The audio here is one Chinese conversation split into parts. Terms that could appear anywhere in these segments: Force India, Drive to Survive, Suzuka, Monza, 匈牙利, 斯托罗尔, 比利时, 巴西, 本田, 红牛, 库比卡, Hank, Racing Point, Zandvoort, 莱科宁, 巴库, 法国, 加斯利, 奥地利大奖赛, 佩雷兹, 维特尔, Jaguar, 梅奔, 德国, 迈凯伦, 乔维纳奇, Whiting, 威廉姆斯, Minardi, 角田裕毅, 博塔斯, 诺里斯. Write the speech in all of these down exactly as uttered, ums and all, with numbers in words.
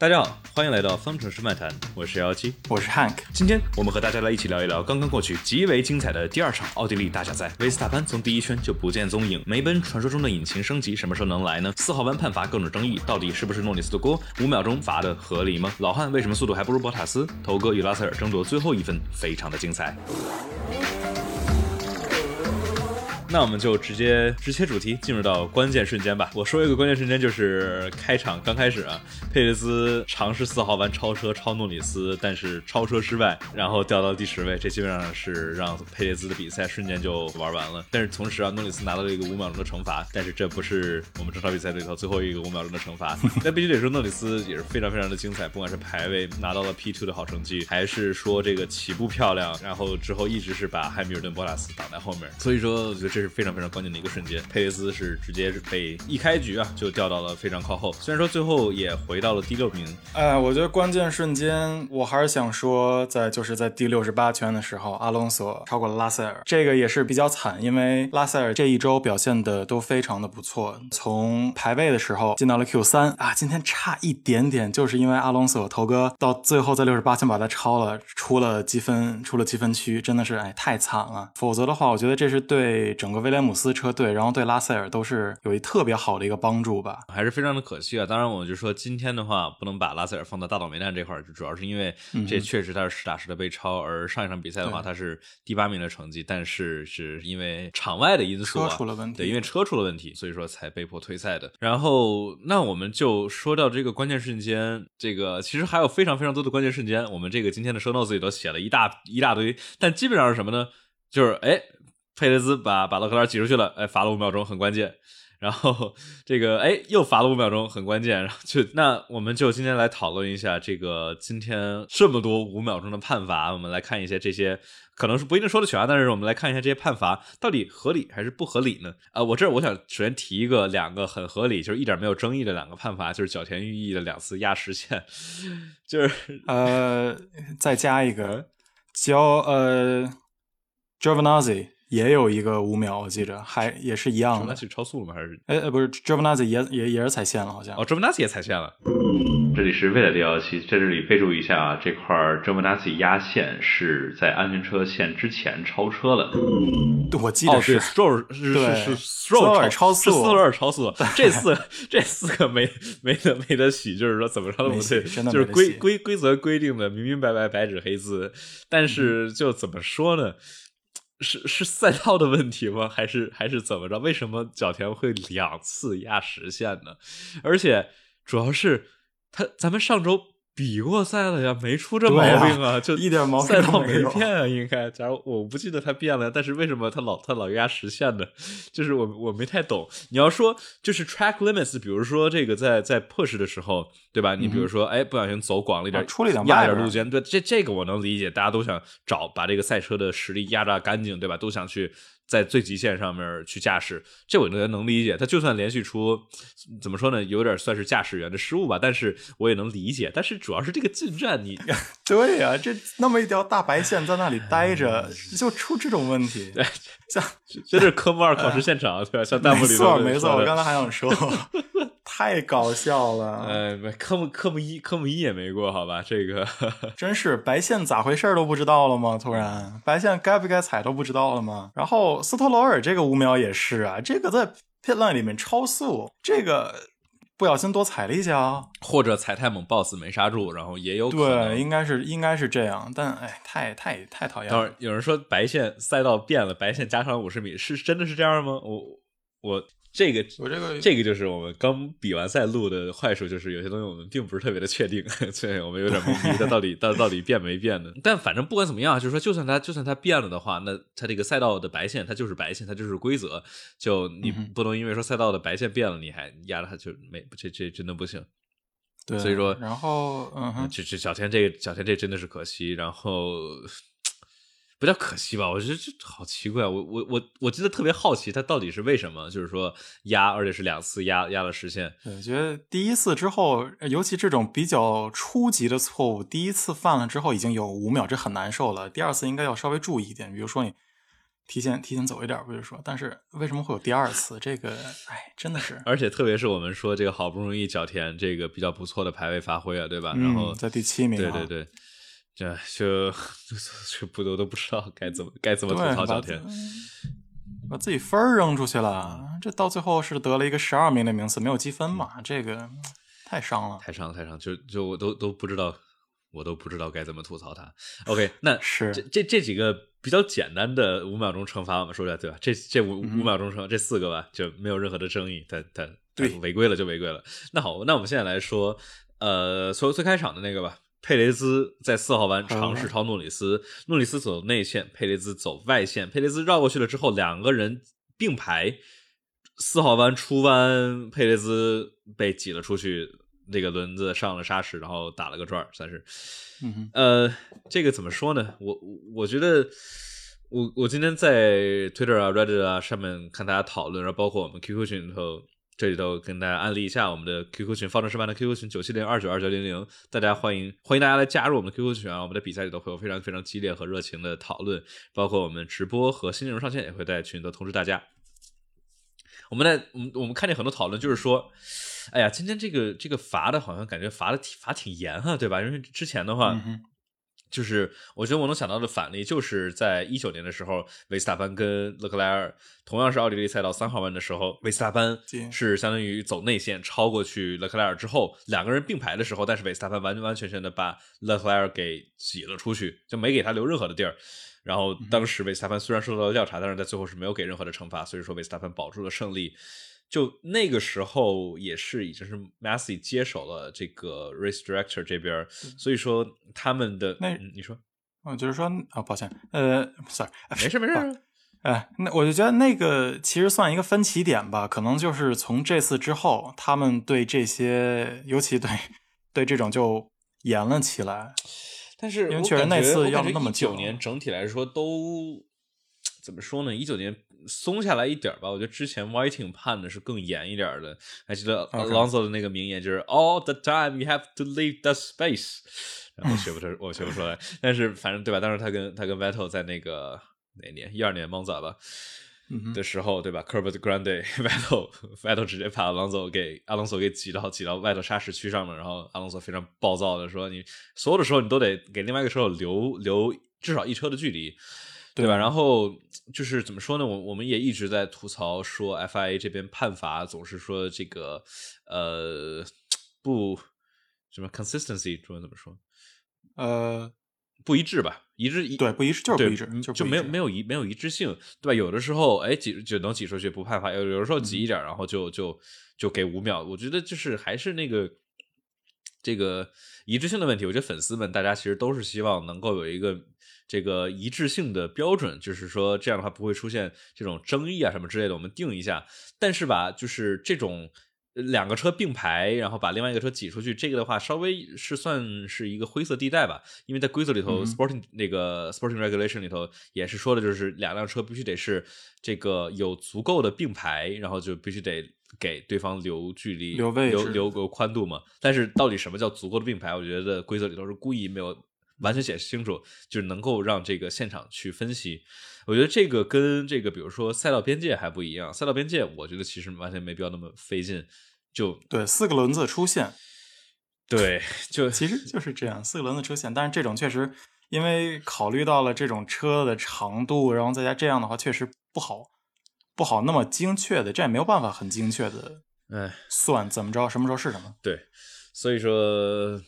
大家好，欢迎来到方程式漫谈，我是幺七，我是 Hank。 今天我们和大家来一起聊一聊刚刚过去极为精彩的第二场奥地利大奖赛。维斯塔潘从第一圈就不见踪影，梅奔传说中的引擎升级什么时候能来呢？四号弯判罚各种争议，到底是不是诺里斯的锅？五秒钟罚的合理吗？老汉为什么速度还不如博塔斯？头哥与拉塞尔争夺最后一分非常的精彩。那我们就直接直切主题，进入到关键瞬间吧。我说一个关键瞬间，就是开场刚开始啊，佩雷兹尝试四号弯超车超诺里斯，但是超车失败，然后掉到第十位，这基本上是让佩雷兹的比赛瞬间就玩完了。但是同时啊，诺里斯拿到了一个五秒钟的惩罚，但是这不是我们这场比赛里头最后一个五秒钟的惩罚。但必须得说，诺里斯也是非常非常的精彩，不管是排位拿到了 P 二 的好成绩，还是说这个起步漂亮，然后之后一直是把汉密尔顿、博塔斯挡在后面，所以说我觉得这这是非常非常关键的一个瞬间。佩雷斯是直接被一开局啊就掉到了非常靠后，虽然说最后也回到了第六名。哎，我觉得关键瞬间我还是想说，在就是在第六十八圈的时候，阿隆索超过了拉塞尔，这个也是比较惨，因为拉塞尔这一周表现的都非常的不错，从排位的时候进到了 Q 三 啊，今天差一点点，就是因为阿隆索头哥到最后在六十八圈把他超了，出了积分，出了积分区，真的是哎太惨了。否则的话，我觉得这是对整。整个威廉姆斯车队，然后对拉塞尔都是有一特别好的一个帮助吧，还是非常的可惜啊。当然我就说今天的话不能把拉塞尔放到大倒霉蛋这块，主要是因为这确实他是实打实的被超、嗯、而上一场比赛的话他是第八名的成绩，但是是因为场外的因素、啊、车出了问题，对，因为车出了问题，所以说才被迫退赛的。然后那我们就说到这个关键瞬间，这个其实还有非常非常多的关键瞬间，我们这个今天的show notes里头写了一大一大堆，但基本上是什么呢，就是哎佩雷兹把把勒克莱尔挤出去了，哎，罚了五秒钟，很关键。然后这个哎又罚了五秒钟，很关键。然后就那我们就今天来讨论一下这个今天这么多五秒钟的判罚，我们来看一下这些。可能是不一定说得全，但是我们来看一下这些判罚到底合理还是不合理呢？啊、呃，我这儿我想首先提一个两个很合理，就是一点没有争议的两个判罚，就是角田裕毅的两次压实线，就是呃再加一个交呃 Giovinazzi。也有一个五秒，我记着，还也是一样的。Giovinazzi超速了吗？还是？哎，不是 ，Giovinazzi 也也也是踩线了，好像。哦 ，Giovinazzi 也踩线了。这里是未来的幺七，在这里备注一下啊，这块 Giovinazzi 压线是在安全车线之前超车了。我记得是，哦、Stroll 是是 Stroll 超速，是 Stroll 超速。这四这四个没没得没得洗，就是说怎么着都不对，就是规规规则规定的明明白白白纸黑字，但是就怎么说呢？嗯是是赛道的问题吗？还是还是怎么着？为什么角田会两次压实线呢？而且主要是他咱们上周比过赛了呀，没出这毛病啊，啊就一点毛病赛道没变啊，应该。假如我不记得他变了，但是为什么他老他老压实线呢？就是我我没太懂。你要说就是 track limits， 比如说这个在在 push 的时候，对吧？你比如说、嗯、哎不小心走广了一点，啊、出了一点压点路肩，对这这个我能理解，大家都想找把这个赛车的实力压榨干净，对吧？都想去。在最极限上面去驾驶，这我能理解。他就算连续出，怎么说呢，有点算是驾驶员的失误吧，但是我也能理解。但是主要是这个进站你，你对啊，这那么一条大白线在那里待着，就出这种问题，像这是科目二考试现场，对吧？像弹幕里面没错，我刚才还想说，太搞笑了。呃，科目科目一科目一也没过，好吧？这个真是白线咋回事都不知道了吗？突然白线该不该踩都不知道了吗？然后。斯托罗尔这个五秒也是啊，这个在 pit lane 里面超速，这个不小心多踩了一下，或者踩太猛抱死没刹住，然后也有可能，对，应该是应该是这样，但哎，太太太讨厌了。有人说白线赛道变了，白线加长五十米，是真的是这样吗？我我。这个我这个这个就是我们刚比完赛录的坏处，就是有些东西我们并不是特别的确定，所以我们有点迷迷它到底到到底变没变的。但反正不管怎么样，就是说就算它就算它变了的话，那它这个赛道的白线它就是白线，它就是规则，就你不能因为说赛道的白线变了，你还压它就没，这这真的不行。对，所以说，然后嗯哼，这这小天这个小天这真的是可惜，然后。不叫可惜吧，我觉得这好奇怪，我我我我真的特别好奇他到底是为什么，就是说压，而且是两次压压了实线。我觉得第一次之后，尤其这种比较初级的错误，第一次犯了之后已经有五秒，这很难受了。第二次应该要稍微注意一点，比如说你提前提前走一点不就说，但是为什么会有第二次这个，哎，真的是。而且特别是我们说这个好不容易角田这个比较不错的排位发挥啊，对吧，然后、嗯、在第七名、啊、对对对，这就这不都都不知道该怎么该怎么吐槽角田，把自己分扔出去了，这到最后是得了一个十二名的名次，没有积分嘛、嗯、这个太伤了，太伤太伤，就就我都都不知道我都不知道该怎么吐槽他。 OK， 那是这 这, 这几个比较简单的五秒钟惩罚，我们说一下对吧，这这 五,、嗯、五秒钟惩罚这四个吧就没有任何的争议，他他违规了就违规了。那好，那我们现在来说呃所有最开场的那个吧，佩雷兹在四号弯尝试超诺里斯，诺里斯走内线，佩雷兹走外线，佩雷兹绕过去了之后两个人并排，四号弯出弯，佩雷兹被挤了出去，这个轮子上了沙石，然后打了个转算是。嗯、呃这个怎么说呢，我我觉得我我今天在 Twitter 啊 Reddit 啊上面看大家讨论，然后包括我们 Q Q 群里头，这里头跟大家安利一下我们的 Q Q 群，方程式班的 Q Q 群 九七零二九二九零零， 大家欢迎欢迎大家来加入我们的 Q Q 群啊，我们的比赛里头会有非常非常激烈和热情的讨论，包括我们直播和新内容上线也会在群里头通知大家。我们在我们我们看见很多讨论，就是说，哎呀，今天这个这个罚的好像感觉罚的罚挺严哈、啊，对吧？因为之前的话，嗯、就是我觉得我能想到的反例，就是在一九年的时候，维斯塔潘跟勒克莱尔同样是奥地利赛道三号弯的时候，维斯塔潘是相当于走内线超过去勒克莱尔之后，两个人并排的时候，但是维斯塔潘完完全全的把勒克莱尔给挤了出去，就没给他留任何的地儿。然后当时维斯塔潘虽然受到了调查，但是在最后是没有给任何的惩罚，所以说维斯塔潘保住了胜利。就那个时候也是已经是 Massey 接手了这个 Race Director 这边，所以说他们的那、嗯、你说我就是说啊、哦，抱歉，呃 ，sorry， 没事没事。哎，那我就觉得那个其实算一个分歧点吧，可能就是从这次之后，他们对这些，尤其对对这种就严了起来。但是我感觉，要那么久，一九年整体来说都怎么说呢？一九年松下来一点吧。我觉得之前 Whiting 判的是更严一点的。还记得 Alonso 的那个名言就是 "All the time you have to leave that space"， 我学不出，我学不出来。但是反正对吧？当时他跟他跟 Vettel 在那个哪年？一二年 Monza 吧。的时候，对吧 ？Curb de Grande Vettel Vettel 直接把 Alonso 给 Alonso 给挤到挤到外头沙石区上了，然后 Alonso 非常暴躁的说：“你所有的时候你都得给另外一个车手留留至少一车的距离，对吧？”然后就是怎么说呢？我我们也一直在吐槽说 F I A 这边判罚总是说这个呃不什么 consistency 中文怎么说？呃。不一致吧，一致对不一致就是不一致，就, 就没有没有一没有一致性，对吧？有的时候哎挤就能挤出去不判罚，有有的时候挤一点，嗯、然后就就就给五秒。我觉得就是还是那个这个一致性的问题。我觉得粉丝们大家其实都是希望能够有一个这个一致性的标准，就是说这样的话不会出现这种争议啊什么之类的，我们定一下。但是吧，就是这种。两个车并排，然后把另外一个车挤出去，这个的话稍微是算是一个灰色地带吧，因为在规则里头、嗯、，sporting 那个 sporting regulation 里头也是说的，就是两辆车必须得是这个有足够的并排，然后就必须得给对方留距离、留位置、留留宽度嘛。但是到底什么叫足够的并排？我觉得规则里头是故意没有完全写清楚，就是能够让这个现场去分析。我觉得这个跟这个比如说赛道边界还不一样，赛道边界我觉得其实完全没必要那么费劲。就对四个轮子出现，对，就其实就是这样，四个轮子出现。但是这种确实，因为考虑到了这种车的长度，然后再加这样的话，确实不好，不好那么精确的，这也没有办法很精确的，哎，算怎么着，什么时候是什么。对，所以说，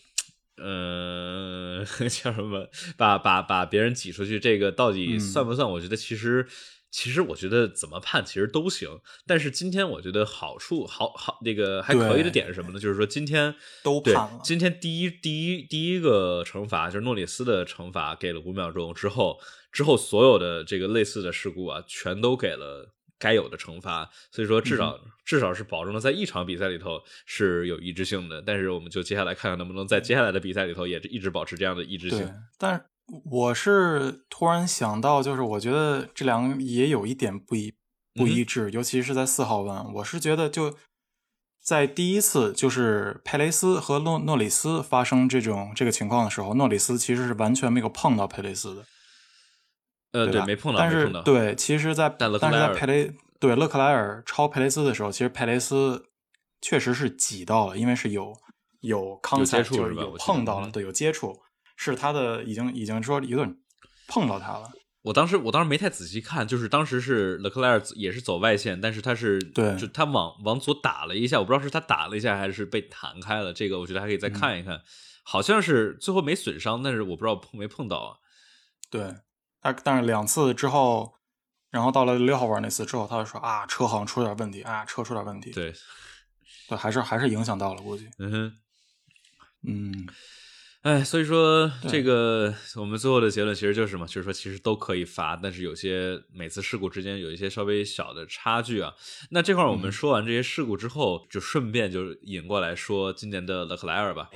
呃，叫什么，把把把别人挤出去，这个到底算不算？嗯、我觉得其实。其实我觉得怎么判其实都行，但是今天我觉得好处好好那个还可以的点是什么呢？就是说今天都判了。今天第一第一第一个惩罚就是诺里斯的惩罚给了五秒钟之后，之后所有的这个类似的事故啊，全都给了该有的惩罚，所以说至少、嗯、至少是保证了在一场比赛里头是有一致性的。但是我们就接下来看看能不能在接下来的比赛里头也一直保持这样的一致性。但是。我是突然想到，就是我觉得这两个也有一点不一不一致，嗯、尤其是在四号弯。我是觉得就在第一次，就是佩雷斯和诺诺里斯发生这种这个情况的时候，诺里斯其实是完全没有碰到佩雷斯的。呃， 对, 对，没碰到，但是碰到对，其实在但是在佩雷对勒克莱尔超佩雷斯的时候，其实佩雷斯确实是挤到了，因为是有有康接触，就是有碰到了，对，有接触，是他的已经已经说有点碰到他了。我当时我当时没太仔细看，就是当时是勒克莱尔也是走外线，但是他是对，就他往往左打了一下，我不知道是他打了一下还是被弹开了，这个我觉得还可以再看一看，嗯、好像是最后没损伤，但是我不知道碰没碰到啊。对，但但是两次之后，然后到了六号弯那次之后，他就说啊，车好像出了点问题啊，车出了点问题。对，对，还是还是影响到了，估计。嗯哼，嗯。哎，所以说这个我们最后的结论其实就是什么？就是说其实都可以罚，但是有些每次事故之间有一些稍微小的差距啊。那这块我们说完这些事故之后，嗯、就顺便就引过来说今年的勒克莱尔吧。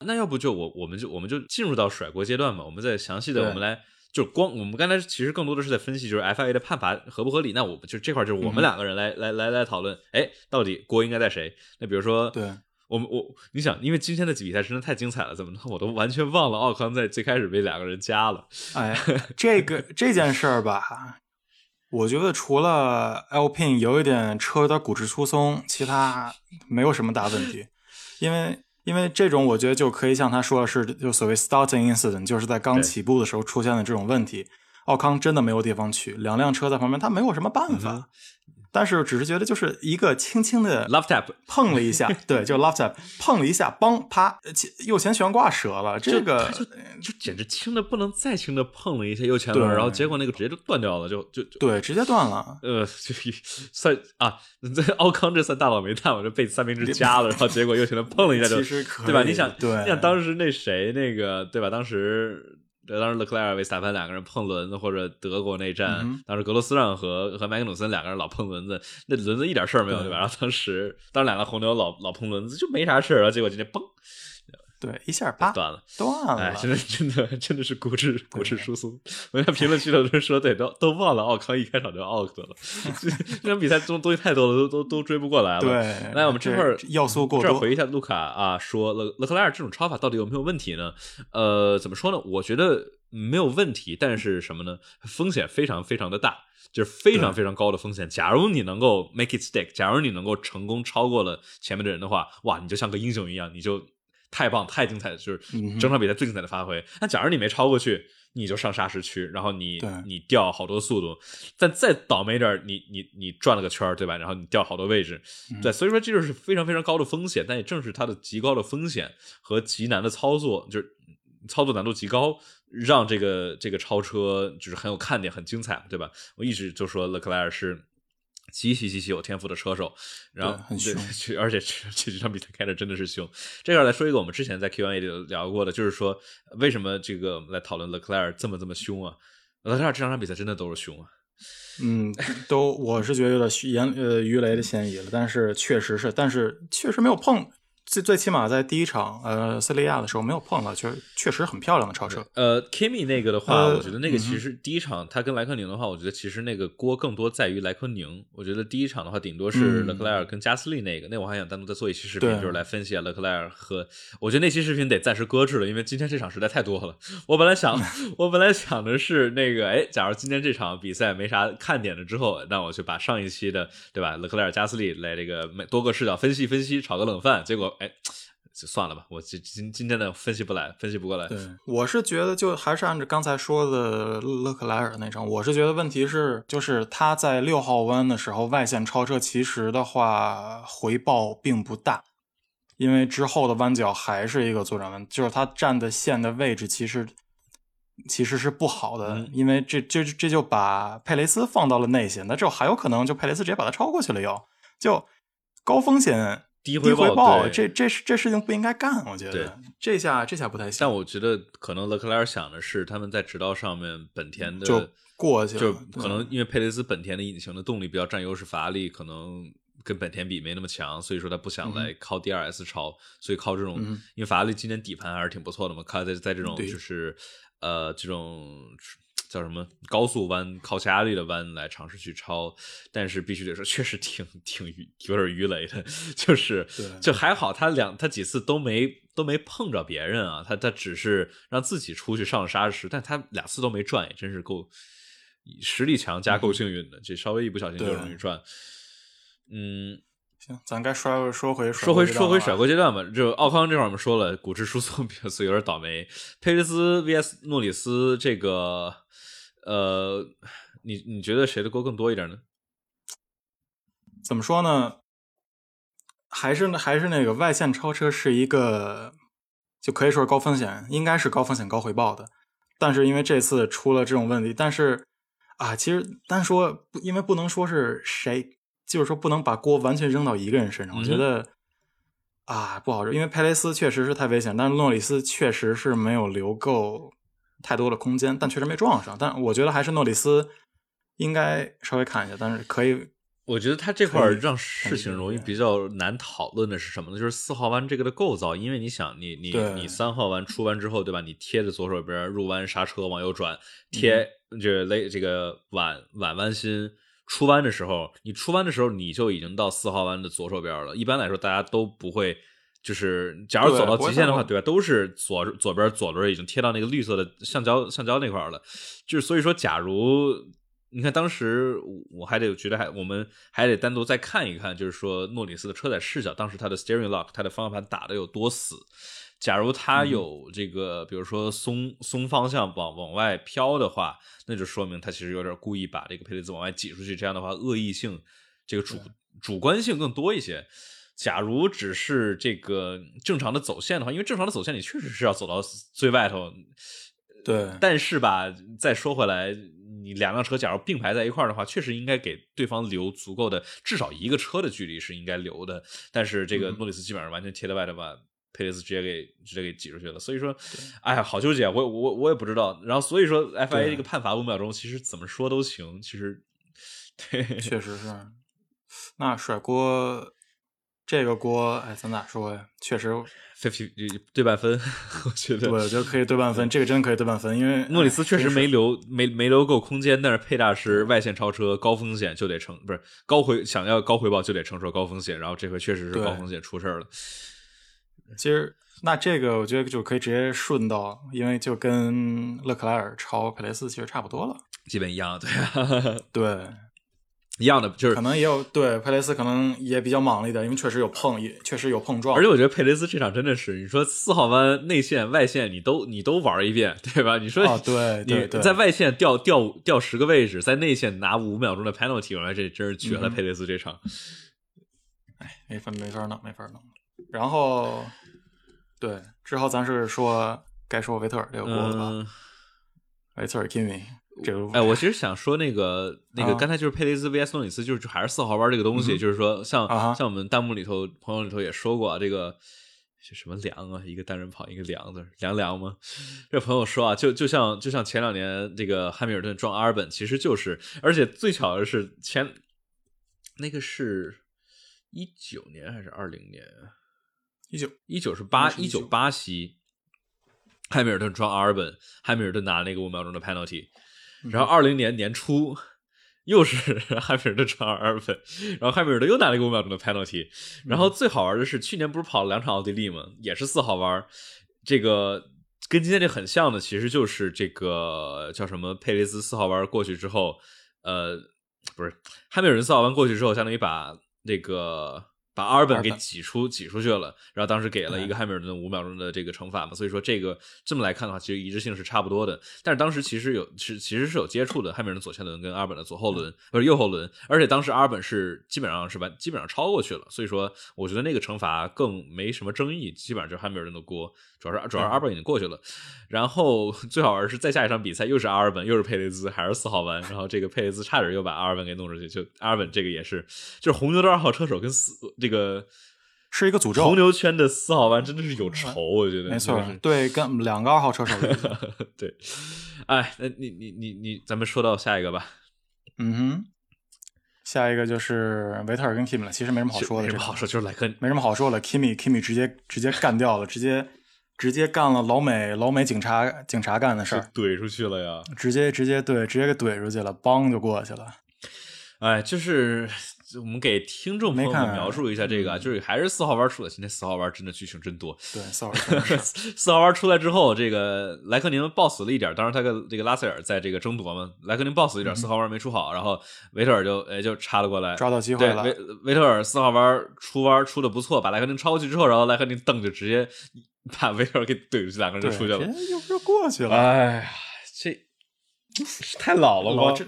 那要不就我我们就我们就进入到甩锅阶段嘛，我们再详细的我们来就光我们刚才其实更多的是在分析就是 F I A 的判罚合不合理。那我们就这块就是我们两个人来、嗯、来来来讨论，哎，到底锅应该在谁？那比如说对。我们我你想，因为今天的比赛真的太精彩了，怎么我都完全忘了奥康在最开始被两个人加了。哎，这个这件事儿吧，我觉得除了 Alpine 有一点车的骨质疏松，其他没有什么大问题。因为因为这种我觉得就可以像他说的是，就所谓 starting incident， 就是在刚起步的时候出现的这种问题。奥康真的没有地方去，两辆车在旁边，他没有什么办法。嗯，但是只是觉得就是一个轻轻的 love tap 碰了一下，对，就 love tap 碰了一下，帮啪，右前悬挂折了，这个就 就, 就简直轻的不能再轻的碰了一下右前轮，然后结果那个直接就断掉了，就就对，直接断了。呃，就算啊，这奥康这算大倒霉蛋，我就被三明治夹了，然后结果右前轮碰了一下就，其实可以对吧？你想，对，你想当时那谁那个对吧？当时。当时勒克莱尔维斯塔潘两个人碰轮子，或者德国那站，嗯、当时格罗斯让和和麦克努森两个人老碰轮子，那轮子一点事儿没有， 对, 对吧？然后当时当时两个红牛老老碰轮子就没啥事儿，然后结果今天嘣，对，一下啪断了，断了，哎，真的真的真的是骨质骨质疏松。我在评论区都说，对，都都忘了奥康一开场就 out 了，这场比赛中东西太多了，都都都追不过来了。对，来，我们这块要素过多，这回一下卢卡啊，说勒勒克莱尔这种超法到底有没有问题呢？呃，怎么说呢？我觉得没有问题，但是什么呢？风险非常非常的大，就是非常非常高的风险。假如你能够 make it stick， 假如你能够成功超过了前面的人的话，哇，你就像个英雄一样，你就。太棒太精彩了，就是整场比赛最精彩的发挥。那、嗯、假如你没超过去，你就上砂石区，然后你你掉好多速度，但再倒霉点，你你你转了个圈，对吧？然后你掉好多位置，嗯、对，所以说这就是非常非常高的风险。但也正是它的极高的风险和极难的操作，就是操作难度极高，让这个这个超车就是很有看点，很精彩，对吧？我一直就说勒克莱尔是。极其极其有天赋的车手，然后很凶，而且这场比赛开的真的是凶。这块来说一个我们之前在 Q and A 里聊过的，就是说为什么这个我们来讨论勒克莱尔这么这么凶啊？勒克莱尔这场比赛真的都是凶啊。嗯，都我是觉得有点呃鱼雷的嫌疑了，但是确实是，但是确实没有碰。最最起码在第一场呃塞利亚的时候没有碰到，确确实很漂亮的超车。呃 Kimi 那个的话、呃、我觉得那个其实第一场、嗯、他跟莱科宁的话，我觉得其实那个锅更多在于莱科宁。我觉得第一场的话顶多是勒克莱尔跟加斯利那个、嗯、那我还想单独再做一期视频，就是来分析啊勒克莱尔和，我觉得那期视频得暂时搁置了，因为今天这场实在太多了。我本来想我本来想的是那个，哎，假如今天这场比赛没啥看点了之后，那我就把上一期的对吧勒克莱尔加斯利来这个多个视角分析分析，炒个冷饭，结果哎，就算了吧，我今今天的分析不来，分析不过来。对，我是觉得就还是按照刚才说的勒克莱尔那场，我是觉得问题是，就是他在六号弯的时候外线超车，其实的话回报并不大，因为之后的弯角还是一个左转弯，就是他站的线的位置其实其实是不好的，嗯、因为这这这就把佩雷斯放到了内线，那之后还有可能就佩雷斯直接把他超过去了，又就高风险。低回报，低回报这这这事情不应该干，我觉得这下这下不太行。但我觉得可能勒克莱尔想的是，他们在直道上面本田的就过去了，就可能因为佩雷斯本田的引擎的动力比较占优势，法拉利可能跟本田比没那么强，所以说他不想来靠 D R S 超，嗯、所以靠这种，嗯、因为法拉利今年底盘还是挺不错的嘛，靠在在这种就是呃这种。叫什么高速弯靠压力的弯来尝试去超，但是必须得说确实挺挺有点鱼雷的，就是就还好他两他几次都没都没碰着别人啊，他他只是让自己出去上了沙石，但他俩次都没转，也真是够实力强加够幸运的，这稍微一不小心就容易转。嗯，行，咱该说回说回说回说回甩锅阶段吧。就奥康这块我们说了，骨质疏松比所以有点倒霉。佩雷斯 V S 诺里斯这个，呃，你你觉得谁的锅更多一点呢？怎么说呢？还是还是那个外线超车是一个，就可以说是高风险，应该是高风险高回报的。但是因为这次出了这种问题，但是啊，其实单说，因为不能说是谁，就是说不能把锅完全扔到一个人身上。嗯、我觉得啊不好说，因为佩雷斯确实是太危险，但是诺里斯确实是没有留够太多的空间，但确实没撞上。但我觉得还是诺里斯应该稍微看一下，但是可以。我觉得他这块让事情容易比较难讨论的是什么呢？就是四号弯这个的构造，因为你想，你你你三号弯出弯之后，对吧？你贴着左手边入弯刹车往右转，贴就是勒这个挽挽弯心出弯的时候，你出弯的时候你就已经到四号弯的左手边了。一般来说，大家都不会就是，假如走到极限的话，对吧？都是左左边左轮已经贴到那个绿色的橡胶橡胶那块了。就是所以说，假如你看当时我还得觉得还我们还得单独再看一看，就是说诺里斯的车载视角，当时他的 steering lock 他的方向盘打的有多死。假如他有这个比如说松松方向往往外飘的话，那就说明他其实有点故意把这个佩雷兹往外挤出去，这样的话恶意性这个主主观性更多一些。假如只是这个正常的走线的话，因为正常的走线你确实是要走到最外头，对，但是吧，再说回来，你两辆车假如并排在一块儿的话，确实应该给对方留足够的，至少一个车的距离是应该留的。但是这个诺里斯基本上完全贴在外头，把佩雷斯直接给直接给挤出去了。所以说，哎呀，好纠结，我我我也不知道。然后所以说 F I A 这个判罚五秒钟，其实怎么说都行。其实，对，确实是。那甩锅这个锅，哎，咱咋说呀？确实。五十对半分，我觉得我觉得可以对半分，这个真可以对半分，因为诺里斯确实没留没没留够空间，但是佩大师外线超车高风险就得承不是高回想要高回报就得承受高风险，然后这回确实是高风险出事了。其实那这个我觉得就可以直接顺到，因为就跟勒克莱尔超佩雷斯其实差不多了，基本一样，对啊，对。一样的，就是可能也有，对，佩雷斯可能也比较莽了一点，因为确实有碰，也确实有碰撞。而且我觉得佩雷斯这场真的是，你说四号弯内线外线你都你都玩一遍，对吧？你说、哦、对对对，你在外线掉掉掉十个位置，在内线拿五秒钟的 penalty， 我来这真是绝了佩雷斯这场。哎、嗯，没法没法弄，没法弄。然后对，之后咱是说该说维特尔这个锅了吧？嗯、维特尔 Kimi。这个、哎，我其实想说那个那个，刚才就是佩雷兹 V S 诺里斯，就是还是四号弯这个东西，嗯、就是说像、啊、像我们弹幕里头朋友里头也说过啊，这个是什么梁啊，一个单人旁一个梁字，梁梁吗？这朋友说啊，就就像就像前两年这个汉密尔顿撞阿尔本，其实就是，而且最巧的是前那个是一九年还是二零年？一九一九是巴一九巴西，汉密尔顿撞阿尔本，汉密尔顿拿那个五秒钟的 penalty。然后二零年年初又是汉密尔顿撞阿尔本，然后汉密尔顿又拿了一个五秒钟的 penalty。 然后最好玩的是去年不是跑了两场奥地利吗，也是四号弯，这个跟今天这很像的，其实就是这个叫什么佩雷兹四号弯过去之后，呃，不是汉密尔顿四号弯过去之后，相当于把那个把阿尔本给挤出挤出去了，然后当时给了一个汉密尔顿五秒钟的这个惩罚嘛，所以说这个这么来看的话，其实一致性是差不多的。但是当时其实有其实是有接触的，汉密尔顿左前轮跟阿尔本的左后轮不是右后轮，而且当时阿尔本是基本上是完基本上超过去了，所以说我觉得那个惩罚更没什么争议，基本上就是汉密尔顿的锅，主要是主要是阿尔本已经过去了。然后最好玩是再下一场比赛又是阿尔本又是佩雷兹还是四号弯，然后这个佩雷兹差点又把阿尔本给弄出去，就阿尔本这个也是就是红牛的二号车手跟四这个是一个诅咒，红牛圈的四号弯真的是有仇，我觉得没错，对，跟两个二号车手对，哎，那你你你你，咱们说到下一个吧。嗯哼，下一个就是维特尔跟 Kimi 了，其实没什么好说的，没什么好说，就是莱克，没什么好说了 ，Kimi Kimi 直接直接干掉了，直接直接干了老美老美警察警察干的事儿，怼出去了呀，直接直接对，直接给怼出去了，邦就过去了。哎，就是我们给听众朋友们描述一下这个，就是还是四号弯出的。今天四号弯真的剧情真多。对，四号弯，四号弯出来之后，这个莱克宁暴死了一点，当然他跟这个拉塞尔在这个争夺嘛，莱克宁暴死一点，四号弯没出好，然后维特尔就哎就插了过来，抓到机会了。对，维维特尔四号弯出弯出的不错，把莱克宁超过去之后，然后莱克宁蹬就直接把维特尔给怼出去，两个人就出去了，又就过去了。哎呀，这太老了吧？这。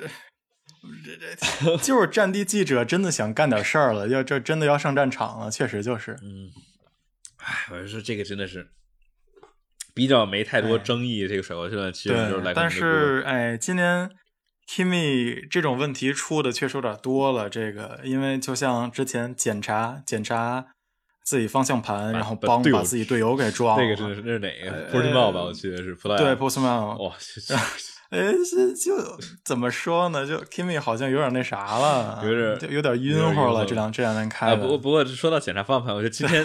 就是战地记者真的想干点事儿了，要这真的要上战场了，确实就是。嗯，哎，我就说这个真的是比较没太多争议。哎、这个甩锅秀其实就是来。但是哎，今年 Kimi 这种问题出的确实有点多了。这个因为就像之前检查检查自己方向盘，啊、然后帮把自己队友给撞了。这个真的是那是哪个 Portimao 吧？我记得是葡萄牙。对 Portimao 哇。哎，这就怎么说呢？就 Kimi 好像有点那啥了，有点有点晕乎了。这两这两天开的。啊、不过不过说到检查方向盘，我觉得今天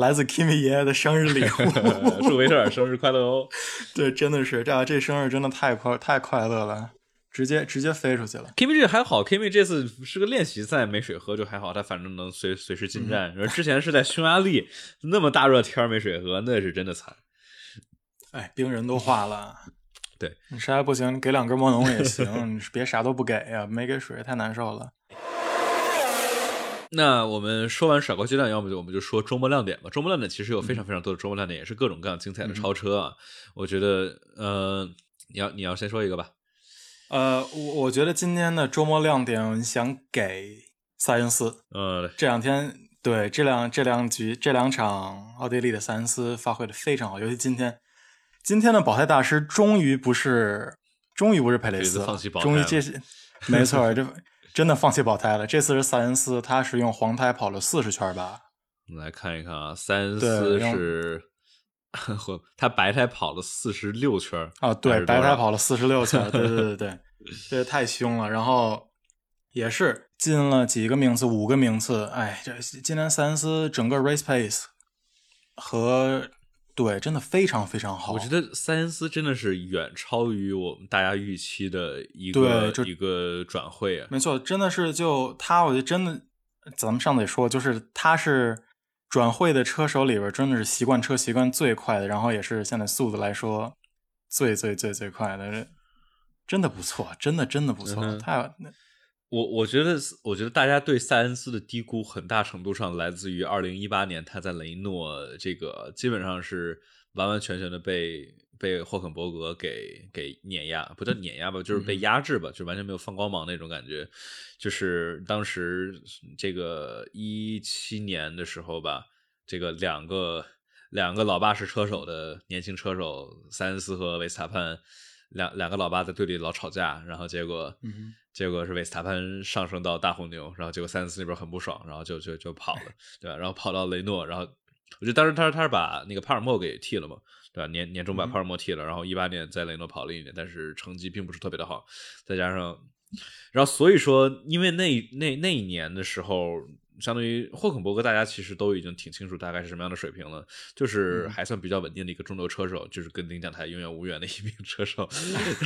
来自 Kimi 爷爷的生日礼物，祝维特尔生日快乐哦！对，真的是这这生日真的太快太快乐了，直接直接飞出去了。Kimi 这还好 ，Kimi 这次是个练习赛，没水喝就还好，他反正能随随时进站。嗯、之前是在匈牙利，那么大热天没水喝，那是真的惨。哎，冰人都化了。对，你啥也不行，你给两根魔龙也行，你别啥都不给呀、啊，没给水太难受了。那我们说完甩锅阶段，要么就我们就说周末亮点吧。周末亮点其实有非常非常多的周末亮点，嗯、也是各种各样精彩的超车啊。嗯、我觉得，呃，你要你要先说一个吧。呃，我我觉得今天的周末亮点，我想给塞恩斯。呃，这两天对这两这两局这两场奥地利的塞恩斯发挥的非常好，尤其今天。今天的保胎大师终于不是，终于不是佩雷斯了，终于这是没错，这真的放弃保胎了。这次是塞恩斯，他是用黄胎跑了四十圈吧？我们来看一看啊，塞恩斯是他白胎跑了四十六圈啊，对，白胎跑了四十六圈，对对对对，这太凶了。然后也是进了几个名次，五个名次，哎，这今天塞恩斯整个 race pace 和。对，真的非常非常好。我觉得塞恩斯真的是远超于我们大家预期的一个一个转会啊。没错，真的是就他，我觉得真的，咱们上次也说，就是他是转会的车手里边真的是习惯车习惯最快的，然后也是现在速度来说最最最最快的，真的不错，真的真的不错。嗯、太，我我觉得，我觉得大家对塞恩斯的低估，很大程度上来自于二零一八年他在雷诺这个基本上是完完全全的被被霍肯伯格给给碾压，不叫碾压吧，就是被压制吧，嗯、就完全没有放光芒那种感觉。就是当时这个一七年的时候吧，这个两个两个老爸是车手的年轻车手塞恩斯和维斯塔潘。两两个老爸在队里老吵架，然后结果，嗯、结果是维斯塔潘上升到大红牛，然后结果塞恩斯那边很不爽，然后就就就跑了，对吧？然后跑到雷诺，然后我觉得当时他他是把那个帕尔默给替了嘛，对吧？年年终把帕尔默替了，然后十八年在雷诺跑了一年，但是成绩并不是特别的好，再加上，然后所以说，因为那那那一年的时候。相当于霍肯伯格大家其实都已经挺清楚大概是什么样的水平了，就是还算比较稳定的一个中流车手，就是跟领奖台永远无缘的一名车手。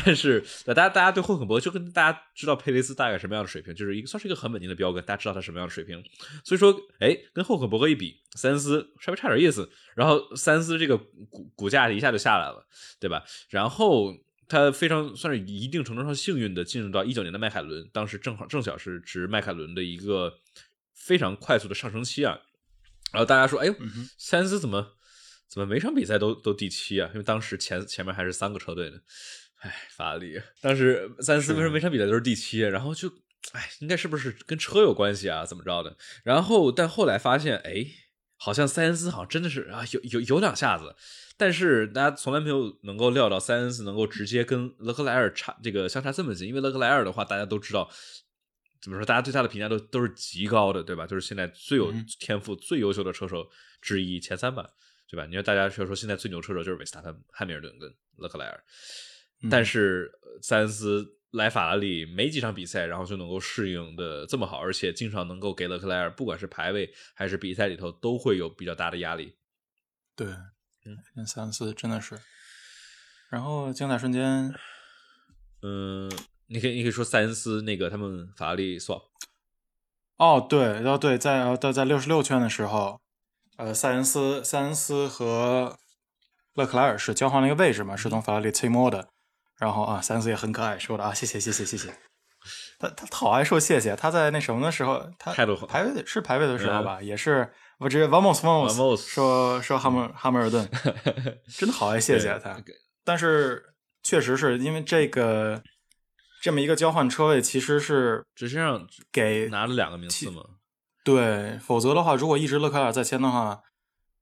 但是大家大家对霍肯伯格就跟大家知道佩雷斯大概什么样的水平，就是一个算是一个很稳定的标杆，大家知道他什么样的水平。所以说哎，跟霍肯伯格一比，塞恩斯稍微差点意思，然后塞恩斯这个股股价一下就下来了，对吧？然后他非常算是一定程度上幸运的进入到一九年的迈凯伦，当时正好正巧是值迈凯伦的一个非常快速的上升期啊，然后大家说，哎呦，塞恩斯怎么怎么每场比赛都都第七啊？因为当时前前面还是三个车队呢，哎，法拉利，当时塞恩斯为什么每场比赛都是第七？然后就，哎，应该是不是跟车有关系啊？怎么着的？然后但后来发现，哎，好像塞恩斯好像真的是啊，有有有两下子。但是大家从来没有能够料到塞恩斯能够直接跟勒克莱尔差这个相差这么近，因为勒克莱尔的话，大家都知道。怎么说？大家对他的评价都都是极高的，对吧？就是现在最有天赋、嗯、最优秀的车手之一，前三吧，对吧？你看大家说说现在最牛车手就是维斯塔潘、汉密尔顿跟勒克莱尔，嗯、但是塞恩斯来法拉利没几场比赛，然后就能够适应的这么好，而且经常能够给勒克莱尔，不管是排位还是比赛里头，都会有比较大的压力。对，嗯，塞恩斯真的是。然后精彩瞬间，嗯。你可以，你可以说塞恩斯那个他们法拉利 swap，哦，对，哦对，在在在六十六圈的时候，呃，塞恩斯、塞恩斯和勒克莱尔是交换了一个位置嘛，是从法拉利催摸的。然后啊，塞恩斯也很可爱，说的啊，谢谢谢谢谢谢。他他好爱说谢谢，他在那什么的时候，他排位是排位的时候吧，嗯、也是我直接 vamos vamos, vamos 说说哈姆哈姆尔顿，真的好爱谢谢他。但是确实是因为这个。这么一个交换车位其实是只是让给拿了两个名次嘛，对，否则的话如果一直勒克莱尔在前的话，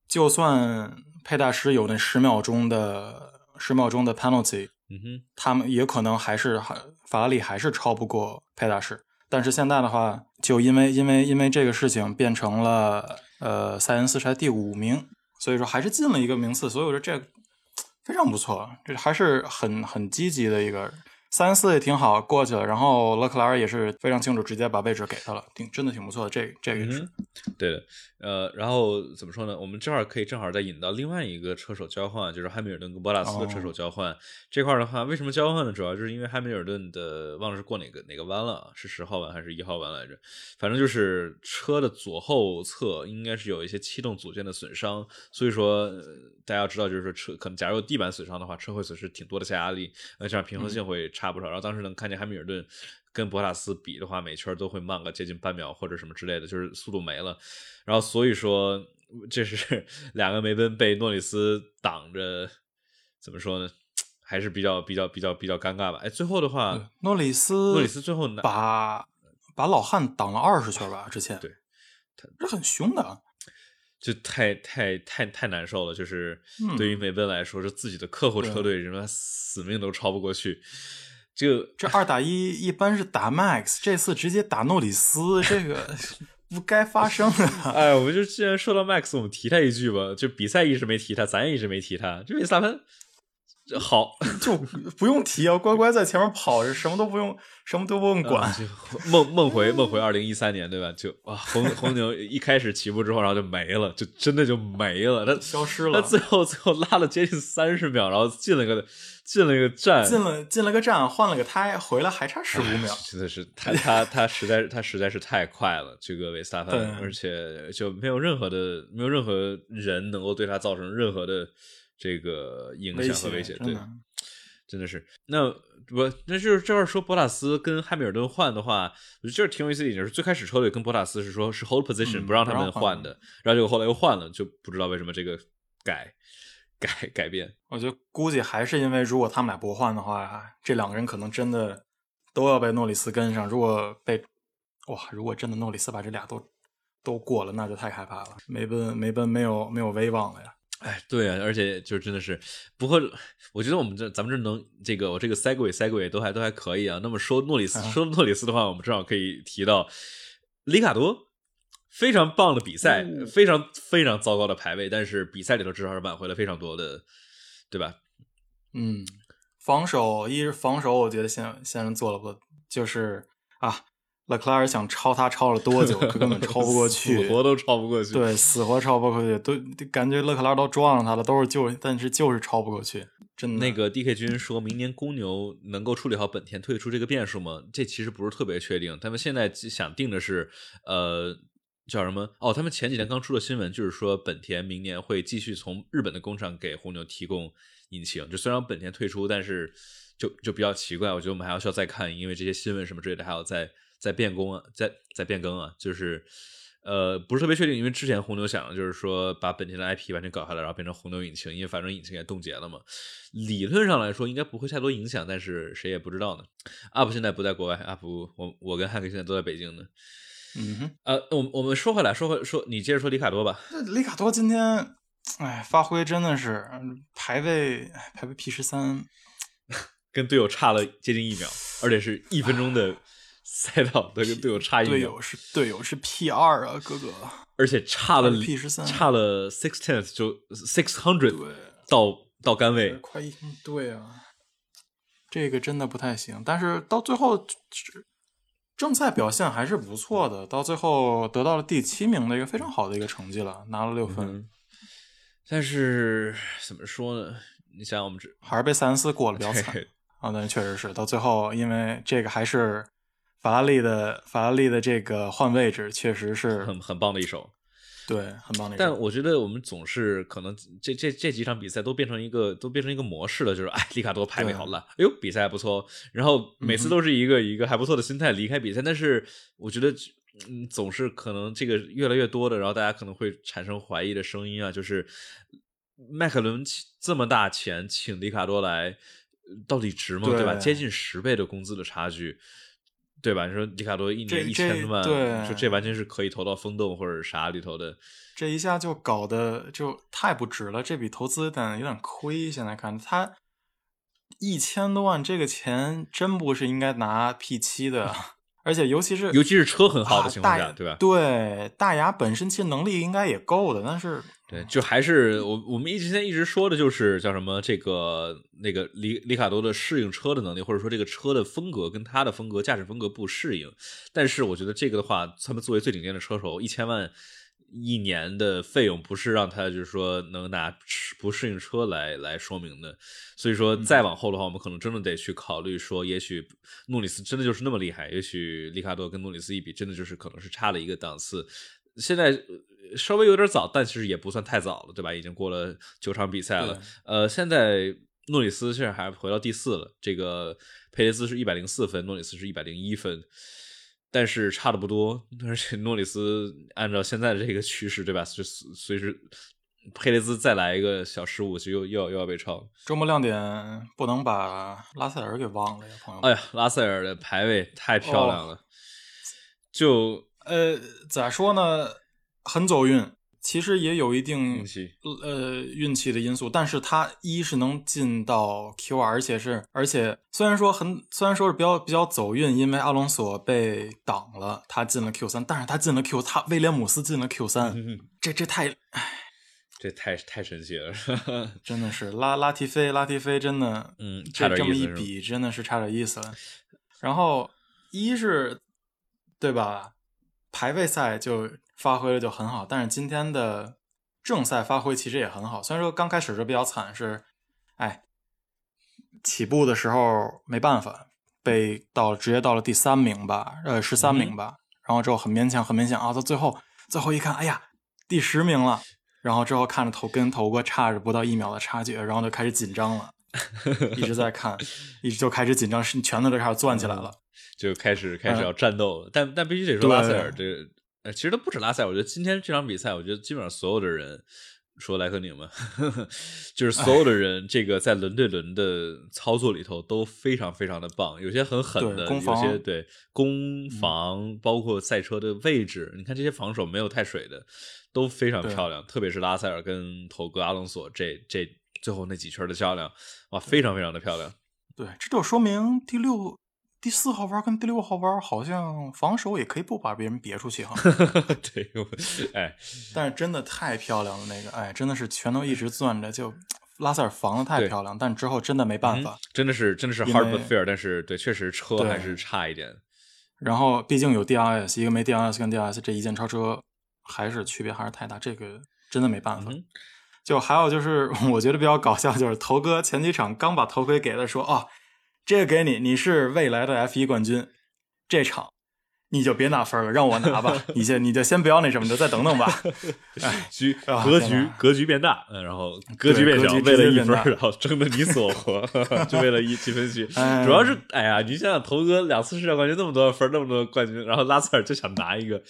就算佩大师有那十秒钟的十秒钟的 penalty， 嗯哼，他们也可能还是法拉利还是超不过佩大师，但是现在的话就因为因为因为这个事情变成了呃塞恩斯才第五名，所以说还是进了一个名次，所以我说这非常不错，这还是很很积极的一个。三四也挺好过去了，然后勒克莱尔也是非常清楚，直接把位置给他了，挺真的挺不错的。这个、这个也是、嗯、对的，呃，然后怎么说呢？我们这块可以正好再引到另外一个车手交换，就是汉密尔顿跟博拉斯的车手交换、哦、这块的话，为什么交换呢？主要就是因为汉密尔顿的忘了是过哪个哪个弯了，是十号弯还是一号弯来着？反正就是车的左后侧应该是有一些气动组件的损伤，所以说、呃、大家要知道，就是说车可能假如有地板损伤的话，车会损失挺多的下压力，而且平衡性会。嗯差不少，然后当时能看见汉密尔顿跟博塔斯比的话，每圈都会慢个接近半秒或者什么之类的，就是速度没了。然后所以说，这是两个梅奔被诺里斯挡着，怎么说呢？还是比较比较比较比较尴尬吧。哎，最后的话，诺里斯诺里斯最后拿把把老汉挡了二十圈吧，之前对，他这很凶的。就太太太太难受了，就是对于梅奔来说，是、嗯、自己的客户车队，人们死命都超不过去。这这二打一一般是打 Max， 这次直接打诺里斯，这个不该发生的。哎，我们就既然说到 Max， 我们提他一句吧。就比赛一直没提他，咱也一直没提他。这维斯塔潘好，就不用提啊，乖乖在前面跑着，什么都不用，什么都不用管。嗯、梦梦回梦回二零一三年对吧？就啊，红红牛一开始起步之后，然后就没了，就真的就没了，他消失了。他最后最后拉了接近三十秒，然后进了个进了个站，进了进了个站，换了个胎，回来还差十五秒。哎、真的是他他他实在他实在是太快了，这个维斯塔潘，而且就没有任何的没有任何人能够对他造成任何的。这个影响和威胁，对，真的是。那我那就是这块说博塔斯跟汉密尔顿换的话，我觉得这挺有意思的一点是，最开始车队跟博塔斯是说是 hold position、嗯、不让他们换的，然后结果后来又换了，就不知道为什么这个改改改变。我觉得估计还是因为如果他们俩不换的话，这两个人可能真的都要被诺里斯跟上。如果被哇，如果真的诺里斯把这俩都都过了，那就太害怕了。梅奔梅奔没有没有威望了呀。哎，对啊，而且就真的是，不过我觉得我们这咱们这能这个我这个 segue segue 都还都还可以啊。那么说诺里斯，啊、说诺里斯的话，我们正好可以提到里卡多非常棒的比赛，嗯、非常非常糟糕的排位，但是比赛里头至少是挽回了非常多的，对吧？嗯，防守一是防守，我觉得先先生做了不就是啊。勒克莱尔想超他超了多久，根本超不过去，死活都超不过去。对，死活超不过去，都感觉勒克莱尔都撞上他了，都是就，但是就是超不过去。真的，那个 D K 君说明年公牛能够处理好本田退出这个变数吗？这其实不是特别确定，他们现在想定的是，呃。叫什么？哦，他们前几天刚出了新闻，就是说本田明年会继续从日本的工厂给红牛提供引擎。就虽然本田退出，但是就就比较奇怪，我觉得我们还要需要再看，因为这些新闻什么之类的还要再再变更啊，再再变更啊，就是呃不是特别确定，因为之前红牛想的就是说把本田的 I P 完全搞下来，然后变成红牛引擎，因为反正引擎也冻结了嘛。理论上来说应该不会太多影响，但是谁也不知道呢。U P现在不在国外，U P我我跟汉克现在都在北京呢。嗯哼，呃，我我们说回来，说回说，你接着说里卡多吧。里卡多今天，哎，发挥真的是排位排位 P 十三，跟队友差了接近一秒，而且是一分钟的赛道都跟队友差一秒。队友是队友是 P 二 啊，哥哥。而且差了 P 十三， 差了 six tenths 就 six hundred 到到杆位，快一对啊，这个真的不太行。但是到最后。正赛表现还是不错的，到最后得到了第七名的一个非常好的一个成绩了，拿了六分。嗯、但是怎么说呢？你想我们这还是被塞恩斯过了比较惨啊，但确实是到最后，因为这个还是法拉利的法拉利的这个换位置确实是很很棒的一手，对，很棒的一手。但我觉得我们总是可能这这这几场比赛都变成一个都变成一个模式了，就是哎，里卡多排位好烂，哎呦比赛还不错，然后每次都是一个、嗯、一个还不错的心态离开比赛，但是我觉得。嗯，总是可能这个越来越多的，然后大家可能会产生怀疑的声音啊，就是麦凯伦这么大钱请里卡多来，到底值吗？ 对, 对吧？接近十倍的工资的差距，对吧？你说里卡多一年一千万，对，说这完全是可以投到风洞或者啥里头的。这一下就搞得就太不值了，这笔投资有点有点亏。现在看他一千多万这个钱，真不是应该拿 P 七 的。而且尤其是尤其是车很好的情况下，啊、对吧？对，大牙本身其实能力应该也够的，但是对，就还是我我们一直现在一直说的就是叫什么这个那个里里卡多的适应车的能力，或者说这个车的风格跟他的风格驾驶风格不适应。但是我觉得这个的话，他们作为最顶尖的车手，一千万一年的费用不是让他就是说能拿不适应车来来说明的。所以说再往后的话，我们可能真的得去考虑说，也许诺里斯真的就是那么厉害，也许里卡多跟诺里斯一比真的就是可能是差了一个档次。现在稍微有点早，但其实也不算太早了，对吧？已经过了九场比赛了。呃现在诺里斯现在还回到第四了，这个佩雷斯是一百零四分，诺里斯是一百零一分。但是差的不多，而且诺里斯按照现在的这个趋势，对吧？就随时佩雷兹再来一个小失误，就又又要又要被超。周末亮点不能把拉塞尔给忘了呀，朋友们。哎呀，拉塞尔的排位太漂亮了，哦、就呃咋说呢，很走运，其实也有一定运气呃运气的因素，但是他一是能进到 Q 二，而且是而且虽然说很虽然说是比较比较走运，因为阿隆索被挡了，他进了 Q 三，但是他进了 Q， 他威廉姆斯进了 Q 三，嗯、这这太唉。这太太神奇了，真的是拉拉提菲，拉提菲真的，嗯，差点意思，这么一比真的是差点意思了。然后一是，对吧？排位赛就发挥了就很好，但是今天的正赛发挥其实也很好。虽然说刚开始就比较惨，是，哎，起步的时候没办法，被到直接到了第三名吧，呃，十三名吧。嗯、然后之后很勉强，很勉强啊，到最后最后一看，哎呀，第十名了。然后之后看着头跟头哥差着不到一秒的差距，然后就开始紧张了，一直在看，一直就开始紧张，拳头都开始攥起来了，嗯、就开始开始要战斗了。嗯、但但必须得说拉塞尔，这个其实都不止拉塞尔，我觉得今天这场比赛，我觉得基本上所有的人，说莱克宁嘛，就是所有的人这个在轮对轮的操作里头都非常非常的棒，有些很狠的，攻防有些对攻防，嗯、包括赛车的位置，你看这些防守没有太水的，都非常漂亮，特别是拉塞尔跟头哥阿隆索这这最后那几圈的较量，哇，非常非常的漂亮。对，这就说明第六。第四号弯跟第六号弯好像防守也可以不把别人别出去哈，对，哎，但是真的太漂亮了那个，哎，真的是拳头一直攥着，就拉塞尔防的太漂亮，但之后真的没办法，嗯、真的是真的是 hard but fair， 但是对，确实车还是差一点。然后毕竟有 D R S， 一个没 D R S 跟 D R S 这一键超车还是区别还是太大，这个真的没办法。嗯、就还有就是我觉得比较搞笑，就是头哥前几场刚把头盔给他说啊。哦这个给你，你是未来的 F 一 冠军，这场你就别拿分了，让我拿吧，你就你就先不要那什么的，再等等吧。哎，局格局格局变大，嗯，然后格局变小，为了一分，然后争得你死我活，就为了一积分区。哎、主要是哎呀，你想想头哥两次世界冠军那么多分，那么多冠军，然后拉塞尔就想拿一个，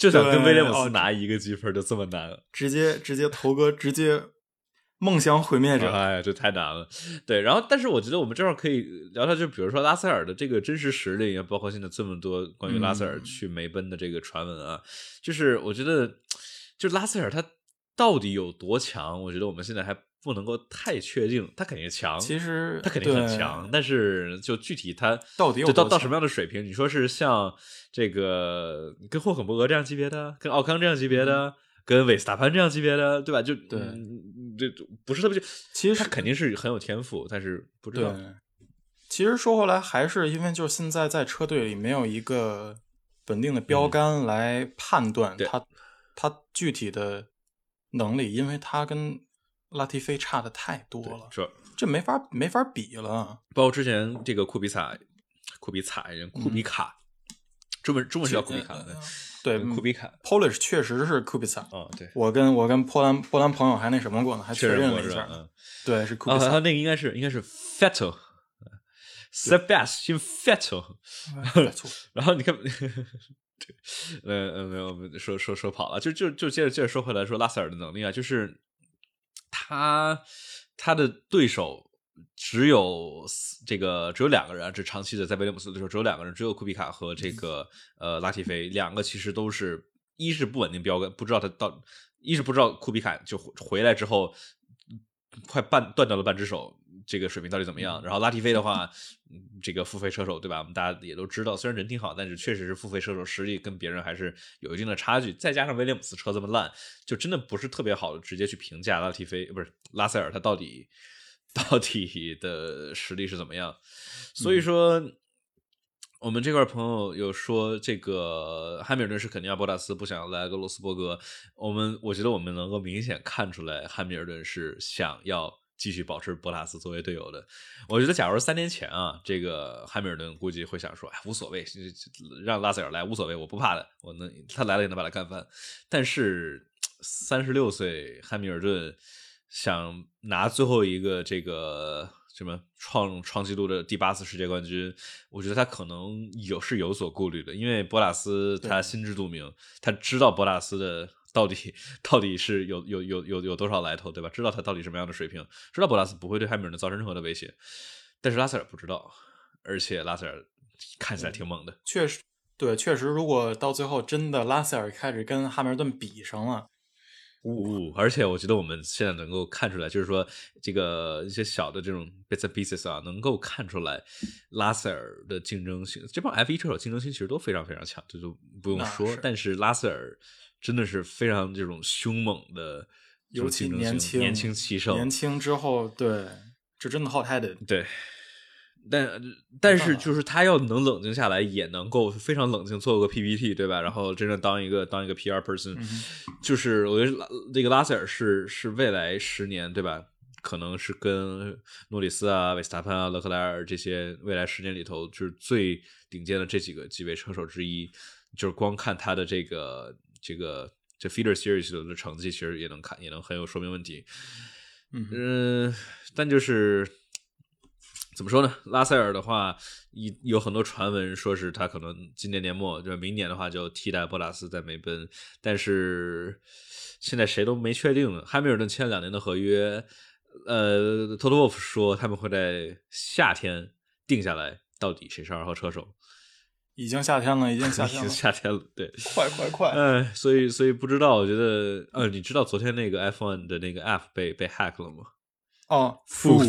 就想跟威廉姆斯拿一个积分，就这么难了。直接直接头哥直接。梦想毁灭者，哎呀，这太难了。对，然后但是我觉得我们这会儿可以聊聊，就比如说拉塞尔的这个真实实力，也包括现在这么多关于拉塞尔去梅奔的这个传闻啊，嗯、就是我觉得，就拉塞尔他到底有多强？我觉得我们现在还不能够太确定，他肯定强，其实他肯定很强，但是就具体他到底有到到什么样的水平？你说是像这个跟霍肯伯格这样级别的，跟奥康这样级别的？嗯跟韦斯塔潘这样级别的，对吧？就对，这、嗯、不是特别。其实他肯定是很有天赋，但是不知道。其实说回来，还是因为就是现在在车队里没有一个稳定的标杆来判断他、嗯、他具体的能力，因为他跟拉蒂菲差的太多了，这没法没法比了。包括之前这个库比卡，库比卡，库比卡。嗯中文中文叫库比卡，对，库比卡 Polish 确实是库比萨。嗯，对，我跟我跟波兰波兰朋友还那什么过呢，还确认了一下，嗯、对，是库比萨。啊，他那个应该是应该是 Vettel。Sebastian Vettel， 然后你看，呃呃，没有，我们说说说跑了，就就就接着接着说回来说拉塞尔的能力啊，就是他他的对手只有这个只有两个人，这长期的在威廉姆斯的时候只有两个人，只有库比卡和这个呃拉提菲，两个其实都是一是不稳定标杆，不知道他到一是不知道库比卡就回来之后快半断掉了半只手。这个水平到底怎么样？然后拉蒂菲的话，这个付费车手对吧？我们大家也都知道，虽然人挺好，但是确实是付费车手实力跟别人还是有一定的差距。再加上威廉姆斯车这么烂，就真的不是特别好的直接去评价拉蒂菲，不是拉塞尔他到底到底的实力是怎么样。所以说，嗯、我们这块朋友有说这个汉密尔顿是肯定要博塔斯，不想来个罗斯伯格。我们我觉得我们能够明显看出来，汉密尔顿是想要。继续保持博塔斯作为队友的，我觉得假如三年前啊，这个汉密尔顿估计会想说，哎，无所谓，让拉塞尔来无所谓，我不怕的，我能他来了也能把他干翻。但是三十六岁汉密尔顿想拿最后一个这个什么创创纪录的第八次世界冠军，我觉得他可能有是有所顾虑的，因为博塔斯他心知肚明，他知道博塔斯的。到底到底是有有有有有多少来头，对吧？知道他到底什么样的水平，知道博塔斯不会对汉密尔顿造成任何的威胁，但是拉塞尔不知道，而且拉塞尔看起来挺猛的，嗯、确实对，确实，如果到最后真的拉塞尔开始跟汉密尔顿比上了，呜、哦，而且我觉得我们现在能够看出来，就是说这个一些小的这种 bits and pieces 啊，能够看出来拉塞尔的竞争性，这帮 F 一 车手竞争性其实都非常非常强，这就不用说，是但是拉塞尔。真的是非常这种凶猛的，尤其年轻年轻气盛，年轻之后，对，这真的好太太对，但但是就是他要能冷静下来，也能够非常冷静做个 P P T， 对吧？然后真正当一个当一个 P R person，、嗯、就是我觉得这个拉塞尔是是未来十年，对吧？可能是跟诺里斯啊、维斯塔潘啊、勒克莱尔这些未来十年里头，就是最顶尖的这几个几位车手之一，就是光看他的这个。这个这 feeder series 的成绩其实也能看，也能很有说明问题。嗯、呃，但就是怎么说呢？拉塞尔的话，有很多传闻说是他可能今年年末，就明年的话就替代博塔斯在梅奔，但是现在谁都没确定了。汉密尔顿签了两年的合约，呃 ，Toto Wolff 说他们会在夏天定下来到底谁是二号车手。已经夏天了，已经夏天了，已经夏天了，对，快快快！哎、呃，所以所以不知道，我觉得，呃，你知道昨天那个 F 一 的那个 App 被被 hack 了吗？哦，不，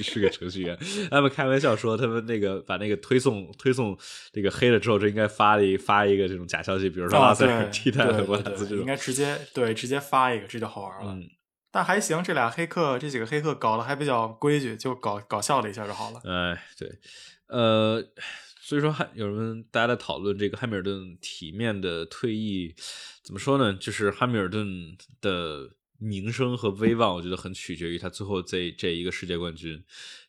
是个程序员。他们开玩笑说，他们那个把那个推送推送这个黑了之后，就应该发一发一个这种假消息，比如说拉塞尔替代了博塔斯这种，应该直接对直接发一个，这就好玩了。嗯但还行，这俩黑客，这几个黑客搞得还比较规矩，就搞搞笑了一下就好了。哎，对，呃。所以说，有人大家在讨论这个汉密尔顿体面的退役，怎么说呢？就是汉密尔顿的名声和威望，我觉得很取决于他最后这这一个世界冠军。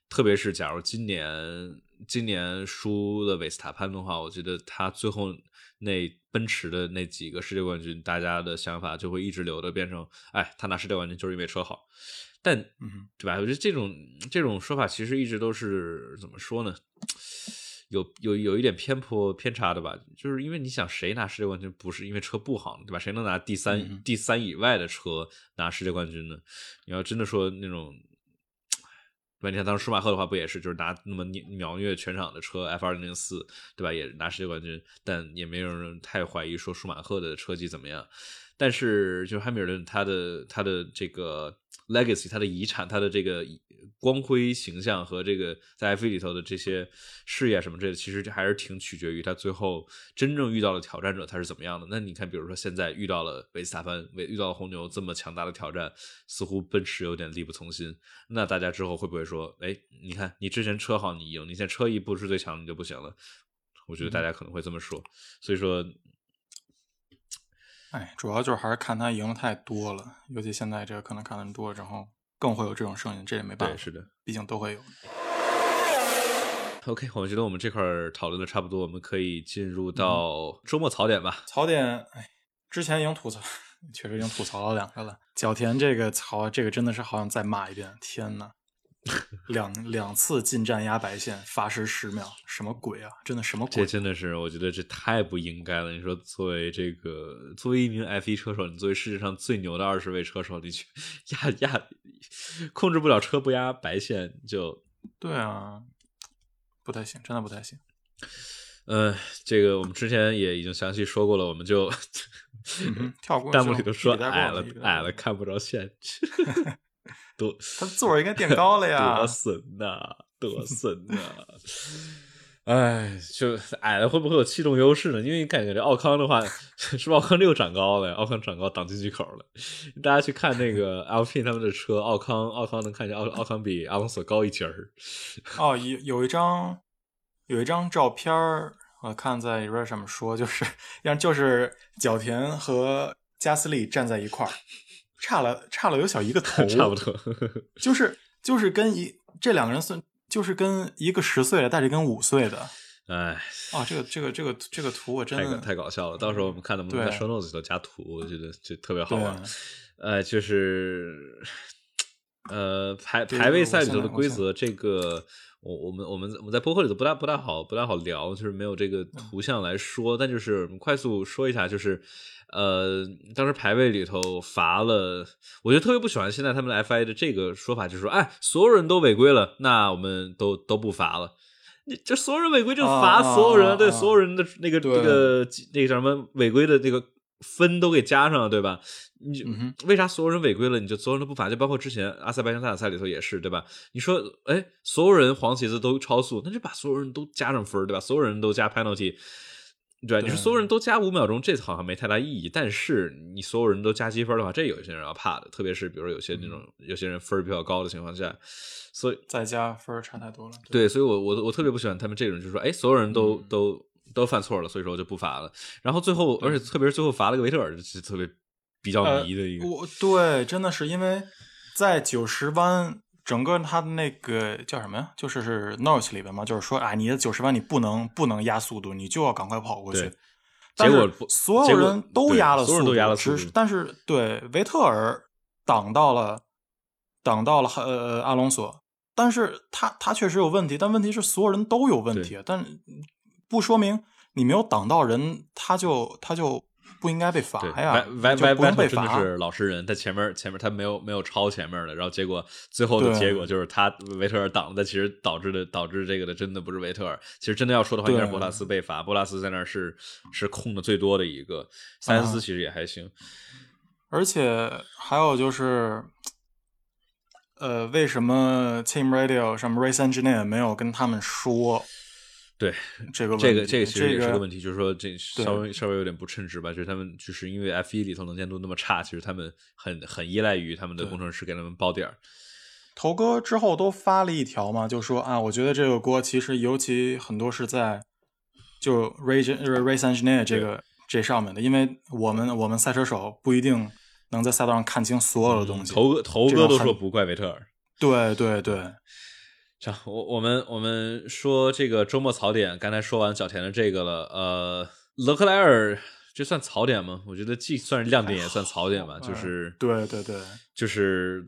特别是假如今年今年输了维斯塔潘的话，我觉得他最后那奔驰的那几个世界冠军，大家的想法就会一直流的变成，哎，他拿世界冠军就是因为车好。但对吧？我觉得这种这种说法其实一直都是怎么说呢？有有有一点偏颇偏差的吧，就是因为你想谁拿世界冠军不是因为车不好，对吧？谁能拿第三、嗯、第三以外的车拿世界冠军呢？你要真的说那种，你看当时舒马赫的话不也是，就是拿那么秒虐全场的车 F 二零零四，对吧？也拿世界冠军，但也没有人太怀疑说舒马赫的车技怎么样。但是就是汉密尔顿他的他的这个 legacy， 他的遗产，他的这个。光辉形象和这个在 F 一 里头的这些事业什么这其实还是挺取决于他最后真正遇到了挑战者他是怎么样的。那你看比如说现在遇到了维斯塔潘，遇到了红牛这么强大的挑战，似乎奔驰有点力不从心，那大家之后会不会说，哎，你看你之前车好你赢，你现在车一不是最强你就不行了？我觉得大家可能会这么说。所以说哎，主要就是还是看他赢太多了，尤其现在这可能看得多，然后更会有这种声音，这也没办法。对，是的，毕竟都会有。OK， 我们觉得我们这块讨论的差不多，我们可以进入到周末槽点吧。嗯、槽点，哎，之前已经吐槽，确实已经吐槽了两个了。角田这个槽，这个真的是好想再骂一遍，天哪！两两次近战压白线，罚时十秒，什么鬼啊！真的什么鬼？这真的是，我觉得这太不应该了。你说，作为这个，作为一名 F 一 车手，你作为世界上最牛的二十位车手，你去压压，控制不了车不压白线就。对啊，不太行，真的不太行。呃，这个我们之前也已经详细说过了，我们就嗯跳过。弹幕里都说矮了，矮了看不着线。他座应该垫高了呀，多神呐、啊，多神呐、啊！哎，就矮了会不会有气动优势呢？因为你感觉这奥康的话，是不是奥康又长高了？奥康长高挡进去口了。大家去看那个 Alpine 他们的车，奥康奥康能看见奥奥康比阿隆索高一截儿。哦，有有一张有一张照片我看在 Reddit 上面说，就是让就是角田和加斯利站在一块儿。差了差了有小一个头，差不多，就是就是跟一这两个人算，就是跟一个十岁的带着跟五岁的，哎，啊，这个这个这个这个图我真的太搞笑了，到时候我们看能不能在show notes里头加图，我觉得这特别好玩。呃，就是呃排排位赛里头的规则，这个我我们我们我们在播客里头不大不大好不大好聊，就是没有这个图像来说，但就是我们快速说一下，就是。呃，当时排位里头罚了，我就特别不喜欢现在他们的 F I 的这个说法，就是说，哎，所有人都违规了，那我们都都不罚了。你这所有人违规就罚所有人，啊、对、啊、所有人的那个这个那个叫什么违规的这个分都给加上了，对吧？你、嗯、为啥所有人违规了，你就所有人都不罚？就包括之前阿塞拜疆大奖赛里头也是，对吧？你说，哎，所有人黄鞋子都超速，那就把所有人都加上分，对吧？所有人都加 penalty。对，你说所有人都加五秒钟，这好像没太大意义。但是你所有人都加积分的话，这有些人要怕的，特别是比如说有些那种、嗯、有些人分比较高的情况下，所以再加分差太多了。对，对所以我我我特别不喜欢他们这种，就是说，哎，所有人都、嗯、都都犯错了，所以说我就不罚了。然后最后，而且特别是最后罚了个维特尔，就是特别比较迷的一个。呃、我对，真的是因为在九十弯。整个他的那个叫什么呀？就是是 Norwich 里边嘛，就是说，哎，你的九十万你不能不能压速度，你就要赶快跑过去。结果所有人都压了速度，但是对维特尔挡到了，挡到了呃阿隆索，但是他他确实有问题，但问题是所有人都有问题，但不说明你没有挡到人，他就他就。不应该被罚呀 ！Y Y Y 真的是老实人，他前面前面他没有没有超前面的，然后结果最后的结果就是他维特尔挡了，但其实导致的导致这个的真的不是维特尔，其实真的要说的话应该是博拉斯被罚，博拉斯在那是是控的最多的一个，塞恩斯其实也还行、啊，而且还有就是，呃，为什么 Team Radio 什么 Race Engineer 没有跟他们说？对，这个这个这个其实也是个问题，这个、就是说这稍微稍微有点不称职吧，就是他们就是因为 F 一 里头能见度那么差，其实他们很很依赖于他们的工程师给他们包点儿。头哥之后都发了一条嘛，就说啊，我觉得这个锅其实尤其很多是在就 race race engineer 这个这上面的，因为我们我们赛车手不一定能在赛道上看清所有的东西。嗯、头哥头哥都说不怪维特尔。对对对。对我我们我们说这个周末槽点，刚才说完角田的这个了，呃，勒克莱尔这算槽点吗？我觉得既算是亮点也算槽点吧，就是对对对，就是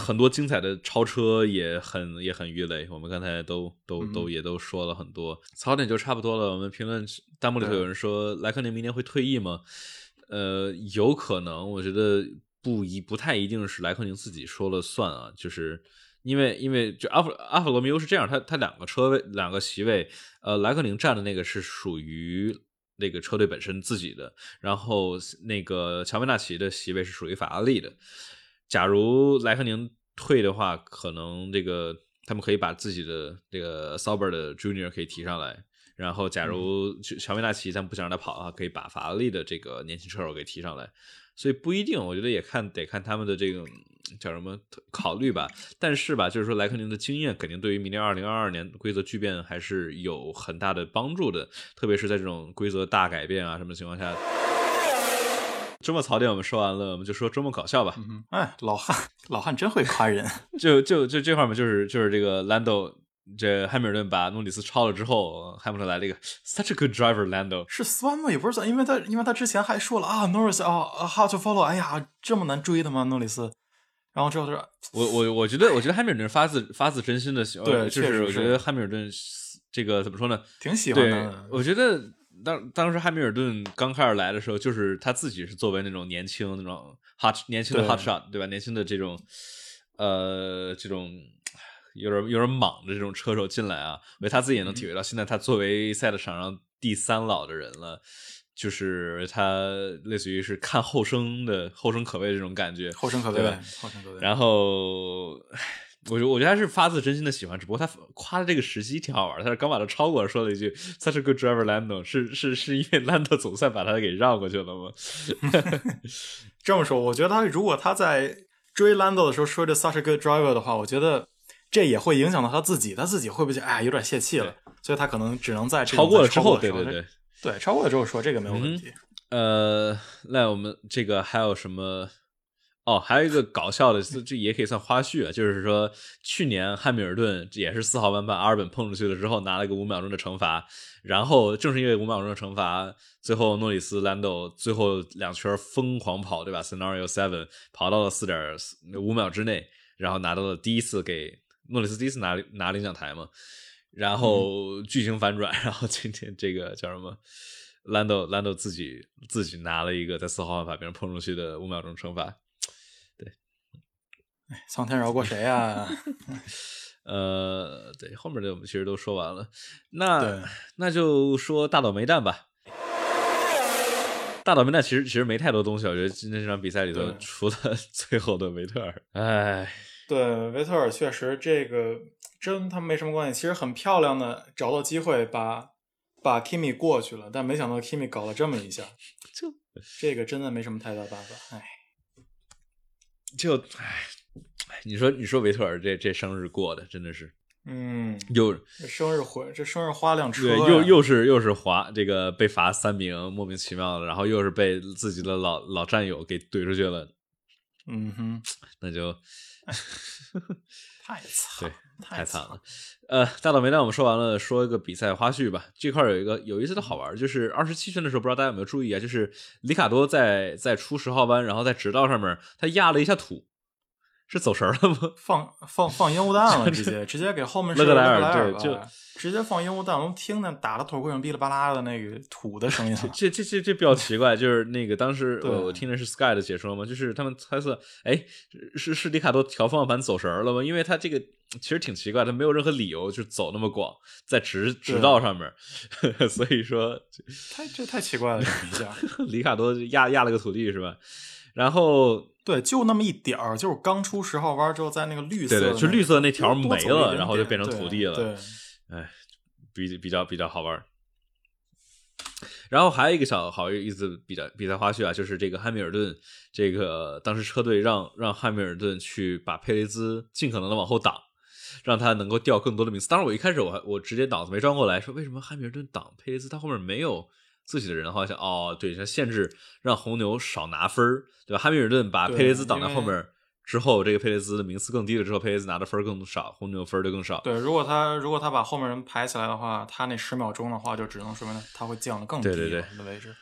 很多精彩的超车也很也很异类，我们刚才都都都也都说了很多槽点就差不多了。我们评论弹幕里头有人说莱科宁明年会退役吗？呃，有可能，我觉得不一不太一定是莱科宁自己说了算啊，就是。因为因为就阿法阿法罗密欧是这样，他他两个车位两个席位，呃，莱克宁站的那个是属于那个车队本身自己的，然后那个乔梅纳奇的席位是属于法拉利的。假如莱克宁退的话，可能这个他们可以把自己的这个 Sauber 的 Junior 可以提上来，然后假如乔梅纳奇他们不想让他跑的话，可以把法拉利的这个年轻车手给提上来。所以不一定，我觉得也看得看他们的这个叫什么考虑吧。但是吧，就是说莱克宁的经验肯定对于明年二零二二年规则巨变还是有很大的帮助的，特别是在这种规则大改变啊什么情况下。周末槽点我们说完了，我们就说周末搞笑吧。嗯、哎，老汉老汉真会夸人，就就就这块嘛，就是就是这个 Lando 这汉密尔顿把诺里斯超了之后，汉密尔顿来了一个 such a good driver Lando， 是酸吗？也不是酸，因为他因为他之前还说了啊 Norris 啊 how to follow， 哎呀这么难追的吗诺里斯？然后之后就是我我我觉得我觉得汉密尔顿发自发自真心的喜欢，对，就是我觉得汉密尔顿这个怎么说呢？挺喜欢的。我觉得当当时汉密尔顿刚开始来的时候，就是他自己是作为那种年轻那种 hot 年轻的 hot shot， 对, 对吧？年轻的这种呃这种。有点有点莽的这种车手进来啊，所以他自己也能体会到，现在他作为赛的场上第三老的人了，就是他类似于是看后生的后生可畏这种感觉，后生可畏对吧？后生可畏。然后我觉得我觉得他是发自真心的喜欢，只不过他夸的这个时机挺好玩，他是刚把他超过，说了一句他是 good driver Lando， 是是是因为 Lando 总算把他给绕过去了吗？这么说，我觉得他如果他在追 Lando 的时候说着 such a good driver 的话，我觉得。这也会影响到他自己，他自己会不会哎有点泄气了，所以他可能只能在这超过了之后，对对对对，超过了之后说这个没有问题。嗯、呃，那我们这个还有什么？哦，还有一个搞笑的，这也可以算花絮啊，就是说去年汉密尔顿也是四号弯把阿尔本碰出去了之后，拿了一个五秒钟的惩罚，然后正是因为五秒钟的惩罚，最后诺里斯、兰斗最后两圈疯狂跑，对吧 ？Scenario Seven 跑到了 四点五 秒之内，然后拿到了第一次给。诺里斯第一次拿拿领奖台嘛，然后剧情反转，然后今天这个叫什么 Lando Lando 自己自己拿了一个在四号弯把别人碰出去的五秒钟惩罚，对，哎，苍天饶过谁啊？呃，对，后面的我们其实都说完了，那那就说大倒霉蛋吧。大倒霉蛋其实其实没太多东西，我觉得今天这场比赛里头除了最后的维特尔，哎。对，维特尔确实这个真他们没什么关系，其实很漂亮的找到机会把把 Kimi 过去了，但没想到 Kimi 搞了这么一下，就这个真的没什么太大办法，哎，就哎，你说你说维特尔这这生日过的真的是，嗯，又这生日花这生日花辆车、啊，对，又又是又是滑这个被罚三名莫名其妙的，然后又是被自己的老老战友给怼出去了，嗯哼，那就。太惨，对，太惨了。呃，大倒霉蛋我们说完了，说一个比赛花絮吧。这块有一个有意思的好玩，就是二十七圈的时候，不知道大家有没有注意啊？就是里卡多在在出十号弯，然后在直道上面，他压了一下土，是走神了吗？放放放烟雾弹了，直接直接给后面勒格莱尔，对，就直接放烟雾弹，我们听那打了头盔上哔哩吧啦的那个土的声音、啊。这这这这比较奇怪，就是那个当时我、哦、听的是 Sky 的解说嘛，就是他们猜测，哎，是是里卡多调方向盘走神了吗？因为他这个其实挺奇怪，他没有任何理由就走那么广，在直直道上面，所以说太这太奇怪了，一下里卡多压压了个土地是吧？然后。对，就那么一点儿，就是刚出十号弯之后，在那个绿色的、那个，对对，就绿色那条没了，点然后就变成土地了。对，哎，比比较比较好玩。然后还有一个小好意思比较比赛花絮啊，就是这个汉密尔顿，这个当时车队让让汉密尔顿去把佩雷兹尽可能的往后挡，让他能够掉更多的名次。当然，我一开始我我直接脑子没转过来，说为什么汉密尔顿挡佩雷兹，他后面没有。自己的人的话想哦，对，像限制让红牛少拿分，对吧？汉密尔顿把佩雷兹挡在后面之后，这个佩雷兹的名次更低了，之后佩雷兹拿的分更少，红牛分就更少。对，如果他如果他把后面人排起来的话，他那十秒钟的话，就只能说明他会降得更低的位置。对对对。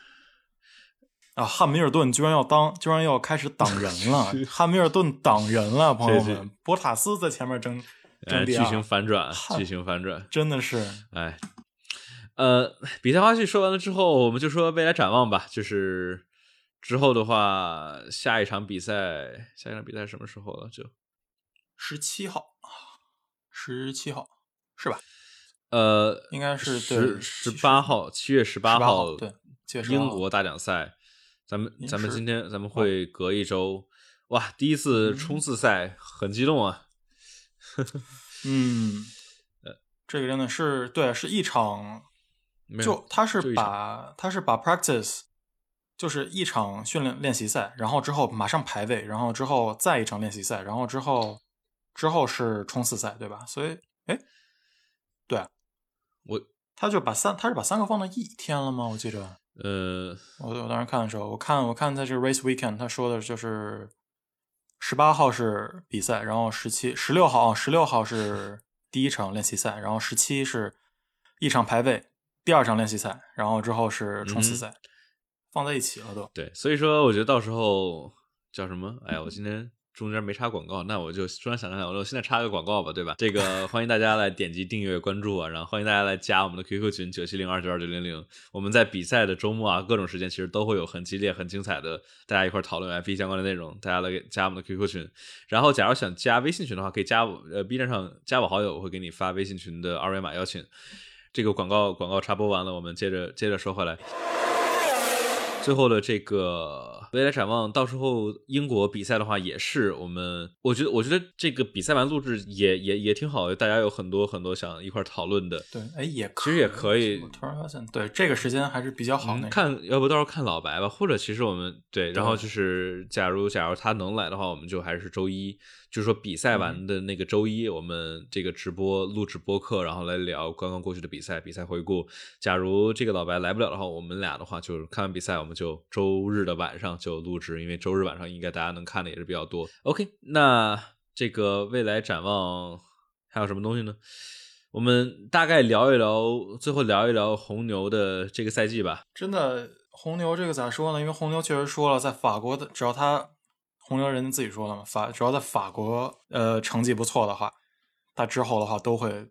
啊，汉密尔顿居然要当，居然要开始挡人了！汉密尔顿挡人了，朋友们，博塔斯在前面争争第二，剧情反转，剧情反转，真的是哎。呃，比赛花絮说完了之后，我们就说未来展望吧。就是之后的话，下一场比赛，下一场比赛什么时候了？就十七号，十七号是吧？呃，应该是对十八号 ,七月十八 号，对，英国大奖赛。咱们咱们今天咱们会隔一周。哇，第一次冲刺赛，很激动啊。嗯，这个真的是对，是一场。就他是把他是把 practice 就是一场训练练习赛，然后之后马上排位，然后之后再一场练习赛，然后之后之后是冲刺赛，对吧？所以，哎，对、啊，我他就把三他是把三个放到一天了吗？我记着，呃，我我当时看的时候，我看我看在这个 race weekend 他说的就是十八号是比赛，然后十七、十六号、十六号是第一场练习赛，然后十七是一场排位，第二场练习赛，然后之后是冲刺赛，嗯、放在一起了都。对，所以说我觉得到时候叫什么？哎呀，我今天中间没插广告，那我就突然想想，我现在插个广告吧，对吧？这个欢迎大家来点击订阅关注啊，然后欢迎大家来加我们的 Q Q 群九七零二九二九零零。我们在比赛的周末啊，各种时间其实都会有很激烈、很精彩的，大家一块讨论 F 一 相关的内容。大家来加我们的 Q Q 群，然后假如想加微信群的话，可以加我呃 B 站上加我好友，我会给你发微信群的二维码邀请。这个广告广告插播完了，我们接着接着说回来。最后的这个未来展望，到时候英国比赛的话也是我们，我觉得我觉得这个比赛完录制也也也挺好，大家有很多很多想一块讨论的。对，哎，也可以，其实也可以。我突然发现，对这个时间还是比较好、那个嗯。看，要不到时候看老白吧，或者其实我们对，然后就是假如假如他能来的话，我们就还是周一，就是说比赛完的那个周一，我们这个直播录制播客，然后来聊刚刚过去的比赛，比赛回顾。假如这个老白来不了的话，我们俩的话就是看完比赛我们。就周日的晚上就录制，因为周日晚上应该大家能看的也是比较多。 OK， 那这个未来展望还有什么东西呢？我们大概聊一聊，最后聊一聊红牛的这个赛季吧。真的红牛这个咋说呢？因为红牛确实说了，在法国的，只要他红牛人自己说了嘛，法只要在法国呃成绩不错的话，他之后的话都会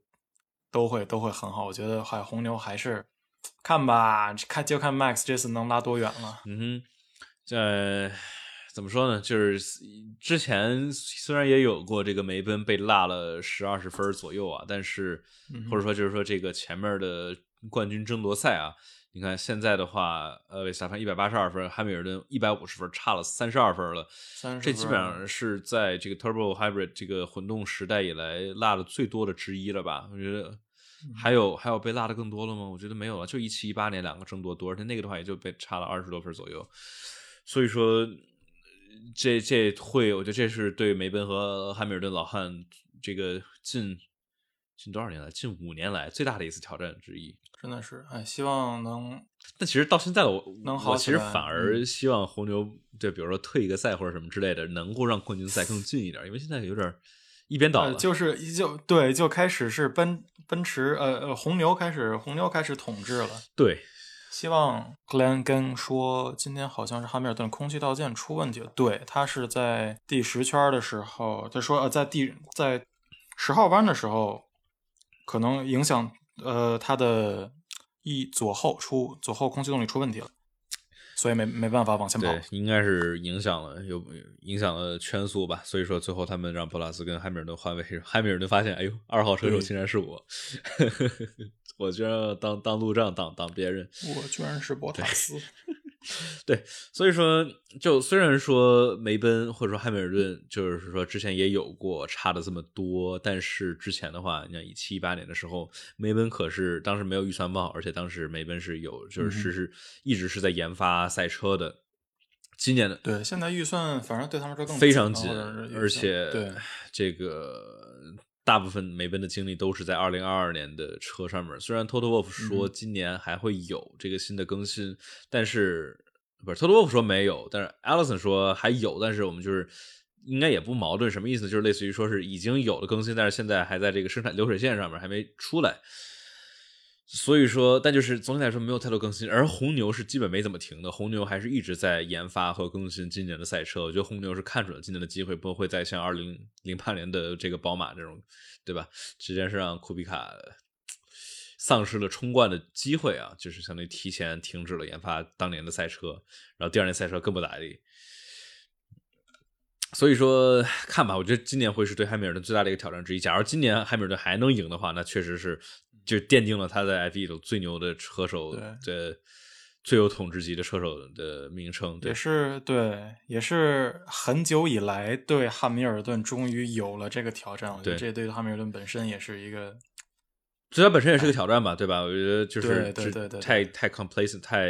都会都会很好。我觉得还红牛还是看吧，看就看 Max 这次能拉多远了。嗯哼，呃，怎么说呢？就是之前虽然也有过这个梅奔被落了十二十分左右啊，但是、嗯、或者说就是说这个前面的冠军争夺赛啊，你看现在的话，呃，维斯塔潘一百八十二分，汉密尔顿一百五十分，差了三十二分了。三十分，这基本上是在这个 Turbo Hybrid 这个混动时代以来落的最多的之一了吧？我觉得。还有还有被落的更多了吗？我觉得没有了，就一七一八年两个争夺多，而且那个的话也就被差了二十多分左右。所以说，这这会，我觉得这是对梅奔和汉密尔顿老汉这个近近多少年来，近五年来最大的一次挑战之一。真的是，哎，希望能。但其实到现在我，我能好起来，我其实反而希望红牛，对，比如说退一个赛或者什么之类的，能够让冠军赛更近一点，因为现在有点。一边倒了、呃，就是就对，就开始是奔奔驰呃红牛开始红牛开始统治了。对，希望 Glen 跟说今天好像是汉密尔顿空气道件出问题了。对，他是在第十圈的时候，他说呃在第在十号弯的时候，可能影响呃他的一左后出左后空气动力出问题了。所以没没办法往前跑，对，应该是影响了，有影响了圈速吧。所以说最后他们让博拉斯跟汉密尔顿换位，汉密尔顿发现，哎呦，二号车手竟然是我，我居然当当路障挡挡别人，我居然是博塔斯。对，所以说就虽然说梅奔或者说汉密尔顿就是说之前也有过差的这么多，但是之前的话你看一七一八年的时候，梅奔可是当时没有预算帽，而且当时梅奔是有就是是是、嗯、一直是在研发赛车的。今年的对现在预算反正对他们说更非常紧，而且对这个大部分梅奔的精力都是在二零二二年的车上面，虽然 Toto Wolff 说今年还会有这个新的更新，嗯、但是不是 Toto Wolff 说没有，但是 Allison 说还有，但是我们就是应该也不矛盾，什么意思？就是类似于说是已经有了更新，但是现在还在这个生产流水线上面还没出来，所以说，但就是总体来说没有太多更新，而红牛是基本没怎么停的，红牛还是一直在研发和更新今年的赛车。我觉得红牛是看准了今年的机会，不会再像二零零八年的这个宝马这种，对吧？直接是让库比卡丧失了冲冠的机会啊，就是相当于提前停止了研发当年的赛车，然后第二年赛车更不咋地。所以说看吧，我觉得今年会是对汉密尔顿最大的一个挑战之一。假如今年汉密尔顿还能赢的话，那确实是就奠定了他在 F 一 里最牛的车手的最有统治级的车手的名称。对，也是对，也是很久以来对汉密尔顿终于有了这个挑战。我觉得这对汉密尔顿本身也是一个，所以它本身也是个挑战吧，对吧？我觉得就是太太 complacent 太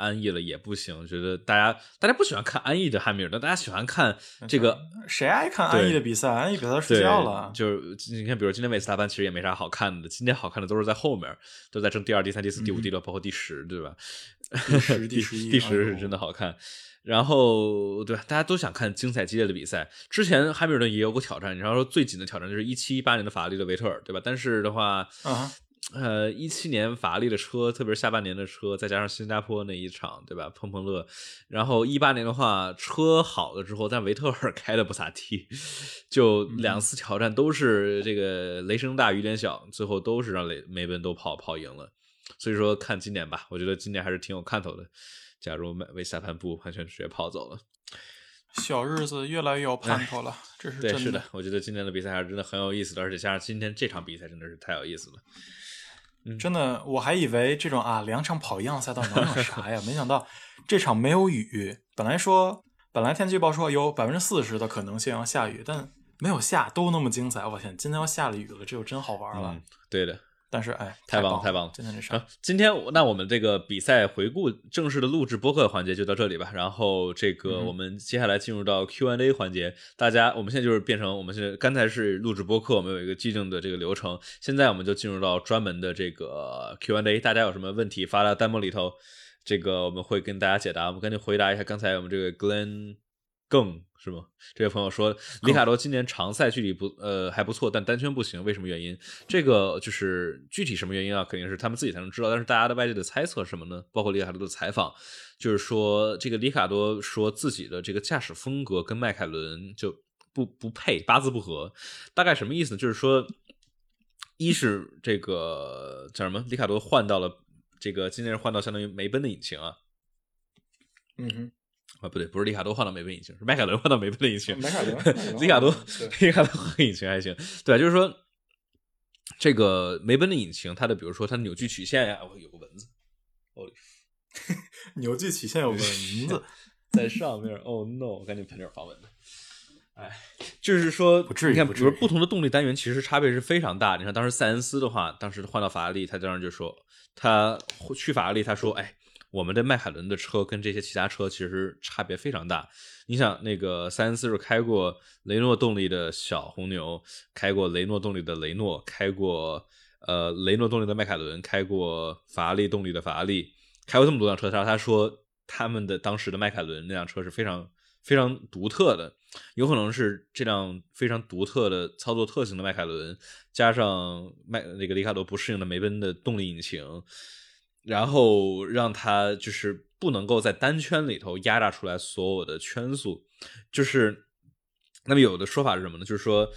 安逸了也不行。我觉得大家大家不喜欢看安逸的汉密尔顿，大家喜欢看这个，谁爱看安逸的比赛？安逸比赛睡觉了。就是你看，比如今天维斯塔潘其实也没啥好看的，今天好看的都是在后面，都在争第二、第三、第四、第五、第六，包括第十，对吧？第十第十一第十是真的好看。然后对，大家都想看精彩激烈的比赛。之前汉密尔顿也有过挑战，然后说最紧的挑战就是一七一八年的法拉利的维特尔，对吧？但是的话，啊、呃，一七年法拉利的车，特别是下半年的车，再加上新加坡那一场，对吧？碰碰乐。然后一八年的话，车好了之后，但维特尔开的不咋地，就两次挑战都是这个雷声大雨点小，最后都是让雷梅奔都跑跑赢了。所以说看今年吧，我觉得今年还是挺有看头的。假如维斯塔潘不完全直接跑走了，小日子越来越有盼头了，这是真的。对，是的，我觉得今天的比赛还是真的很有意思的，而且加上今天这场比赛真的是太有意思了。嗯、真的，我还以为这种啊两场跑一样赛道能有啥呀？没想到这场没有雨。本来说，本来天气预报说有百分之四十的可能性要下雨，但没有下，都那么精彩。我天，今天要下了雨了，这就真好玩了。嗯、对的。但是哎，太棒了，太棒了！今天这事、啊，今天那我们这个比赛回顾正式的录制播客环节就到这里吧。然后这个我们接下来进入到 Q and A 环节，嗯、大家我们现在就是变成我们现在刚才是录制播客，我们有一个既定的这个流程，现在我们就进入到专门的这个 Q and A， 大家有什么问题发到弹幕里头，这个我们会跟大家解答。我们赶紧回答一下刚才我们这个 Glenn 更。是吗？这位朋友说，里卡多今年长赛距离不呃还不错，但单圈不行，为什么原因？这个就是具体什么原因啊？肯定是他们自己才能知道。但是大家的外界的猜测是什么呢？包括里卡多的采访，就是说这个里卡多说自己的这个驾驶风格跟迈凯伦就不不配，八字不合。大概什么意思呢？就是说，一是这个叫什么？里卡多换到了这个今年换到相当于梅奔的引擎啊。嗯哼。啊，不对，不是里卡多换到梅奔引擎，是迈凯伦换到梅奔的引擎。迈凯伦，里卡多，里卡多换引擎还行。对，就是说，这个梅奔的引擎，它的比如说它的扭矩曲线呀，我有个蚊子，哦，扭矩曲线有蚊子在上面。哦 no， 我赶紧喷点防蚊的。哎，就是说，不至于，你看，比如不同的动力单元其实差别是非常大。你看，当时塞恩斯的话，当时换到法拉利，他当时就说，他去法拉利，他说，哎。我们的迈凯伦的车跟这些其他车其实差别非常大。你想，那个塞恩斯是开过雷诺动力的小红牛，开过雷诺动力的雷诺，开过呃雷诺动力的迈凯伦，开过法拉利动力的法拉利，开过这么多辆车。他说他们的当时的迈凯伦那辆车是非常非常独特的，有可能是这辆非常独特的操作特性的迈凯伦，加上迈那个里卡多不适应的梅奔的动力引擎。然后让他就是不能够在单圈里头压榨出来所有的圈速，就是那么有的说法是什么呢？就是说，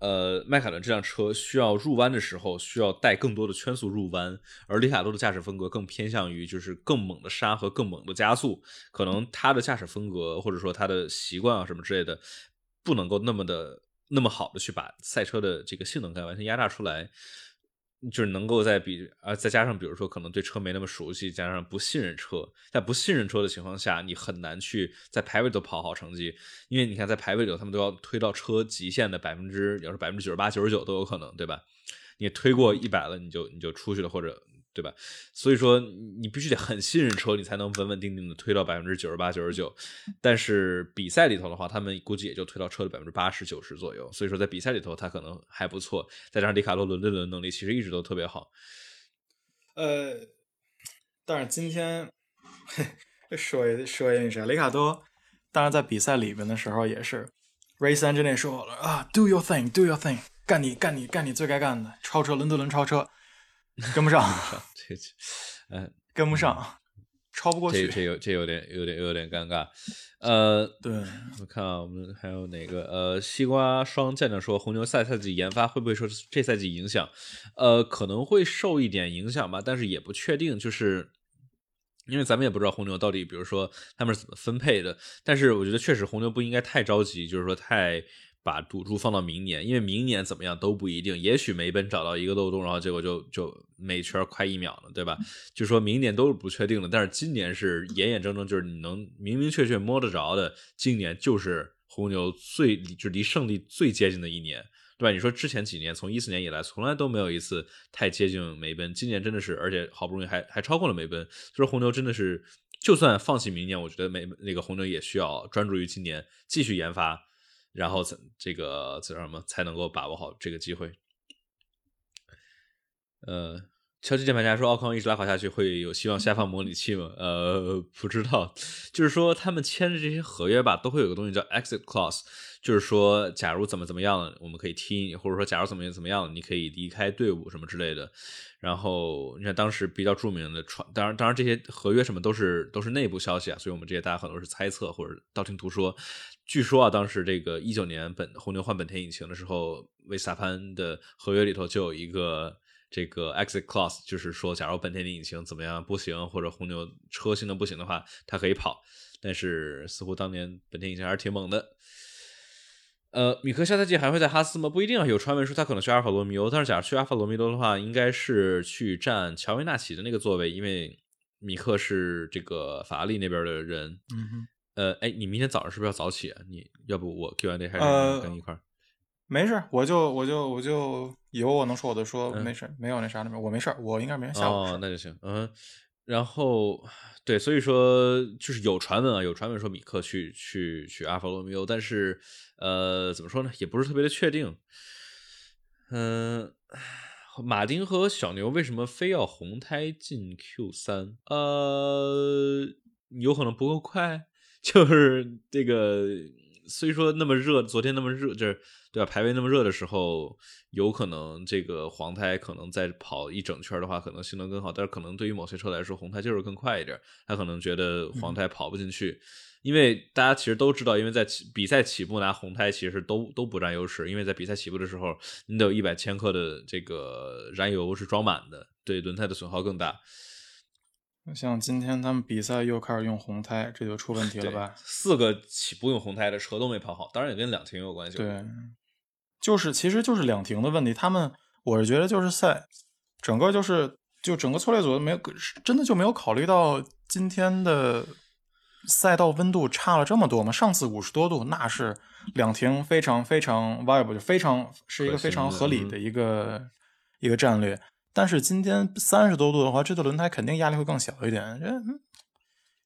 呃，迈凯伦这辆车需要入弯的时候需要带更多的圈速入弯，而里卡多的驾驶风格更偏向于就是更猛的刹和更猛的加速，可能他的驾驶风格或者说他的习惯啊什么之类的，不能够那么的那么好的去把赛车的这个性能感完全压榨出来。就是能够在比啊，再加上比如说可能对车没那么熟悉，加上不信任车，在不信任车的情况下，你很难去在排位都跑好成绩，因为你看在排位里他们都要推到车极限的百分之，要是百分之九十八、九十九都有可能，对吧？你推过一百了，你就你就出去了，或者对吧？所以说你必须得很信任车，你才能稳稳定定的推到百分之九十八、九十九。但是比赛里头的话，他们估计也就推到车的百分之八十、九十左右。所以说在比赛里头，他可能还不错。再加上里卡多轮对轮能力其实一直都特别好。呃，但是今天说一说一下里卡多，当然在比赛里面的时候也是 ，Race Engineer 说好了啊 ，Do your thing, do your thing， 干你干你干你最该干的，超车轮对轮超车。跟不上，这呃跟不上，超不过去，这这有这有点有点有点尴尬，呃，对，我看啊，我们还有哪个呃，西瓜双站长说红牛下赛季研发会不会受这赛季影响？呃，可能会受一点影响吧，但是也不确定，就是。因为咱们也不知道红牛到底，比如说他们是怎么分配的，但是我觉得确实红牛不应该太着急，就是说太把赌注放到明年，因为明年怎么样都不一定，也许梅奔找到一个漏洞，然后结果就就每圈快一秒了，对吧？就说明年都是不确定的，但是今年是眼眼睁睁，就是你能明明确确摸得着的，今年就是红牛最就离胜利最接近的一年。对吧？你说之前几年，从一四年以来，从来都没有一次太接近梅奔。今年真的是，而且好不容易还还超过了梅奔。就是红牛真的是，就算放弃明年，我觉得梅那个红牛也需要专注于今年，继续研发，然后这个叫什么才能够把握好这个机会。呃，超级键盘侠说奥康一直拉垮下去会有希望下放模拟器吗？呃，不知道，就是说他们签的这些合约吧，都会有个东西叫 exit clause， 就是说假如怎么怎么样了，我们可以踢你，或者说假如怎么怎么样了，你可以离开队伍什么之类的。然后你看当时比较著名的传，当然当然这些合约什么都是都是内部消息啊，所以我们这些大家很多是猜测或者道听途说。据说啊，当时这个一九年本红牛换本田引擎的时候，维斯塔潘的合约里头就有一个。这个 exit clause 就是说，假如本田的引擎怎么样不行，或者红牛车性能不行的话，它可以跑。但是似乎当年本田引擎还是挺猛的。呃，米克下赛季还会在哈斯吗？不一定啊，有传闻说他可能去阿尔法罗密欧，但是假如去阿尔法罗密欧的话，应该是去占乔维纳奇的那个座位，因为米克是这个法拉利那边的人。嗯哼。呃，哎，你明天早上是不是要早起啊？你要不我 Q and A 还是跟一块儿？呃没事，我就我就我就以后我能说我就说，没事，嗯、没有那啥的，我没事，我应该没事。哦，那就行，嗯。然后对，所以说就是有传闻啊，有传闻说米克去去去阿尔法罗密欧，但是呃，怎么说呢，也不是特别的确定。嗯、呃，马丁和小牛为什么非要红胎进 Q 三？ 呃，有可能不够快，就是这个。所以说那么热，昨天那么热，就是对吧？排位那么热的时候，有可能这个黄胎可能再跑一整圈的话，可能性能更好。但是可能对于某些车来说，红胎就是更快一点。他可能觉得黄胎跑不进去，嗯、因为大家其实都知道，因为在比赛起步拿红胎其实都都不占优势，因为在比赛起步的时候，你得有一百千克的这个燃油是装满的，对轮胎的损耗更大。像今天他们比赛又开始用红胎，这就出问题了吧？四个起不用红胎的车都没跑好，当然也跟两停有关系。对，就是其实就是两停的问题。他们我是觉得就是赛，整个就是就整个策略组没有真的就没有考虑到今天的赛道温度差了这么多吗？上次五十多度那是两停非常非常 viable， 就非常是一个非常合理的一个、嗯、一个战略。但是今天三十多度的话，这对轮胎肯定压力会更小一点。这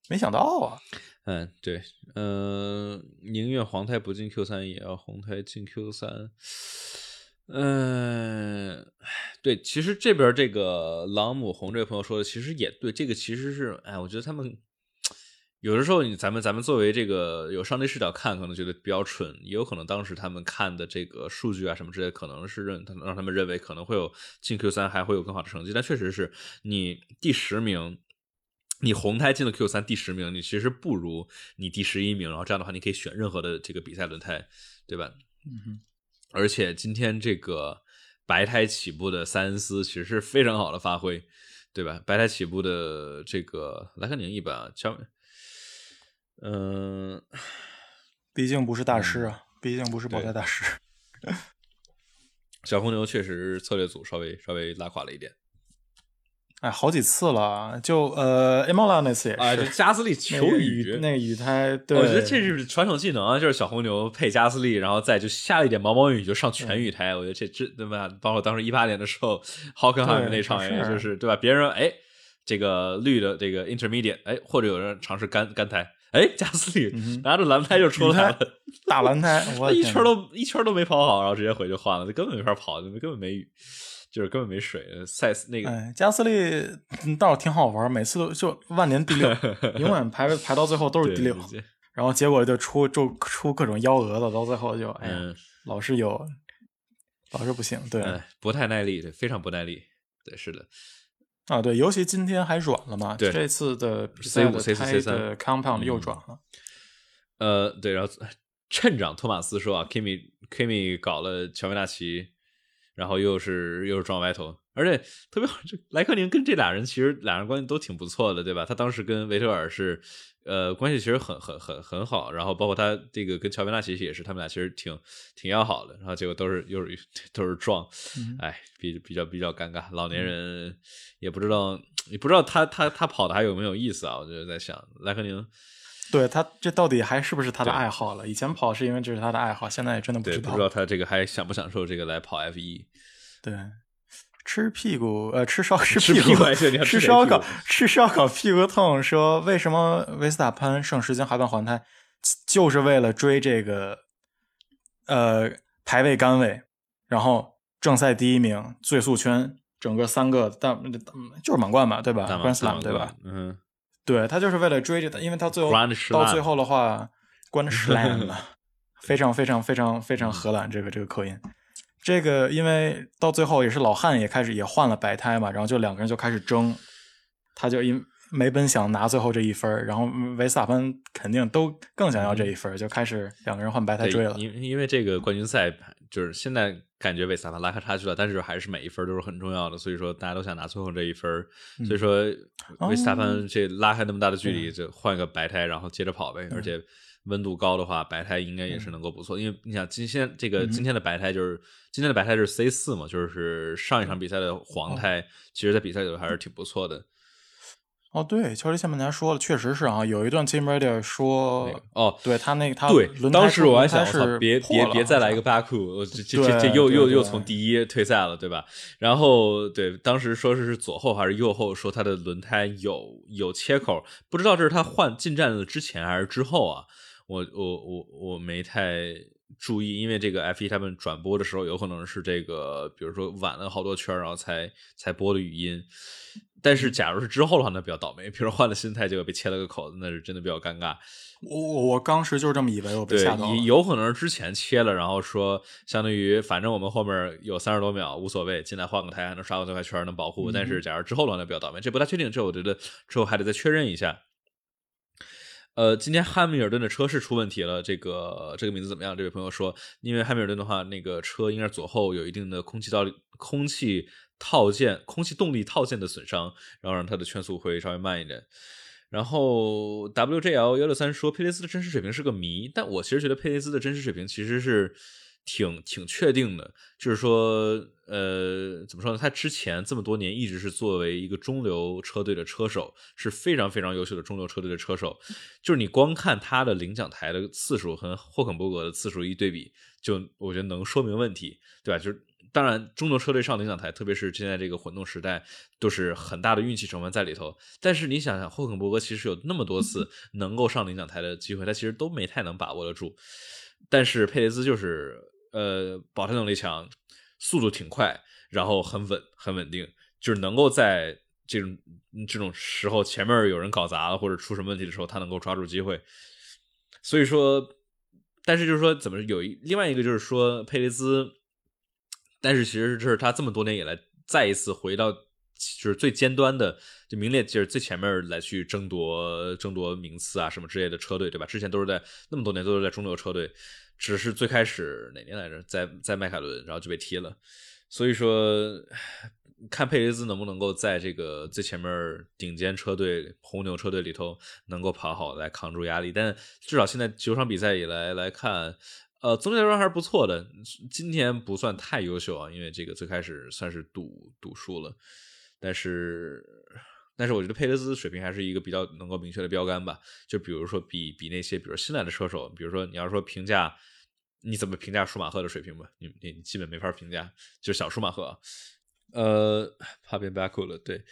没想到啊。嗯，对，呃，宁愿黄胎不进 Q 三，也要红胎进 Q 三。嗯、呃，对，其实这边这个朗姆红这位朋友说的，其实也对，这个其实是，哎，我觉得他们有的时候，你咱们咱们作为这个有上帝视角看，可能觉得比较蠢，也有可能当时他们看的这个数据啊什么之类的，可能是认让他们认为可能会有进 Q 三还会有更好的成绩，但确实是你第十名，你红胎进了 Q 三第十名，你其实不如你第十一名，然后这样的话你可以选任何的这个比赛轮胎，对吧？嗯哼。而且今天这个白胎起步的塞恩斯其实是非常好的发挥，对吧？白胎起步的这个莱克宁一般乔。嗯，毕竟不是大师啊，嗯、毕竟不是保胎大师。小红牛确实策略组稍微稍微拉垮了一点。哎，好几次了，就呃 ，Emola 那次也是，啊、就加斯利求雨那个雨胎，对，我觉得这是传统技能啊，就是小红牛配加斯利，然后再就下一点毛毛雨就上全雨胎，嗯、我觉得这这对吧？包括当时一八年的时候，浩克汉姆那场也就是对吧？别人说哎，这个绿的这个 intermediate， 哎，或者有人尝试干干胎。哎，加斯利、嗯、拿着蓝胎就出来了，大蓝胎，我一圈都一圈都没跑好，然后直接回去换了，这根本没法跑，根本没雨，就是根本没水。赛那个、哎、加斯利倒是挺好玩，每次都就万年第六，永远排排到最后都是第六，然后结果就出就出各种幺蛾子，到最后就哎呀，嗯、老是有，老是不行，对，嗯、不太耐力，对，非常不耐力，对，是的。啊，对，尤其今天还软了嘛，对，这次的 C 五 C 四 C 三 的 compound 又软了、嗯。呃，对，然后趁长托马斯说啊 ，Kimi Kimi 搞了乔维纳奇，然后又是又是撞歪头，而且特别好，这莱克宁跟这俩人其实俩人关系都挺不错的，对吧？他当时跟维特尔是呃关系其实很很很很好，然后包括他这个跟乔维纳奇也是，他们俩其实挺挺要好的，然后结果都是又是都是撞，哎，比比较比较尴尬，老年人。嗯，也不知道，也不知道他他他跑的还有没有意思啊？我就在想，莱克宁，对他这到底还是不是他的爱好了？以前跑是因为这是他的爱好，现在也真的不知道，不知道他这个还享不享受这个来跑 F 一？对，吃屁股，呃，吃烧吃屁股，吃烧烤，吃烧烤屁股痛。说为什么维斯塔潘剩十斤还敢还胎，就是为了追这个呃排位杆位，然后正赛第一名，最速圈。整个三个大就是满贯嘛，对吧 ？Grand Slam 对吧？嗯，对他就是为了追这，因为他最后到最后的话 ，Grand Slam 了，非常非常非常非常荷兰这个这个口音。这个因为到最后也是老汉也开始也换了白胎嘛，然后就两个人就开始争，他就因梅奔想拿最后这一分，然后维斯塔潘肯定都更想要这一分，就开始两个人换白胎追了。因因为这个冠军赛就是现在感觉维斯塔潘拉开差距了，但是还是每一分都是很重要的，所以说大家都想拿最后这一分，嗯、所以说维斯塔潘这拉开那么大的距离，就换个白胎，然后接着跑呗，嗯、而且。温度高的话，白胎应该也是能够不错，嗯、因为你想今天这个今天的白胎就是、嗯、今天的白胎就是 C 四 嘛，就是上一场比赛的黄胎，嗯、其实在比赛里头还是挺不错的。哦，对，乔治下面咱说了，确实是啊，有一段 Team Radio 说，哦，对他那个他对，当时我还想说，别别别再来一个巴库，这这这又又又从第一退赛了，对吧？然后对，当时说是左后还是右后，说他的轮胎有有切口，不知道这是他换进站的之前还是之后啊。我我我我没太注意，因为这个 F 一 他们转播的时候有可能是这个比如说晚了好多圈然后才才播的语音，但是假如是之后的话那比较倒霉，比如换了心态就被切了个口子，那是真的比较尴尬。我我当时就是这么以为，我被吓到了。有可能之前切了，然后说相当于反正我们后面有三十多秒无所谓，进来换个台还能刷个最快圈能保护，嗯、但是假如之后的话那比较倒霉，这不太确定，这我觉得之后还得再确认一下。呃，今天汉密尔顿的车是出问题了，这个这个名字怎么样？这位朋友说，因为汉密尔顿的话，那个车应该左后有一定的空气道、空气套件、空气动力套件的损伤，然后让他的圈速会稍微慢一点。然后 W J L 一六三 说，佩雷斯的真实水平是个谜，但我其实觉得佩雷斯的真实水平其实是挺挺确定的，就是说，呃，怎么说呢？他之前这么多年一直是作为一个中流车队的车手，是非常非常优秀的中流车队的车手。就是你光看他的领奖台的次数和霍肯伯格的次数一对比，就我觉得能说明问题，对吧？就是当然，中流车队上领奖台，特别是现在这个混动时代，都是很大的运气成分在里头。但是你想想，霍肯伯格其实有那么多次能够上领奖台的机会，他其实都没太能把握得住。但是佩雷兹就是，呃，保胎能力强。速度挺快，然后很稳，很稳定，就是能够在这种这种时候，前面有人搞砸了或者出什么问题的时候，他能够抓住机会。所以说，但是就是说，怎么有一另外一个就是说佩雷兹，但是其实是他这么多年以来再一次回到就是最尖端的，就名列就是最前面来去争夺争夺名次啊什么之类的车队，对吧？之前都是在那么多年都是在中流车队。只是最开始哪年来着，在在迈凯伦，然后就被踢了，所以说看佩雷兹能不能够在这个最前面顶尖车队红牛车队里头能够跑好来扛住压力，但至少现在九场比赛以来来看，呃，总体来说还是不错的。今天不算太优秀啊，因为这个最开始算是赌赌输了，但是。但是我觉得佩雷兹水平还是一个比较能够明确的标杆吧，就比如说比比那些比如新来的车手，比如说你要说评价，你怎么评价舒马赫的水平吧，你你基本没法评价，就是小舒马赫、啊，呃，怕变 back 了，对，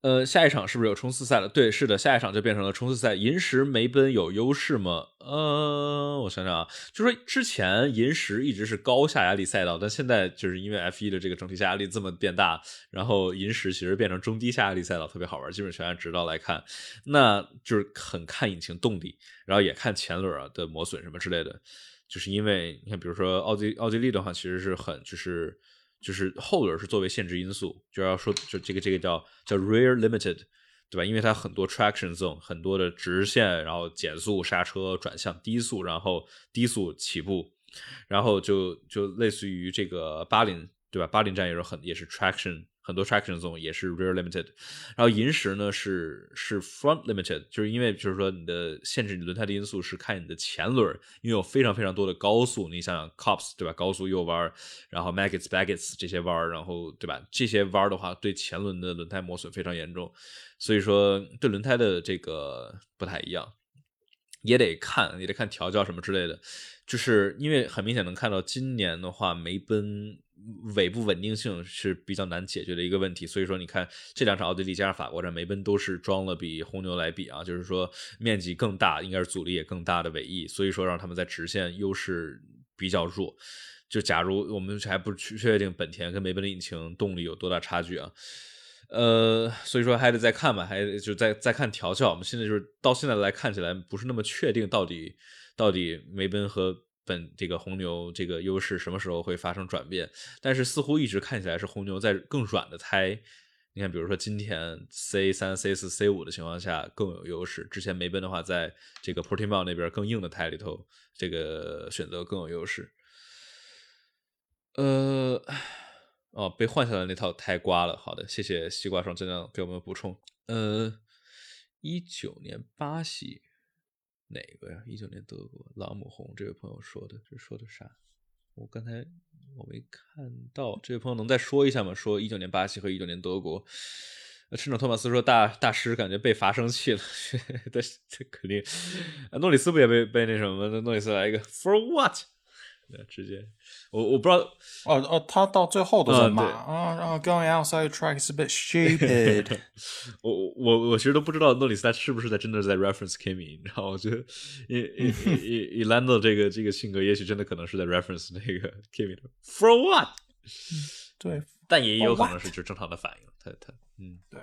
呃，下一场是不是有冲刺赛了？对，是的，下一场就变成了冲刺赛。银石梅奔有优势吗？呃，我想想啊，就说之前银石一直是高下压力赛道，但现在就是因为 F 一 的这个整体下压力这么变大，然后银石其实变成中低下压力赛道，特别好玩，基本全按直道来看，那就是很看引擎动力，然后也看前轮啊的磨损什么之类的，就是因为你看，比如说奥地奥地利的话，其实是很就是。就是后轮是作为限制因素，就要说就这个这个叫叫 rear limited， 对吧？因为它很多 traction zone， 很多的直线，然后减速、刹车、转向、低速，然后低速起步，然后就就类似于这个巴林，对吧？巴林站也是很也是 traction， 很多 traction zone 也是 rear limited， 然后银石呢是是 front limited， 就是因为就是说你的限制你轮胎的因素是看你的前轮，因为有非常非常多的高速，你想想 cops 对吧？高速右弯，然后 maggots baggots 这些弯，然后对吧？这些弯的话对前轮的轮胎磨损非常严重，所以说对轮胎的这个不太一样，也得看也得看调教什么之类的，就是因为很明显能看到今年的话梅奔。尾部稳定性是比较难解决的一个问题，所以说你看这两场奥地利加上法国站梅奔都是装了比红牛来比啊，就是说面积更大，应该是阻力也更大的尾翼，所以说让他们在直线优势比较弱，就假如我们还不确定本田跟梅奔的引擎动力有多大差距啊，呃，所以说还得再看吧，还得就再再看调教。我们现在就是到现在来看起来不是那么确定到底到底梅奔和本这个红牛这个优势什么时候会发生转变，但是似乎一直看起来是红牛在更软的胎。你看比如说今天 C 三 C 四 C 五 的情况下更有优势，之前梅奔的话在这个 Portimao 那边更硬的胎里头这个选择更有优势。呃哦，被换下来那套胎刮了，好的，谢谢西瓜霜真的给我们补充。呃 ,十九 年巴西哪个呀 ?十九 年德国朗姆红，这位朋友说的，这说的啥我刚才我没看到，这位朋友能再说一下吗？说十九年巴西和十九年德国。赤鸟托马斯说大大师感觉被罚生气了，呵呵，这这肯定。诺里斯不也被被那什么？诺里斯来一个 for what？ 直接，我我不知道。哦哦，他到最后都在骂啊，然后 going outside track is a bit stupid 我。我我我其实都不知道诺里斯他是不是在真的在 reference Kimi， 你知道吗？我觉得以以以以兰德这个这个性格，也许真的可能是在 reference 那个 Kimi 的 for what？ 对，但也有可能是就正常的反应。他他嗯对，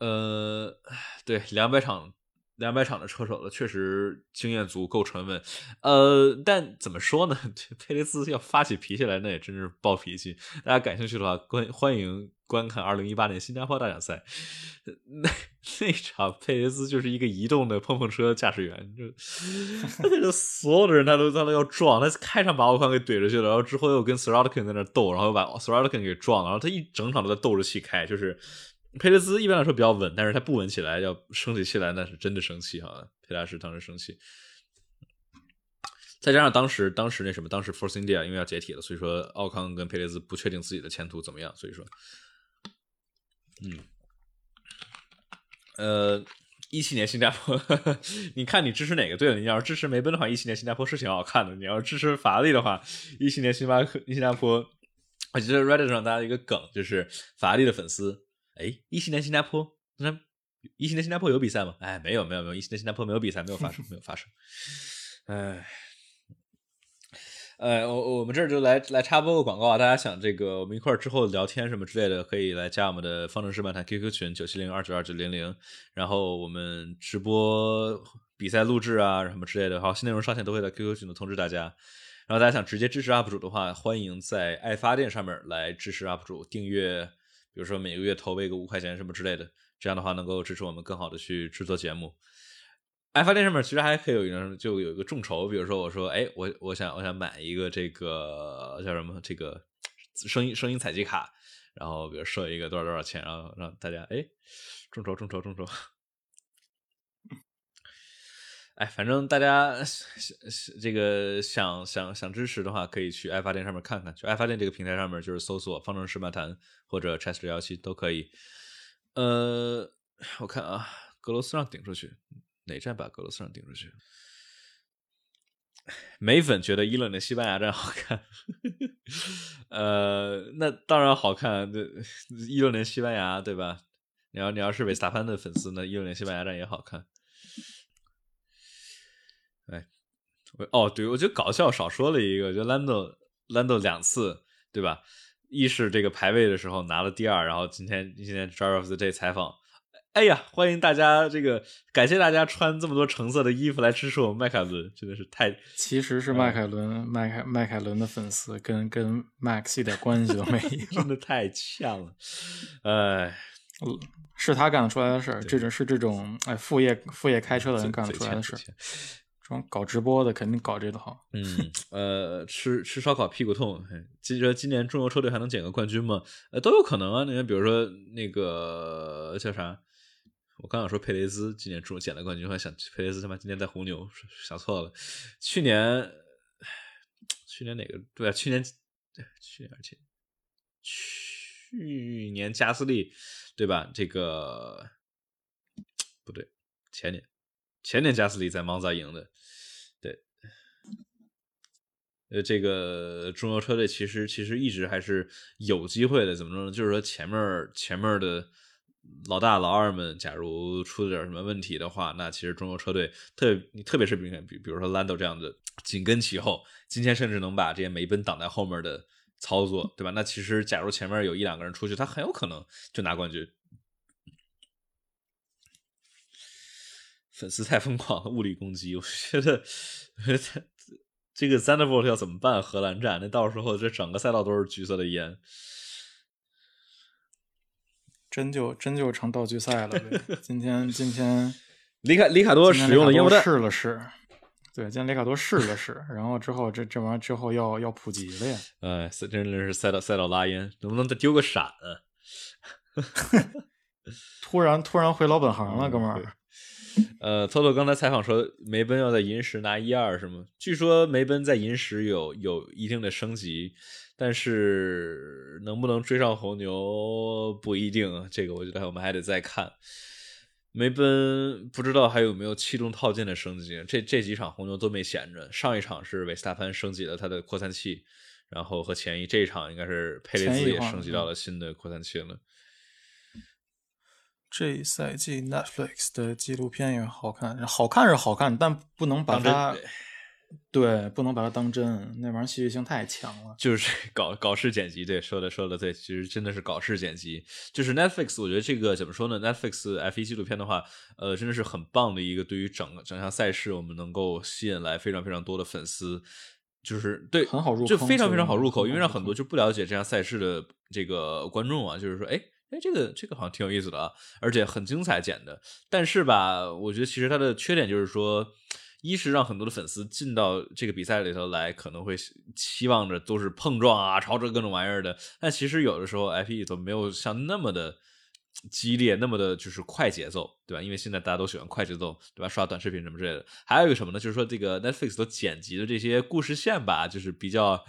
呃对，两百场。两百场的车手了，确实经验足够沉稳，呃，但怎么说呢？佩雷斯要发起脾气来，那也真是暴脾气。大家感兴趣的话，观欢迎观看二零一八年新加坡大奖赛，那那场佩雷斯就是一个移动的碰碰车驾驶员，就他这所有的人他都他都要撞，他开场把奥康给怼出去了，然后之后又跟 Sorotkin 在那斗，然后又把 Sorotkin 给撞了，然后他一整场都在斗着气开，就是。佩雷兹一般来说比较稳，但是他不稳起来，要生起气来那是真的生气哈。佩大师当时生气，再加上当时当时那什么，当时 Force India 因为要解体了，所以说奥康跟佩雷兹不确定自己的前途怎么样，所以说，嗯，呃，一七年新加坡，呵呵，你看你支持哪个队了？你要是支持梅奔的话，一七年新加坡是挺好看的；你要是支持法拉利的话，一七年新巴新加坡，我觉得 Reddit 上大家一个梗就是法拉利的粉丝。哎，一七年新加坡，那一七年新加坡有比赛吗？哎，没有，没有，没有，一七年新加坡没有比赛，没有发生，没有发生。哎，呃，我我们这儿就来来插播个广告啊！大家想这个，我们一块儿之后聊天什么之类的，可以来加我们的方程式漫谈 Q Q 群九七零二九二九零零，然后我们直播比赛录制啊什么之类的，好，新内容上线都会在 Q Q 群里通知大家。然后大家想直接支持 U P 主的话，欢迎在爱发电上面来支持 U P 主订阅。比如说每个月投喂个五块钱什么之类的，这样的话能够支持我们更好的去制作节目。爱发电上面其实还可以有一就有一个众筹，比如说我说，哎，我我想我想买一个这个叫什么这个声音声音采集卡，然后比如设一个多少多少钱，然后让大家哎众筹众筹众筹。哎，反正大家这个想想想支持的话，可以去爱发电上面看看，就爱发电这个平台上面就是搜索方程式漫谈或者 Chess 六一七 都可以。呃，我看啊，格罗斯让顶出去，哪站把格罗斯让顶出去？美粉觉得伊朗的西班牙站好看，呃，那当然好看，一六年西班牙对吧？你要你要是维斯塔潘的粉丝呢，一六年西班牙站也好看。哎，哦，对，我觉得搞笑少说了一个，我觉得 Lando Lando 两次，对吧？一是这个排位的时候拿了第二，然后今天今天 Driver of the Day 采访，哎呀，欢迎大家，这个感谢大家穿这么多橙色的衣服来支持我们迈凯伦，真的是太……其实是迈凯伦，迈凯迈凯伦的粉丝跟跟 Max 一点关系都没有，真的太欠了，哎。是他干得出来的事，这种是这种哎副业副业开车的人干得出来的事。搞直播的肯定搞这个好。嗯，呃，吃吃烧烤屁股痛。记得今年中游车队还能捡个冠军吗？呃，都有可能啊。那比如说那个叫啥，我刚想说佩雷兹今年中游捡了冠军，我还想佩雷兹他妈今年在红牛，想错了。去年，去年哪个？对啊，去年，去年而且去年加斯利对吧？这个不对，前年。前年加斯利在蒙扎赢的，对，呃，这个中游车队其实其实一直还是有机会的，怎么说呢？就是说前面前面的老大老二们假如出了点什么问题的话，那其实中国车队特特别是比比如说 Lando 这样的紧跟其后，今天甚至能把这些梅奔挡在后面的操作，对吧？那其实假如前面有一两个人出去，他很有可能就拿冠军。粉丝太疯狂，物理攻击，我觉得这个 Zandvoort 要怎么办？荷兰站那到时候这整个赛道都是橘色的烟，真就真就成道具赛了。今天今天里卡里卡多使用了烟雾弹，试了试。对，今天里卡多试了试，然后之后这这玩意之后要要普及了呀。哎，真的是赛道赛道拉烟，能不能再丢个闪啊？突然突然回老本行了，哥们儿。呃，透透刚才采访说梅奔要在银石拿一二是吗？据说梅奔在银石有有一定的升级，但是能不能追上红牛不一定，这个我觉得我们还得再看。梅奔不知道还有没有气动套件的升级，这这几场红牛都没闲着，上一场是维斯塔潘升级了他的扩散器，然后和前一这一场应该是佩雷兹也升级到了新的扩散器了。这赛季 Netflix 的纪录片也好看，好看是好看，但不能把它，对，不能把它当真，那玩意儿戏剧性太强了。就是搞搞事剪辑，对，说的说的对，其实真的是搞事剪辑。就是 Netflix， 我觉得这个怎么说呢 ？Netflix F 一 纪录片的话，呃，真的是很棒的一个，对于整整项赛事，我们能够吸引来非常非常多的粉丝。就是对，很好入口，就非常非常好入口，因为让很多就不了解这项赛事的这个观众啊，就是说，哎。哎，这个这个好像挺有意思的啊，而且很精彩剪的。但是吧，我觉得其实它的缺点就是说，一是让很多的粉丝进到这个比赛里头来，可能会期望着都是碰撞啊，朝着各种玩意儿的。但其实有的时候 F 一 都没有像那么的激烈，那么的就是快节奏，对吧？因为现在大家都喜欢快节奏，对吧？刷短视频什么之类的。还有一个什么呢？就是说这个 Netflix 都剪辑的这些故事线吧，就是比较。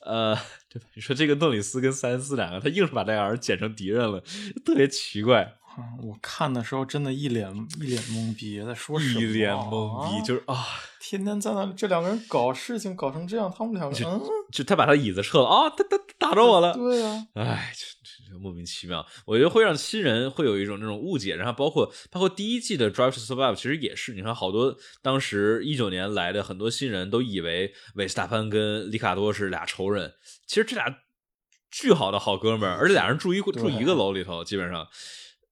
呃，对吧？你说这个诺里斯跟塞恩斯两个，他硬是把这俩人剪成敌人了，特别奇怪。我看的时候真的一脸一脸懵逼，在说什么？一脸懵逼，就是啊，天天在那这两个人搞事情搞成这样，他们两个就、嗯、就他把他椅子撤了啊，他他打着我了。对啊，哎，就莫名其妙。我觉得会让新人会有一种那种误解，然后包括包括第一季的《Drive to Survive》其实也是，你看好多当时一九年来的很多新人都以为维斯塔潘跟里卡多是俩仇人，其实这俩巨好的好哥们儿，而且俩人住一住一个楼里头，基本上。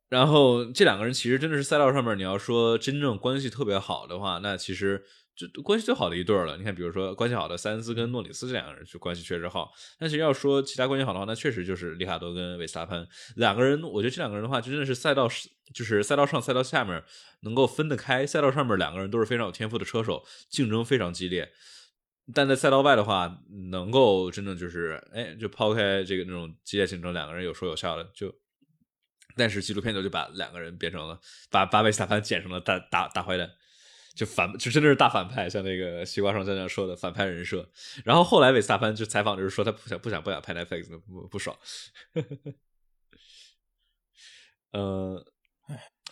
然后这两个人其实真的是赛道上面，你要说真正关系特别好的话，那其实就关系最好的一对了。你看，比如说关系好的塞恩斯跟诺里斯这两个人就关系确实好，但是要说其他关系好的话，那确实就是里卡多跟维斯塔潘两个人。我觉得这两个人的话，真的是赛道就是赛道上赛道下面能够分得开。赛道上面两个人都是非常有天赋的车手，竞争非常激烈。但在赛道外的话，能够真正就是哎，就抛开这个那种激烈竞争，两个人有说有笑的就。但是纪录片就把两个人变成了，把把维斯塔潘剪成了大大大坏蛋，就反就真的是大反派，像那个西瓜上将将说的反派人设。然后后来维斯塔潘就采访，就是说他不想不想不想拍 Netflix， 不, 不爽。呃，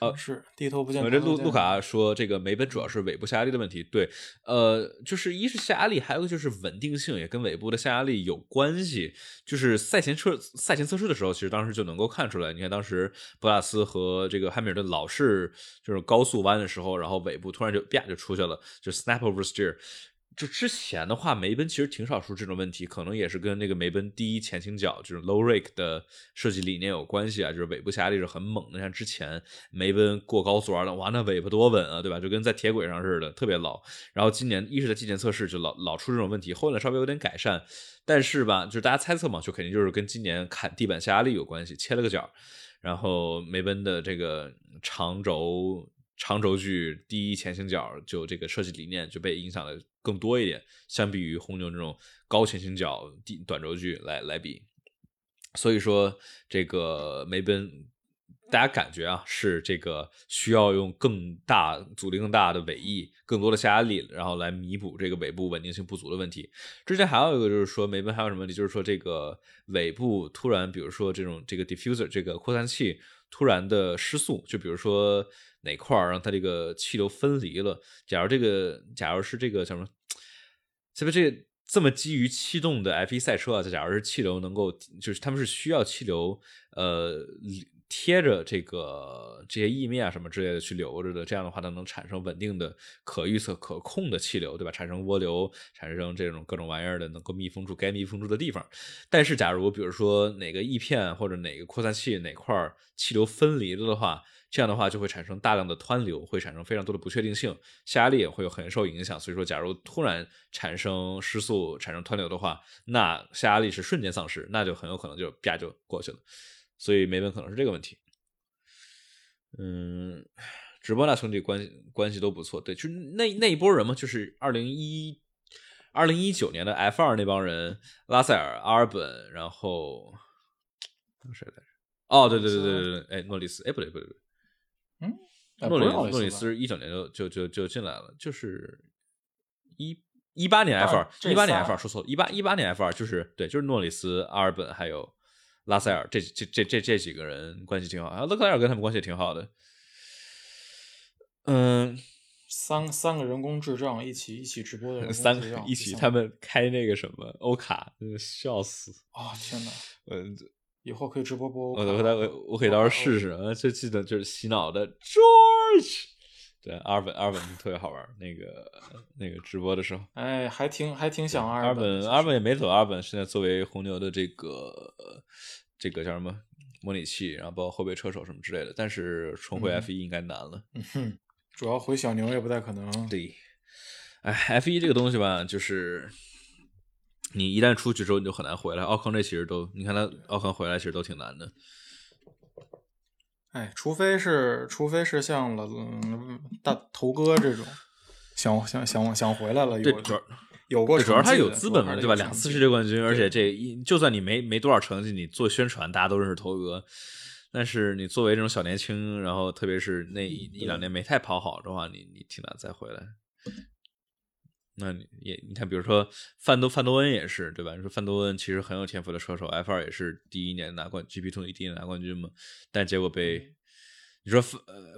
呃，是低头不见。我这路路卡说这个梅奔主要是尾部下压力的问题，对，呃，就是一是下压力，还有一个就是稳定性也跟尾部的下压力有关系。就是赛前测赛前测试的时候，其实当时就能够看出来。你看当时博塔斯和这个汉密尔顿老是就是高速弯的时候，然后尾部突然就啪就出去了，就 snap over steer。就之前的话，梅奔其实挺少出这种问题，可能也是跟那个梅奔第一前倾角就是 low rake 的设计理念有关系啊，就是尾部下压力是很猛的。像之前梅奔过高速玩的，哇，那尾巴多稳啊，对吧？就跟在铁轨上似的，特别老。然后今年一是在季前测试就老老出这种问题，后来稍微有点改善，但是吧，就是大家猜测嘛，就肯定就是跟今年砍地板下压力有关系，切了个角。然后梅奔的这个长轴。长轴距第一前倾角就这个设计理念就被影响的更多一点，相比于红牛这种高前倾角短轴距来来比，所以说这个梅奔大家感觉啊是这个需要用更大阻力更大的尾翼更多的下压力，然后来弥补这个尾部稳定性不足的问题。之前还有一个就是说梅奔还有什么问题，就是说这个尾部突然比如说这种这个 diffuser 这个扩散器突然的失速，就比如说哪块让它这个气流分离了。假如这个，假如是这个什么，这不这这么基于气动的 F 一 赛车啊，假如是气流能够，就是他们是需要气流呃贴着这个这些液面啊什么之类的去留着的，这样的话它能产生稳定的可预测可控的气流，对吧？产生涡流，产生这种各种玩意儿的，能够密封住该密封住的地方。但是假如比如说哪个液片或者哪个扩散器哪块气流分离了的话，这样的话就会产生大量的湍流，会产生非常多的不确定性，下压力也会很受影响。所以说假如突然产生失速产生湍流的话，那下压力是瞬间丧失，那就很有可能就啪就过去了。所以梅本可能是这个问题。嗯，直波那兄弟关系关系都不错，对，就那那一波人嘛，就是二零一二零一九年的 F 二那帮人，拉塞尔、阿尔本，然后谁来着？哦，对对对对对，哎，诺里斯，哎，不对不对不对，嗯，诺里诺里斯一九年就就就就进来了，就是一一八年 F 二，一八年 F 二说错了，一八一八年 F 二就是对，就是诺里斯、阿尔本还有拉塞尔这这这这这几个人关系挺好，啊，勒克莱尔跟他们关系挺好的。嗯，三三个人工智障一起一起直播的人工智障，三一起他们开那个什么欧卡，笑死！啊，哦，天哪！嗯，以后可以直播播欧卡，我我我可以到时候试试啊！这记得就是洗脑的 George。对，阿尔本阿尔本特别好玩，那个那个直播的时候，哎，还挺还挺想阿尔本，阿尔本也没走，阿尔本现在作为红牛的这个这个叫什么模拟器，然后包括后备车手什么之类的，但是重回 F 一 应该难了，嗯嗯，主要回小牛也不太可能。对，哎 ，F 一 这个东西吧，就是你一旦出去之后你就很难回来。奥康这其实都，你看他奥康回来其实都挺难的。哎，除非是，除非是像了、嗯、大头哥这种，想想想想回来了，有有过，主要他有资本嘛，对吧？两次世界冠军，而且这就算你没没多少成绩，你做宣传大家都认识头哥，但是你作为这种小年轻，然后特别是那一一两年没太跑好的话，你你挺难再回来。那你也你看，比如说范多范多恩也是，对吧？你说范多恩其实很有天赋的车手 ，F 二也是第一年拿冠 G P 二 第一年拿冠军嘛，但结果被你说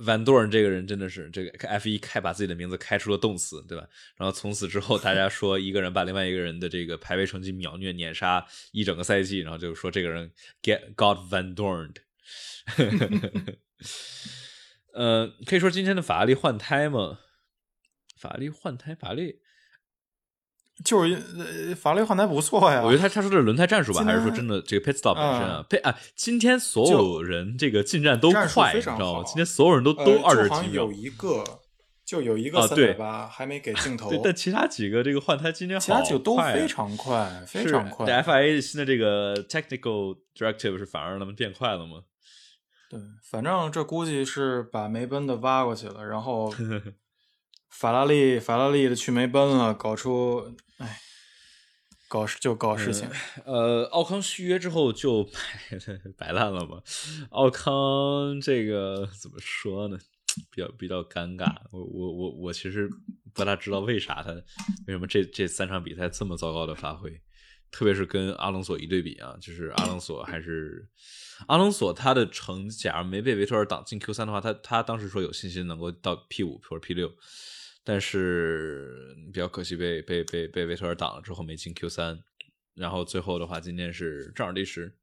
范多恩这个人真的是这个 F 一开把自己的名字开出了动词，对吧？然后从此之后，大家说一个人把另外一个人的这个排位成绩秒虐碾杀一整个赛季，然后就说这个人 get got Van Dorned。呃，可以说今天的法拉利换胎吗？法拉利换胎，法拉利。就是法拉利换胎不错呀，我觉得他他说的是轮胎战术吧，还是说真的这个 pit stop 本身啊？嗯、啊，今天所有人这个进站都快，你知道吗？今天所有人都都二十几秒，呃、有一个就有一个三百八还没给镜头，啊对，但其他几个这个换胎今天好快，啊，其他几个都非常快，非常快。F I A 新的这个 technical directive 是反而让他们变快了吗？对，反正这估计是把梅奔的挖过去了，然后。法拉利，法拉利的去梅奔了，搞出哎，搞就搞事情。嗯、呃，奥康续约之后就摆摆烂了嘛。奥康这个怎么说呢？比较比较尴尬。我我我我其实不大知道为啥他为什么这这三场比赛这么糟糕的发挥，特别是跟阿隆索一对比啊，就是阿隆索还是。阿隆索他的成绩，假如没被维特尔挡进 Q 三 的话，他他当时说有信心能够到 P 五 或者 P 六， 但是比较可惜被被被被维特尔挡了之后没进 Q 三， 然后最后的话今天是正好第十，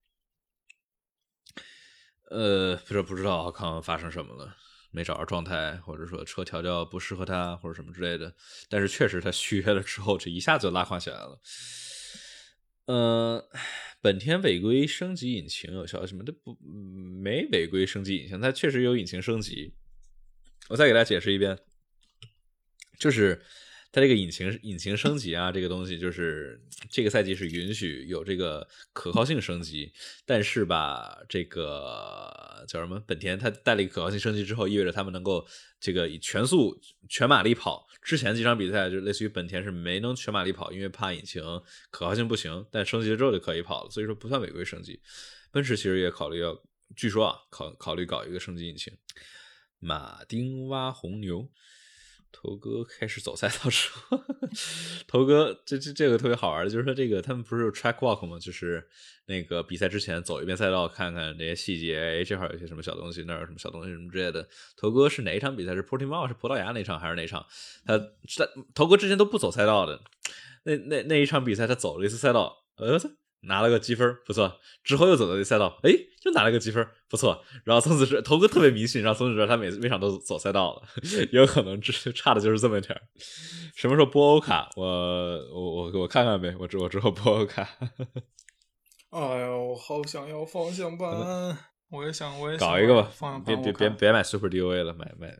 呃，不是不知道奥康发生什么了，没找着状态，或者说车调教不适合他或者什么之类的，但是确实他续约了之后这一下就拉胯起来了。呃，本田违规升级引擎有消息吗？这不没违规升级引擎，它确实有引擎升级。我再给大家解释一遍，就是它这个引擎引擎升级啊，这个东西就是这个赛季是允许有这个可靠性升级，但是吧，这个叫什么？本田它带了一个可靠性升级之后，意味着他们能够这个以全速全马力跑。之前几场比赛就类似于本田是没能全马力跑，因为怕引擎可靠性不行，但升级了之后就可以跑了，所以说不算违规升级。奔驰其实也考虑要，据说啊，考考虑搞一个升级引擎。马丁挖红牛，头哥开始走赛道车。头哥这这这个特别好玩的，就是说这个他们不是有 track walk 吗？就是那个比赛之前走一遍赛道，看看这些细节，哎，这块有些什么小东西，那有什么小东西什么之类的。头哥是哪一场比赛？是 Portimao 是葡萄牙那场还是哪场？他他头哥之前都不走赛道的，那那那一场比赛他走了一次赛道，呃，拿了个积分，不错。之后又走到这赛道，哎，又拿了个积分，不错。然后从此是童哥特别迷信，然后从此之后他每每场都走赛道了，有可能差的就是这么一点。什么时候播欧卡？我我我我看看呗，我之我之后播欧卡。哎呦，好想要方向盘、嗯，我也想，我也想搞一个吧。方向盘别别别别买 Super D O A 了，买买。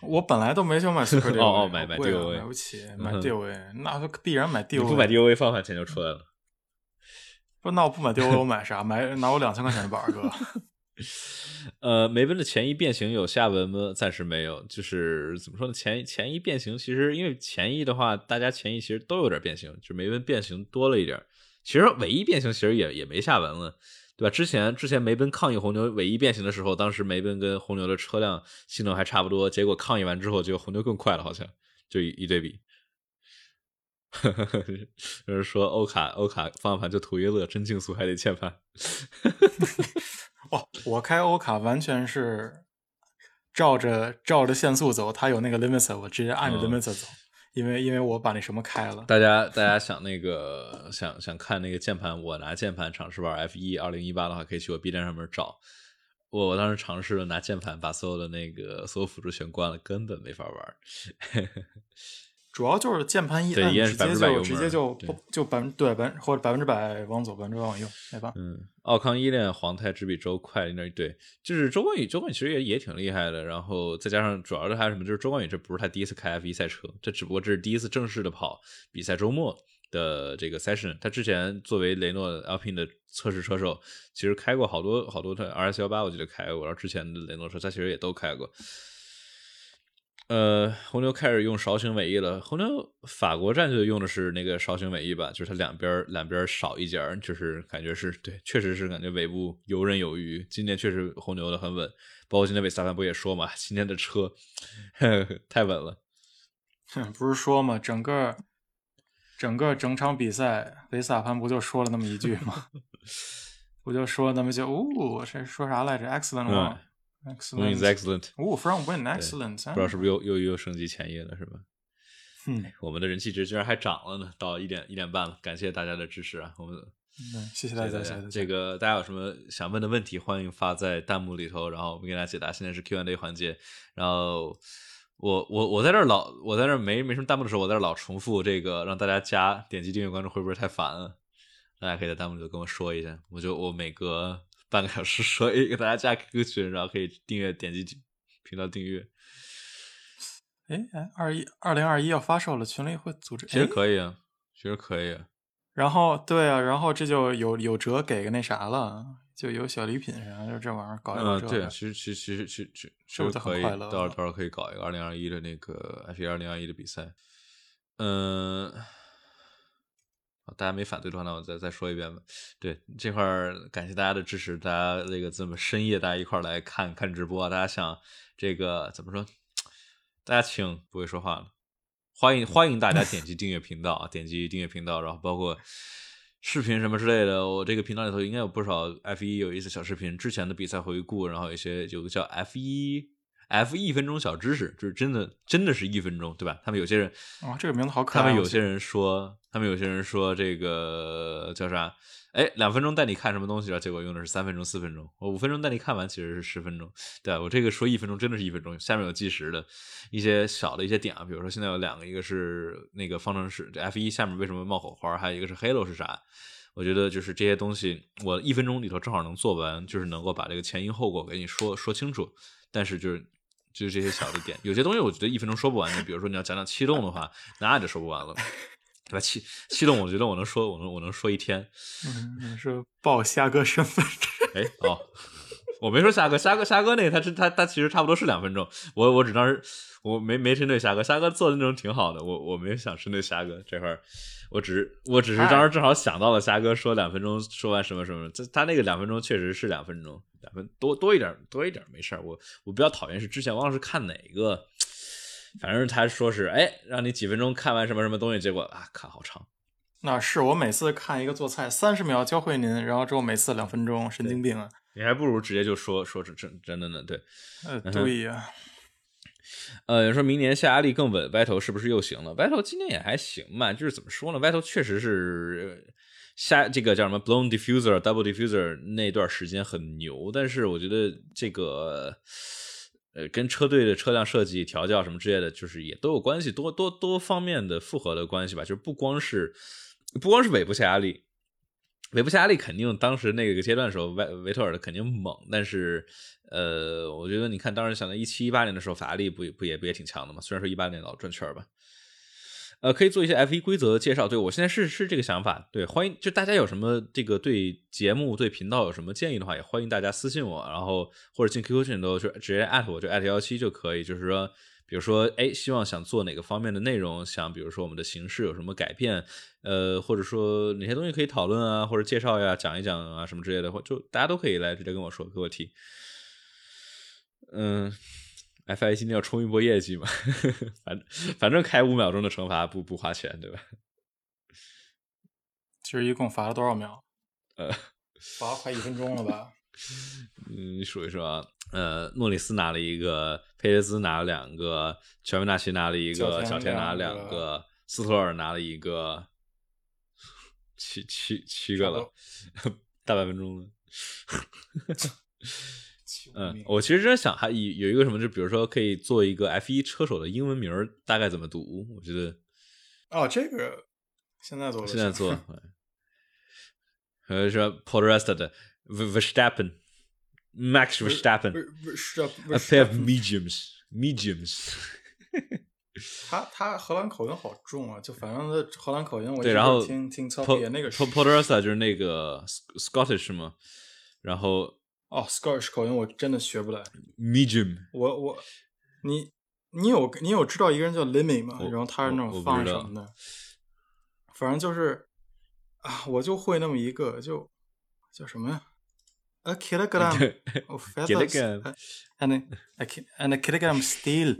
我本来都没想买 Super D O A， 哦哦，买买 D O A， 买不起，买 D O A，、嗯、那就必然买 D O A。你不买 D O A， 方向盘钱就出来了。不，那我不买丢我买啥？买拿我两千块钱的板儿哥。呃，梅奔的前一变形有下文吗？暂时没有。就是怎么说呢？前前一变形其实因为前一的话，大家前一其实都有点变形，就梅奔变形多了一点。其实尾一变形其实也也没下文了，对吧？之前之前梅奔抗议红牛尾一变形的时候，当时梅奔跟红牛的车辆性能还差不多，结果抗议完之后，结果红牛更快了，好像就 一, 一对比。就是说欧卡欧卡方向盘就图一乐，真竞速还得欠盘。哦，我开欧卡完全是照着照着限速走，它有那个 limiter， 我直接按着 limiter 走，嗯、因为因为我把那什么开了。大家大家想那个想想看那个键盘，我拿键盘尝试玩 F 一 二零一八 的话，可以去我 B 站上面找。我我当时尝试了拿键盘把所有的那个所有辅助全关了，根本没法玩。主要就是键盘一按，直接就直接就就百分对百或者百分之百往左，百分之百往右，对吧？嗯，奥康依恋黄胎只比周快一点，对，就是周冠宇，周冠宇其实也也挺厉害的。然后再加上主要的还有什么，就是周冠宇这不是他第一次开 F 一 赛车，这只不过这是第一次正式的跑比赛周末的这个 session。他之前作为雷诺 Alpine 的测试车手，其实开过好多好多台 R S 一八八，我记得开过，然后之前的雷诺车他其实也都开过。呃，红牛开始用勺形尾翼了。红牛法国站就用的是那个勺形尾翼吧，就是它两边两边少一截，就是感觉是对，确实是感觉尾部游刃有余。今年确实红牛的很稳，包括今天维斯塔潘不也说嘛，今天的车呵呵太稳了。不是说嘛，整个整个整场比赛，维斯塔潘不就说了那么一句吗？不就说那么就哦，谁说啥来着 ？Excellent one、嗯Excellent. Wins excellent. Oh, from win excellent. 不知道是不是又又又升级前夜了，是吧？嗯，我们的人气值居然还涨了呢，到一点一点半了，感谢大家的支持啊！我们、嗯、谢谢大家。这个大家有什么想问的问题，欢迎发在弹幕里头，然后我们给大家解答。现在是 Q and A 环节，然后我我我在这老我在这没没什么弹幕的时候，我在这老重复这个让大家加点击订阅关注会不会太烦了？大家可以在弹幕里头跟我说一下，我就我每隔半个小时说一个，大家加 Q Q 群，然后可以订阅，点击频道订阅。哎，二一二零二一要发售了，群里会组织。其实可以啊，其实可以、啊。然后对啊，然后这就有有折给个那啥了，就有小礼品啥，就这玩意儿搞一搞折。嗯，对、啊，其实其实其实其实可以，到时候到时候可以搞一个二零二一的那个 F 一 二零二一的比赛。嗯。大家没反对的话，那我再再说一遍吧。对，这块感谢大家的支持，大家那个这么深夜大家一块来看看直播，大家想这个怎么说？大家请不会说话了，欢迎欢迎大家点击订阅频道啊，点击订阅频道，然后包括视频什么之类的，我这个频道里头应该有不少 F 一 有意思小视频，之前的比赛回顾，然后一些有个叫 F 一。F 一分钟小知识，就是真的，真的是一分钟，对吧？他们有些人啊、哦，这个名字好可爱。他们有些人说，他们有些人说这个叫啥？哎，两分钟带你看什么东西了？结果用的是三分钟、四分钟。我五分钟带你看完，其实是十分钟。对吧，我这个说一分钟真的是一分钟。下面有计时的一些小的一些点啊，比如说现在有两个，一个是那个方程式，这 F 一下面为什么冒火花？还有一个是 Halo 是啥？我觉得就是这些东西，我一分钟里头正好能做完，就是能够把这个前因后果给你说说清楚。但是就是就是这些小的点，有些东西我觉得一分钟说不完的，比如说你要讲讲气动的话，那就说不完了，对吧？气气动，我觉得我能说，我能我能说一天。嗯，说报虾哥身份证。哎，哦，我没说虾哥，虾哥虾哥那个他他他其实差不多是两分钟，我我只当时我没没针对虾哥，虾哥做的那种挺好的，我我没想针对虾哥这块儿，我只我只是当时正好想到了虾哥说两分钟说完什么什么，他那个两分钟确实是两分钟。两分多多一点，多一点没事儿。我我比较讨厌是之前忘了是看哪个，反正他说是哎，让你几分钟看完什么什么东西，结果啊，看好长。那是我每次看一个做菜三十秒教会您，然后之后每次两分钟，神经病啊！你还不如直接就说说是真真的呢，对，呃，对呀、啊。呃，说明年下压力更稳，歪头是不是又行了？歪头今年也还行吧，就是怎么说呢？歪头确实是。下这个叫什么 blown diffuser double diffuser 那段时间很牛，但是我觉得这个呃跟车队的车辆设计调教什么之类的就是也都有关系，多多多方面的复合的关系吧，就是不光是不光是尾部下压力，尾部下压力肯定当时那个阶段的时候维维特尔的肯定猛，但是呃我觉得你看当时想到一七一八年的时候法拉利不不也不也挺强的嘛，虽然说一八年老转圈吧。呃，可以做一些 F 一 规则的介绍。对，我现在是是这个想法。对，欢迎就大家有什么这个对节目对频道有什么建议的话，也欢迎大家私信我，然后或者进 Q Q 群都就直接 at 我，就 at 一七就可以。就是说，比如说，哎，希望想做哪个方面的内容，想比如说我们的形式有什么改变，呃，或者说哪些东西可以讨论啊，或者介绍呀、讲一讲啊什么之类的，或就大家都可以来直接跟我说，给我提。嗯。F I A 今天要冲一波业绩嘛，反正反正开五秒钟的惩罚不不花钱，对吧？其实一共罚了多少秒？呃，罚了快一分钟了吧？嗯，数一数啊，呃，诺里斯拿了一个，佩雷兹拿了两个，乔维纳奇拿了一个，小天拿了两个，斯托尔拿了一个，七七七个了，大半分钟了。嗯，我其实真想还有一个什么，就比如说可以做一个 F 一 车手的英文名大概怎么读，我觉得哦，这个现在做现在做，呃，说 Paul Rest Verstappen Max Verstappen a pair of mediums mediums 他他荷兰口音好重啊，就反正他荷兰口音我对，然后听听操演那个 Paul Rest 就是那个 Scottish 嘛，然后。哦 Scottish 口音我真的学不来。Medium， 我我你你有你有知道一个人叫 Lemmy 吗？然后他是那种放什么的，反正就是啊，我就会那么一个，就叫什么呀 ？A kilogram of feathers and a and a kilogram steel.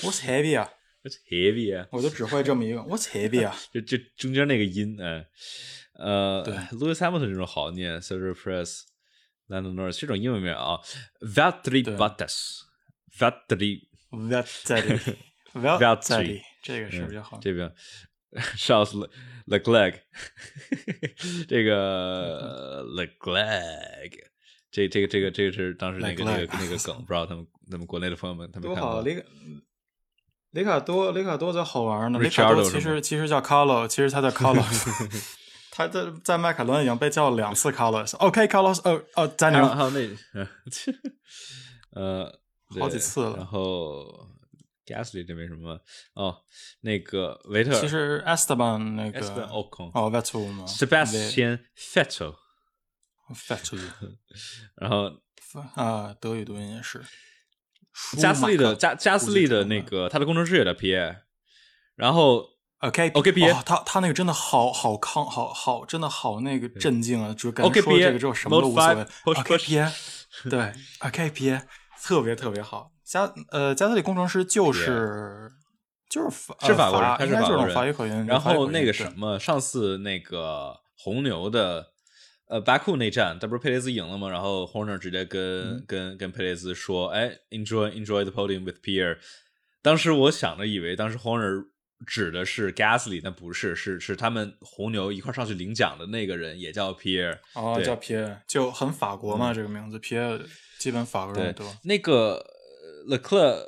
What's heavier? What's heavier? 我就只会这么一个 What's heavier？ 就就中间那个音，哎，呃，对 ，Lewis Hamilton 这种好念 ，Sergio Perez。Lando Norris 这种英文名啊 ，Valtteri Bottas，Valtteri Valtteri Valtteri， 这个是比较好。嗯、这边 Charles Leclerc， 这个 Leclerc， 这这个这个这个是当时那个那个那个梗，不知道他们他们国内的朋友们他们看过。多好，雷雷卡多雷卡多才好玩呢。雷卡多其实其实叫 Carlo， 其实他叫 Carlo。他在在麦凯伦已经被叫两次 Carlos， OK Carlos， 哦哦，加牛，还有那，呃，好几次了。然后 Gasly 这没什么哦，那个维特尔，其实 Esteban 那个 Esteban Ocon， 哦 Vettel 嘛 ，Sebastian Vettel，Vettel， 然后啊，德语读音也是。加斯利的加加斯利的那个他的工程师也叫 Pierre， 然后。OK OK 别、哦、他他那个真的好好康好好真的好那个震惊啊，就感觉说这个之后什么都无所谓。OK 别对 OK 别特别特别好。加呃加斯利工程师就是就是法是法国人，他是法国人。法语口音。然后那个什么上次那个红牛的呃巴库那站，他不是佩雷兹赢了吗？然后 Horner 直接跟、嗯、跟跟佩雷兹说，哎 enjoy enjoy the podium with Pierre。当时我想着以为当时 Horner。指的是 Gasly， 但不是，是是他们红牛一块上去领奖的那个人也叫 Pierre， 哦，叫 Pierre， 就很法国嘛，嗯、这个名字 Pierre 基本法国人多。那个 Leclerc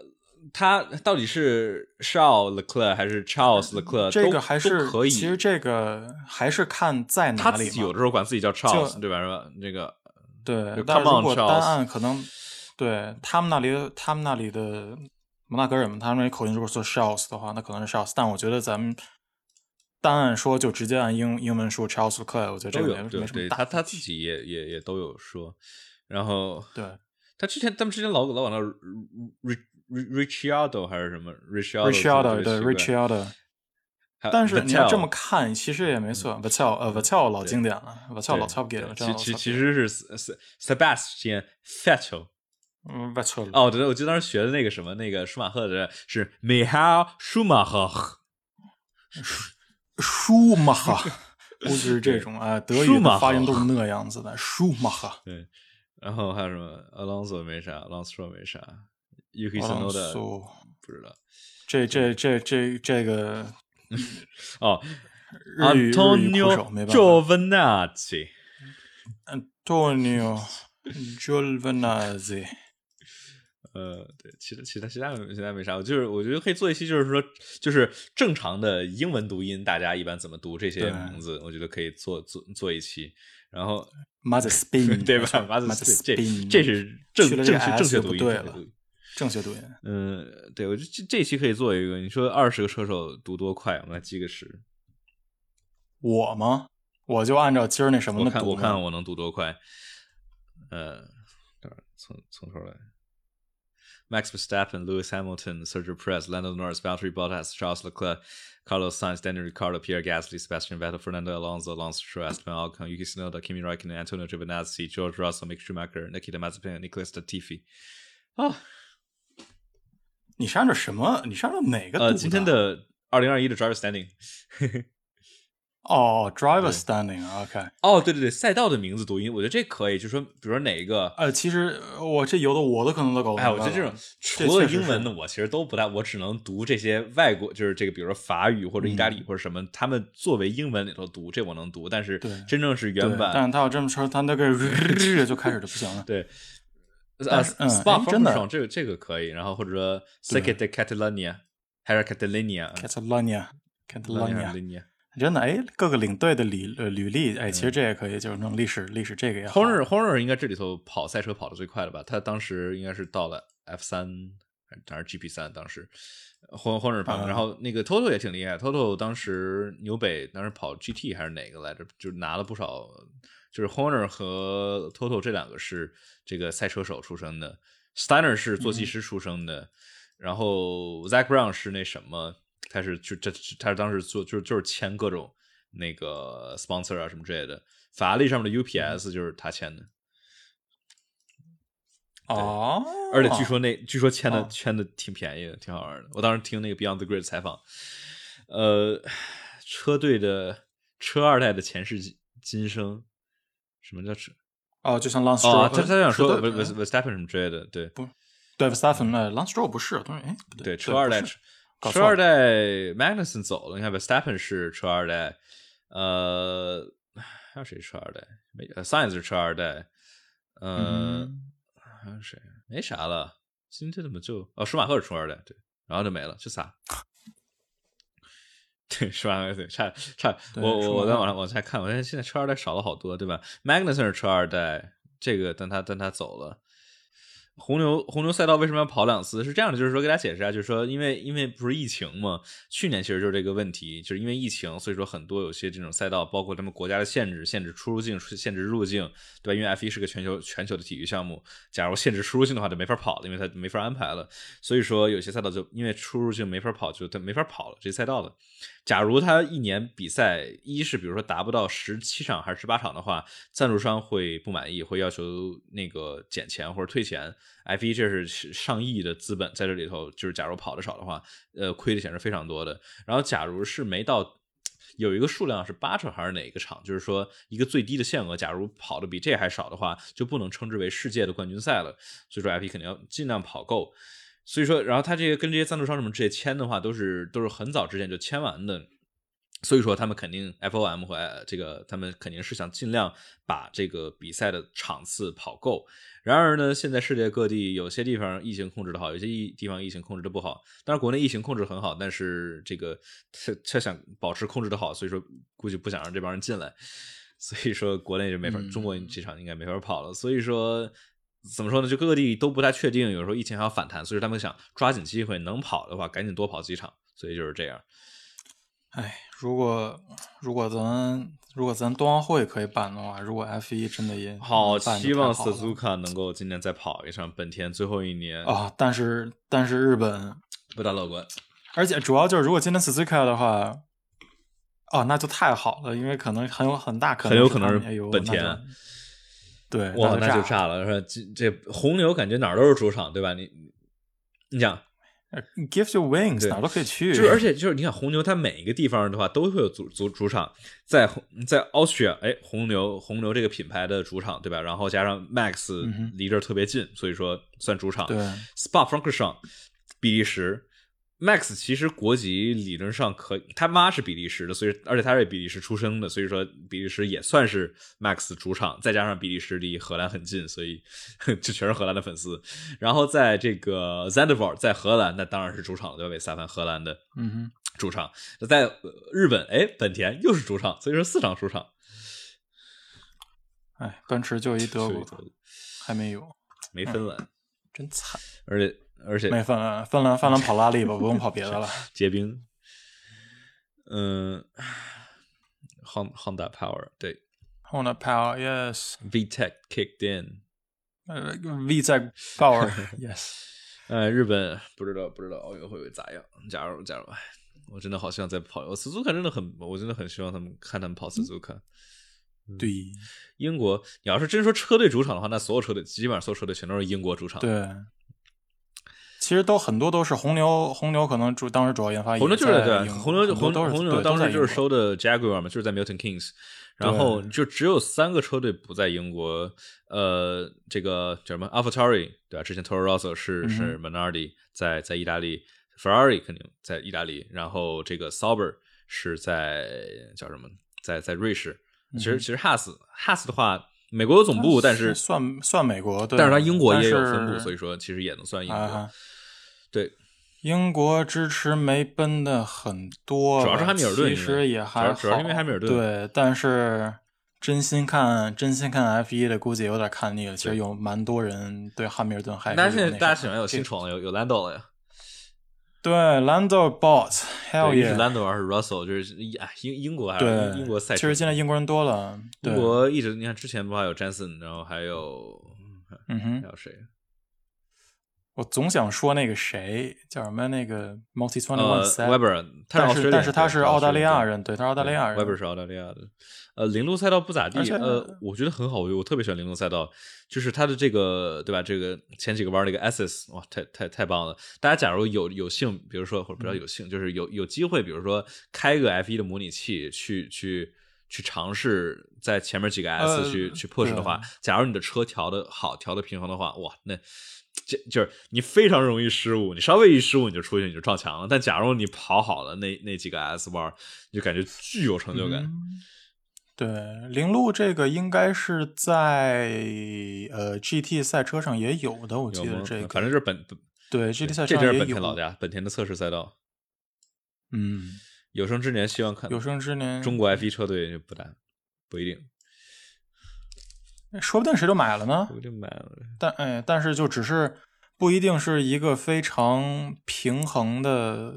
他到底是 Charles Leclerc 还是 Charles Leclerc？、嗯、这个还是可以，其实这个还是看在哪里嘛。他有的时候管自己叫 Charles， 对吧？是吧？那个对，但如果单案可能对他们那里，他们那里的。摩纳哥人们，他们口音如果说 Charles 的话，那可能是 Charles， 但我觉得咱们单按说就直接按英英文说 Charles Leclerc， 我觉得这个没什么大对对他他自己也也也都有说，然后对他之前他们之前老老往那 Rich Ricciardo 还是什么 Ricciardo Ricciardo 对 Ricciardo， 但是你要这么看，其实也没错 Vettel 呃 Vettel 老经典了 Vettel 老 top gear 了，其其实是 Sebastian Vettel。嗯，不错了。哦，对，我记得当时学的那个什么，那个舒马赫的是 Michael Schumacher， 舒马赫，估计是这种啊，德语发音都是那样子的，舒马赫。对，然后还有什么 Alonso 没啥 ，Alonso 没啥 ，Yuki Tsunoda 不知道。这这这这这个，哦， Antonio Giovinazzi Antonio Giovinazzi 呃，对，其他其他其他其他没啥，就是我觉得可以做一期，就是说，就是正常的英文读音，大家一般怎么读这些名字？我觉得可以做做做一期。然后 ，mother spin 对吧 ？mother spin 这是正正正确读音，对了，正确读音。嗯、呃，对，我觉得这这期可以做一个。你说二十个车手读多快？我们来记个时。我吗？我就按照今儿那什么的读我，我看我能读多快。呃，从从头来。Max Verstappen, Lewis Hamilton, Sergio Perez, Lando Norris, Valtteri Bottas, Charles Leclerc, Carlos Sainz, Daniel Ricciardo, Pierre Gasly, Sebastian Vettel, Fernando Alonso, Lance Stroll, Esteban Ocon, Yuki Tsunoda, Kimi Räikkönen, Antonio Giovinazzi, George Russell, Mick Schumacher, Nikita Mazepin, Nicholas Latifi。 啊，你是按照什么？你是按照哪个？呃，今天的二零二一的 Driver Standing 哦、oh, driver standing OK 哦、oh, 对对对，赛道的名字读音，我觉得这可以，就是说比如说哪一个呃，其实我这有的我都可能都搞不懂。哎，我觉得这种除了英文的我其实都不大，我只能读这些外国，就是这个比如说法语或者意大利或者什么、嗯、他们作为英文里头读，这我能读，但是真正是原版，但是他有这么说他那个就开始就不行了。对啊 Spa 真的这个这个可以，然后或者说 Circuit de Catalunya 还是 Catalunya Catalunya Catalunya真的，哎，各个领队的履履历，哎，其实这也可以，嗯、就是弄历史历史这个也好。Horner Horner 应该这里头跑赛车跑的最快了吧？他当时应该是到了 F 三 还是 G P 三，当时 Horner 跑、嗯。然后那个 Toto 也挺厉害 ，Toto 当时纽北当时跑 G T 还是哪个来着？就拿了不少，就是 Horner 和 Toto 这两个是这个赛车手出身的 ，Steiner 是做技师出身的，嗯、然后 Zach Brown 是那什么。他是就这，他是当时做就是就是签各种那个 sponsor 啊什么之类的，法拉利上面的 U P S 就是他签的。哦，而且据说那据说签的签的挺便宜的，挺好玩的。我当时听那个 Beyond the Grid 采访，呃，车队的车二代的前世今生，什么叫车？哦，就像 Lance Stroll， 他他想说 Verstappen 什么之类的，对，不，对 Verstappen 呃 Lance Stroll 不是，哎，对，车二代。车二代 Magnussen 走了，你看 Verstappen 是车二代，呃，还有谁车二代？没 ，Sainz 是车二代，呃、嗯，还有谁？没啥了。今天怎么就哦，舒马赫是车二代，对，然后就没了，就仨。对，舒马赫对，差差，我我我在网上往下看，我现在现在车二代少了好多，对吧 ？Magnussen 是车二代，这个但他但他走了。红牛红牛赛道为什么要跑两次？是这样的，就是说给大家解释啊，就是说因为因为不是疫情嘛，去年其实就是这个问题，就是因为疫情，所以说很多有些这种赛道，包括他们国家的限制，限制出入境，限制入境，对吧？因为 F 一 是个全球全球的体育项目，假如限制出入境的话，就没法跑了，因为它没法安排了。所以说有些赛道就因为出入境没法跑，就它没法跑了这些赛道了。假如他一年比赛一是比如说达不到十七场还是十八场的话，赞助商会不满意，会要求那个减钱或者退钱。F 一 这是上亿的资本在这里头，就是假如跑的少的话，呃，亏的钱是非常多的。然后假如是没到有一个数量是八场还是哪个场，就是说一个最低的限额，假如跑的比这还少的话，就不能称之为世界的冠军赛了。所以说 F 一 肯定要尽量跑够。所以说，然后他这个跟这些赞助商什么这些签的话，都是都是很早之前就签完的，所以说他们肯定 F O M 和这个他们肯定是想尽量把这个比赛的场次跑够。然而呢，现在世界各地有些地方疫情控制的好，有些地方疫情控制的不好。当然，国内疫情控制很好，但是这个他他想保持控制的好，所以说估计不想让这帮人进来，所以说国内就没法，中国这场应该没法跑了，所以说。怎么说呢？就各个地都不太确定，有时候疫情还要反弹，所以他们想抓紧机会，能跑的话赶紧多跑几场，所以就是这样。哎，如果如果咱如果咱冬奥会可以办的话，如果 F 一 真的也好，希望 Suzuka 能够今年再跑一场，本田最后一年啊、哦！但是但是日本不大乐观，而且主要就是如果今年 Suzuka 的话，哦，那就太好了，因为可能很有很大可能很有可能是本田。对，哇，那就炸了！说这这红牛感觉哪儿都是主场，对吧？你你讲 ，Gives you wings， 哪儿都可以去。就是而且就是你看红牛，它每一个地方的话都会有主主主场，在在 Austria， 哎，红牛红牛这个品牌的主场，对吧？然后加上 Max 离这特别近，嗯、所以说算主场。对 ，Spa-Francorchamps， 比利时， Max 其实国籍理论上可以，他妈是比利时的，所以而且他是比利时出生的，所以说比利时也算是 Max 主场，再加上比利时离荷兰很近，所以这全是荷兰的粉丝。然后在这个 Zandvoort 在荷兰，那当然是主场对吧？维萨潘荷兰的主场。嗯、在日本，哎，本田又是主场，所以说四场主场。哎，奔驰就一德国，还没有，没芬兰、嗯，真惨，而且。而且没芬兰，芬兰芬兰跑拉力吧，不用跑别的了。结冰，嗯 ，Honda Power 对 ，Honda Power yes。VTEC kicked in， 呃 ，VTEC Power yes。呃，日本不知道不知道奥运会咋样，加入加入，我真的好希望再跑。我斯图克真的很，我真的很希望他们看他们跑斯图克。对，英国，你要是真说车队主场的话，那所有车队基本上所有车队全都是英国主场。对。其实都很多都是红牛，红牛可能主当时主要研发也在英国，红牛就是对，红牛红牛红牛当时就是收的 Jaguar 嘛，就是在 Milton Keynes， 然后就只有三个车队不在英国，呃，这个叫什么 AlphaTauri 对吧？之前 Toro Rosso 是、嗯、是 Minardi 在在意大利 ，Ferrari 肯定在意大利，然后这个 Sauber 是在叫什么在在瑞士，其实、嗯、其实 Haas Haas 的话。美国有总部，但是算算美国，对，但是它英国也有分部，所以说其实也能算英国。啊、对，英国支持梅奔的很多，主要是汉密尔顿，其实也还好，主要是因为汉密尔顿。对，但是真心看真心看 F 一 的，估计有点看腻了。其实有蛮多人对汉密尔顿还有那。但是大家喜欢有新宠了，有有 Lando 了呀。对 ，Lando Bottas， hell yeah， Lando 还是 Russell， 就是英英国还是英国赛车。其实现在英国人多了，英国一直你看之前不还有 Jenson， 然后还有，嗯哼，还有谁？我总想说那个谁叫什么那个 Multi 二十一 Webber， 但是但是他是澳大利亚人，对，他是澳大利亚人。Webber 是澳大利亚的，呃，零路赛道不咋地，呃，我觉得很好，我特别喜欢零路赛道，就是他的这个对吧？这个前几个弯那个 Assess， 哇，太太太棒了！大家假如有有幸，比如说或者不要有幸，就是有有机会，比如说开个 F 一 的模拟器去去。去尝试在前面几个 S 去、呃、去 push 的话，假如你的车调的好，调的平衡的话，哇，那这就是你非常容易失误，你稍微一失误你就出去，你就撞墙了。但假如你跑好了那那几个 S 弯，你就感觉具有成就感。嗯、对，零路这个应该是在呃 G T 赛车上也有的，我记得这个，反正就是本对 G T 赛车上也有，这就是本田老家，本田的测试赛道。嗯。有生之年希望看有生之年中国 F 一 车队就不大不一定，说不定谁都买了呢，说不定买了，但哎，但是就只是不一定是一个非常平衡的，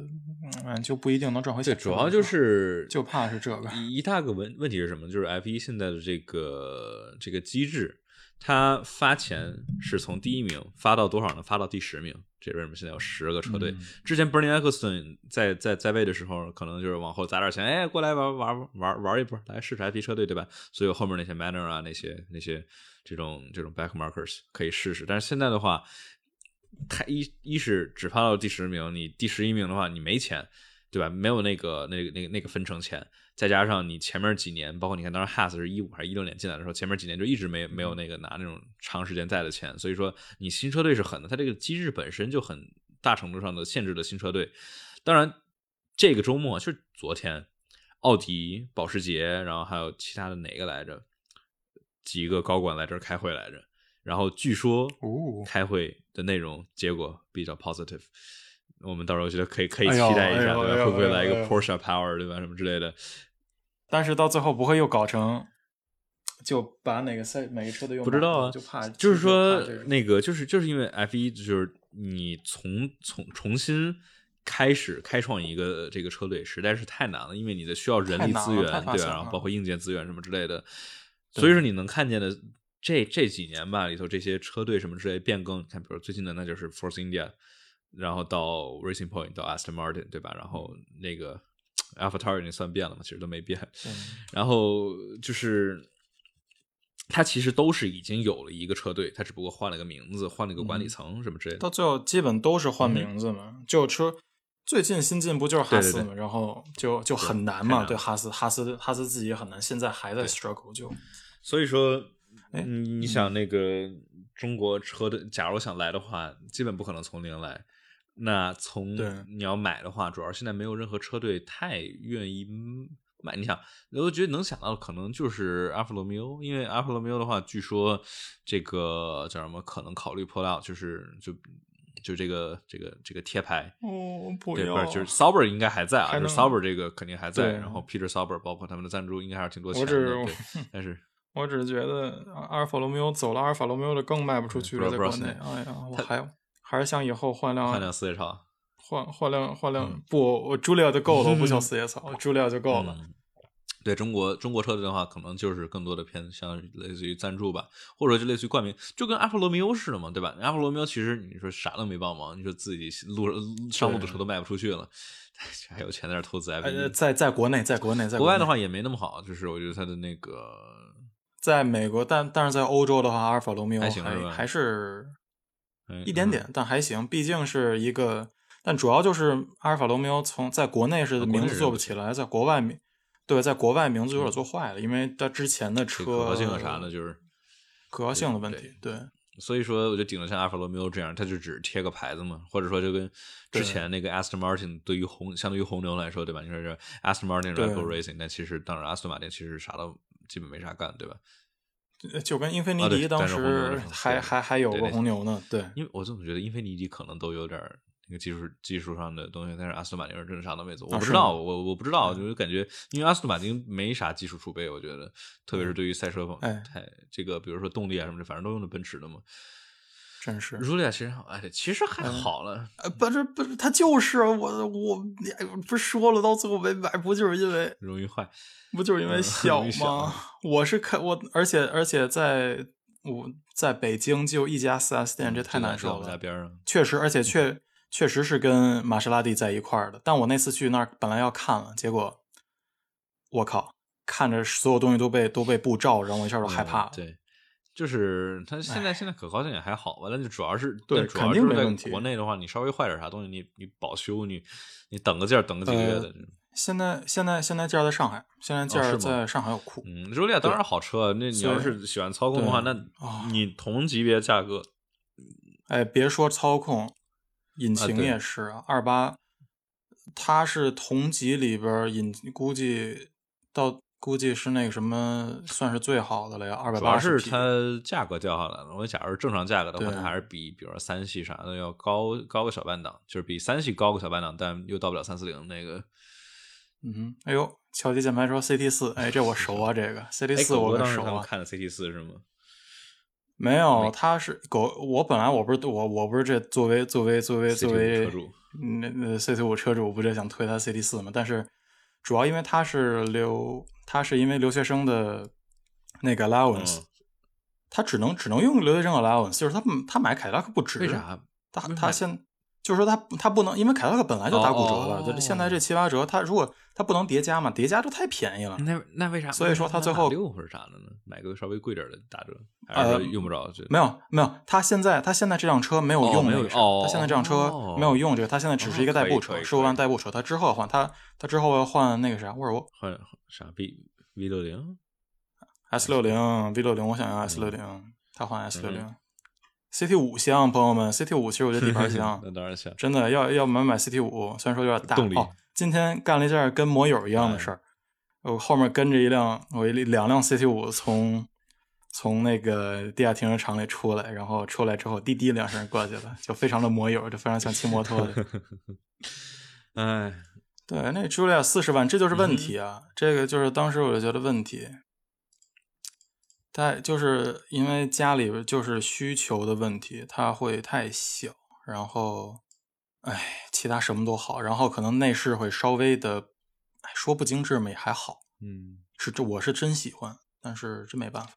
嗯，就不一定能赚回钱。对，主要就是就怕是这个一大个问问题是什么？就是 F 一 现在的这个这个机制。他发钱是从第一名发到多少呢？发到第十名。这为什么现在有十个车队？嗯、之前 Bernie Ecclestone 在在在位的时候，可能就是往后砸点钱，哎，过来玩玩玩玩一波，来试试 F 一 车队，对吧？所以后面那些 Manor 啊，那些那些这种这种 backmarkers 可以试试。但是现在的话，他一一是只发到第十名，你第十一名的话，你没钱，对吧？没有那个那个那个那个分成钱。再加上你前面几年，包括你看当时 Haas 是一五还是一六年进来的时候，前面几年就一直没没有那个拿那种长时间带的钱，所以说你新车队是狠的，它这个机制本身就很大程度上的限制了新车队。当然，这个周末就昨天，奥迪、保时捷，然后还有其他的哪个来着，几个高管来这儿开会来着，然后据说开会的内容结果比较 positive。我们到时候觉得可以可以期待一下，哎哎、对吧？会不会来一个 Porsche Power， 对吧？什么之类的？但是到最后不会又搞成，就把哪个赛哪个车队用不知道啊，就怕就是说那个就是就是因为 F 一 就是你从从重新开始开创一个这个车队实在是太难了，因为你的需要人力资源，对吧？然后包括硬件资源什么之类的，所以说你能看见的这这几年吧里头这些车队什么之类的变更，你看比如最近的那就是 Force India。然后到 Racing Point， 到 Aston Martin， 对吧？然后那个 AlphaTauri 那算变了嘛？其实都没变。嗯、然后就是，它其实都是已经有了一个车队，它只不过换了个名字，换了个管理层什么之类的。到最后基本都是换名字嘛。嗯、就车最近新进不就是哈斯嘛？对对对，然后就就很难嘛。对，对哈斯哈斯哈斯自己也很难，现在还在 struggle 就。所以说，你想那个中国车队，假如想来的话，基本不可能从零来。那从你要买的话，主要现在没有任何车队太愿意买。你想，我觉得能想到的可能就是阿尔法罗密欧，因为阿尔法罗密欧的话，据说这个叫什么可能考虑破掉，就是就。就这个这个这个贴牌，哦，不对，就是 Sauber 应该还在啊，就是 Sauber 这个肯定还在，然后 Peter Sauber 包括他们的赞助应该还是挺多钱的，我对，但是我只是觉得阿尔法罗密欧走了，阿尔法罗密欧的更卖不出去了，在国内，哎呀，我还还是想以后换辆换辆四叶草，换换辆换辆、嗯、不，我 Julia 就够了，我不想四叶草、嗯、，Julia 就够了。嗯对中国中国车队的话，可能就是更多的偏向类似于赞助吧，或者就类似于冠名，就跟阿尔法罗密欧似的嘛，对吧？阿尔法罗密欧其实你说啥都没帮忙，你说自己路上路的车都卖不出去了，还有钱在那投资 F 一、呃、在在国内，在国内，在国外的话也没那么好，就是我觉得他的那个，在美国，但但是在欧洲的话，阿尔法罗密欧还行是吧？还是一点点，但还行，毕竟是一个，但主要就是阿尔法罗密欧从在国内是名字做不起来，在国外。对，在国外名字有点做坏了，嗯、因为它之前的车可靠性和啥的，就是可靠性的问题。对，对所以说我就顶着像阿尔法罗密欧这样，它就只贴个牌子嘛，或者说就跟之前那个 Aston Martin 对于红，相对于红牛来说，对吧？你说这 Aston Martin Red Bull Racing， 但其实当然阿斯顿马丁其实啥都基本没啥干，对吧？就跟英菲尼迪当时还、啊、还还有个红牛呢，对。因为我总觉得英菲尼迪可能都有点。那个技术技术上的东西，但是阿斯顿马丁真的啥都没做，我不知道，啊、我我不知道，就是感觉因为阿斯顿马丁没啥技术储备，我觉得，特别是对于赛车方面，哎、这个比如说动力啊什么的，反正都用的奔驰的嘛，真是。茱莉亚其实哎，其实还好了，嗯、呃，不是不是，他就是我我不是说了，到最后没买，不就是因为容易坏，不就是因为小吗？嗯、我是看我，而且而且在我在北京就一家 四 S 店，嗯、这太难受了，确实，而且确。嗯确实是跟玛莎拉蒂在一块儿的，但我那次去那儿本来要看了，结果我靠，看着所有东西都被都被布罩，然后我一下就害怕了。嗯、对，就是它现在现在可靠性也还好吧，但就主要是对，主要是在国内的话，你稍微坏点啥东西，你你保修，你你等个件等个几个月的。呃现在现在现在件在上海，现在件在上海有库。哦、嗯，茱莉亚当然好车，那你要是喜欢操控的话，那你同级别价格，哎，别说操控。引擎也是啊，二八，它是同级里边引，估计到估计是那个什么，算是最好的了呀。二百八十匹，主要是它价格掉下来了。我假如正常价格的话，它还是比比如说三系啥的要高高个小半档，就是比三系高个小半档，但又到不了三四零那个。嗯哼，哎呦，乔迪键盘说 C T 四， 哎，这我熟啊，这个 C T 四 我可熟啊。哎、我看的 C T 四 是吗？没有，他是狗。我本来我不是我我不是这作为作为作为作为那那 C T 五 车主，我不是想推他 C T 四 嘛？但是主要因为他是留，他是因为留学生的那个 allowance，、嗯、他只能只能用留学生 allowance， 就是他他买凯迪拉克不值。为啥？他他现就是说他他不能，因为凯迪拉克本来就打骨折了，哦、现在这七八折，他如果他不能叠加嘛，叠加就太便宜了。那那为啥？所以说他最后六或者啥的呢？买个稍微贵点的打折，还是用不着？呃、没有没有，他现在他现在这辆车没有用那个啥，哦、他现在这辆车没有用这个，他现在只是一个代步车，十五万代步车。他之后换他他之后要换那个啥，或者我换啥 B V 六零 S 六零 V 六零，我想要 S 六零，他换 S 六零。嗯C T 五 香，朋友们 ，C T 五 其实我觉得底盘香，那当然香，真的要要买买 C T 五，虽然说有点大。动力、哦。今天干了一件跟摩友一样的事儿，哎、我后面跟着一辆，我一两辆 C T 五 从从那个地下停车场里出来，然后出来之后滴滴两声过去了，就非常的摩友，就非常像骑摩托的。哎，对，那茱莉亚四十万，这就是问题啊！嗯、这个就是当时我就觉得问题。他就是因为家里边就是需求的问题，它会太小，然后，哎，其他什么都好，然后可能内饰会稍微的，说不精致嘛也还好，嗯，是这我是真喜欢，但是真没办法。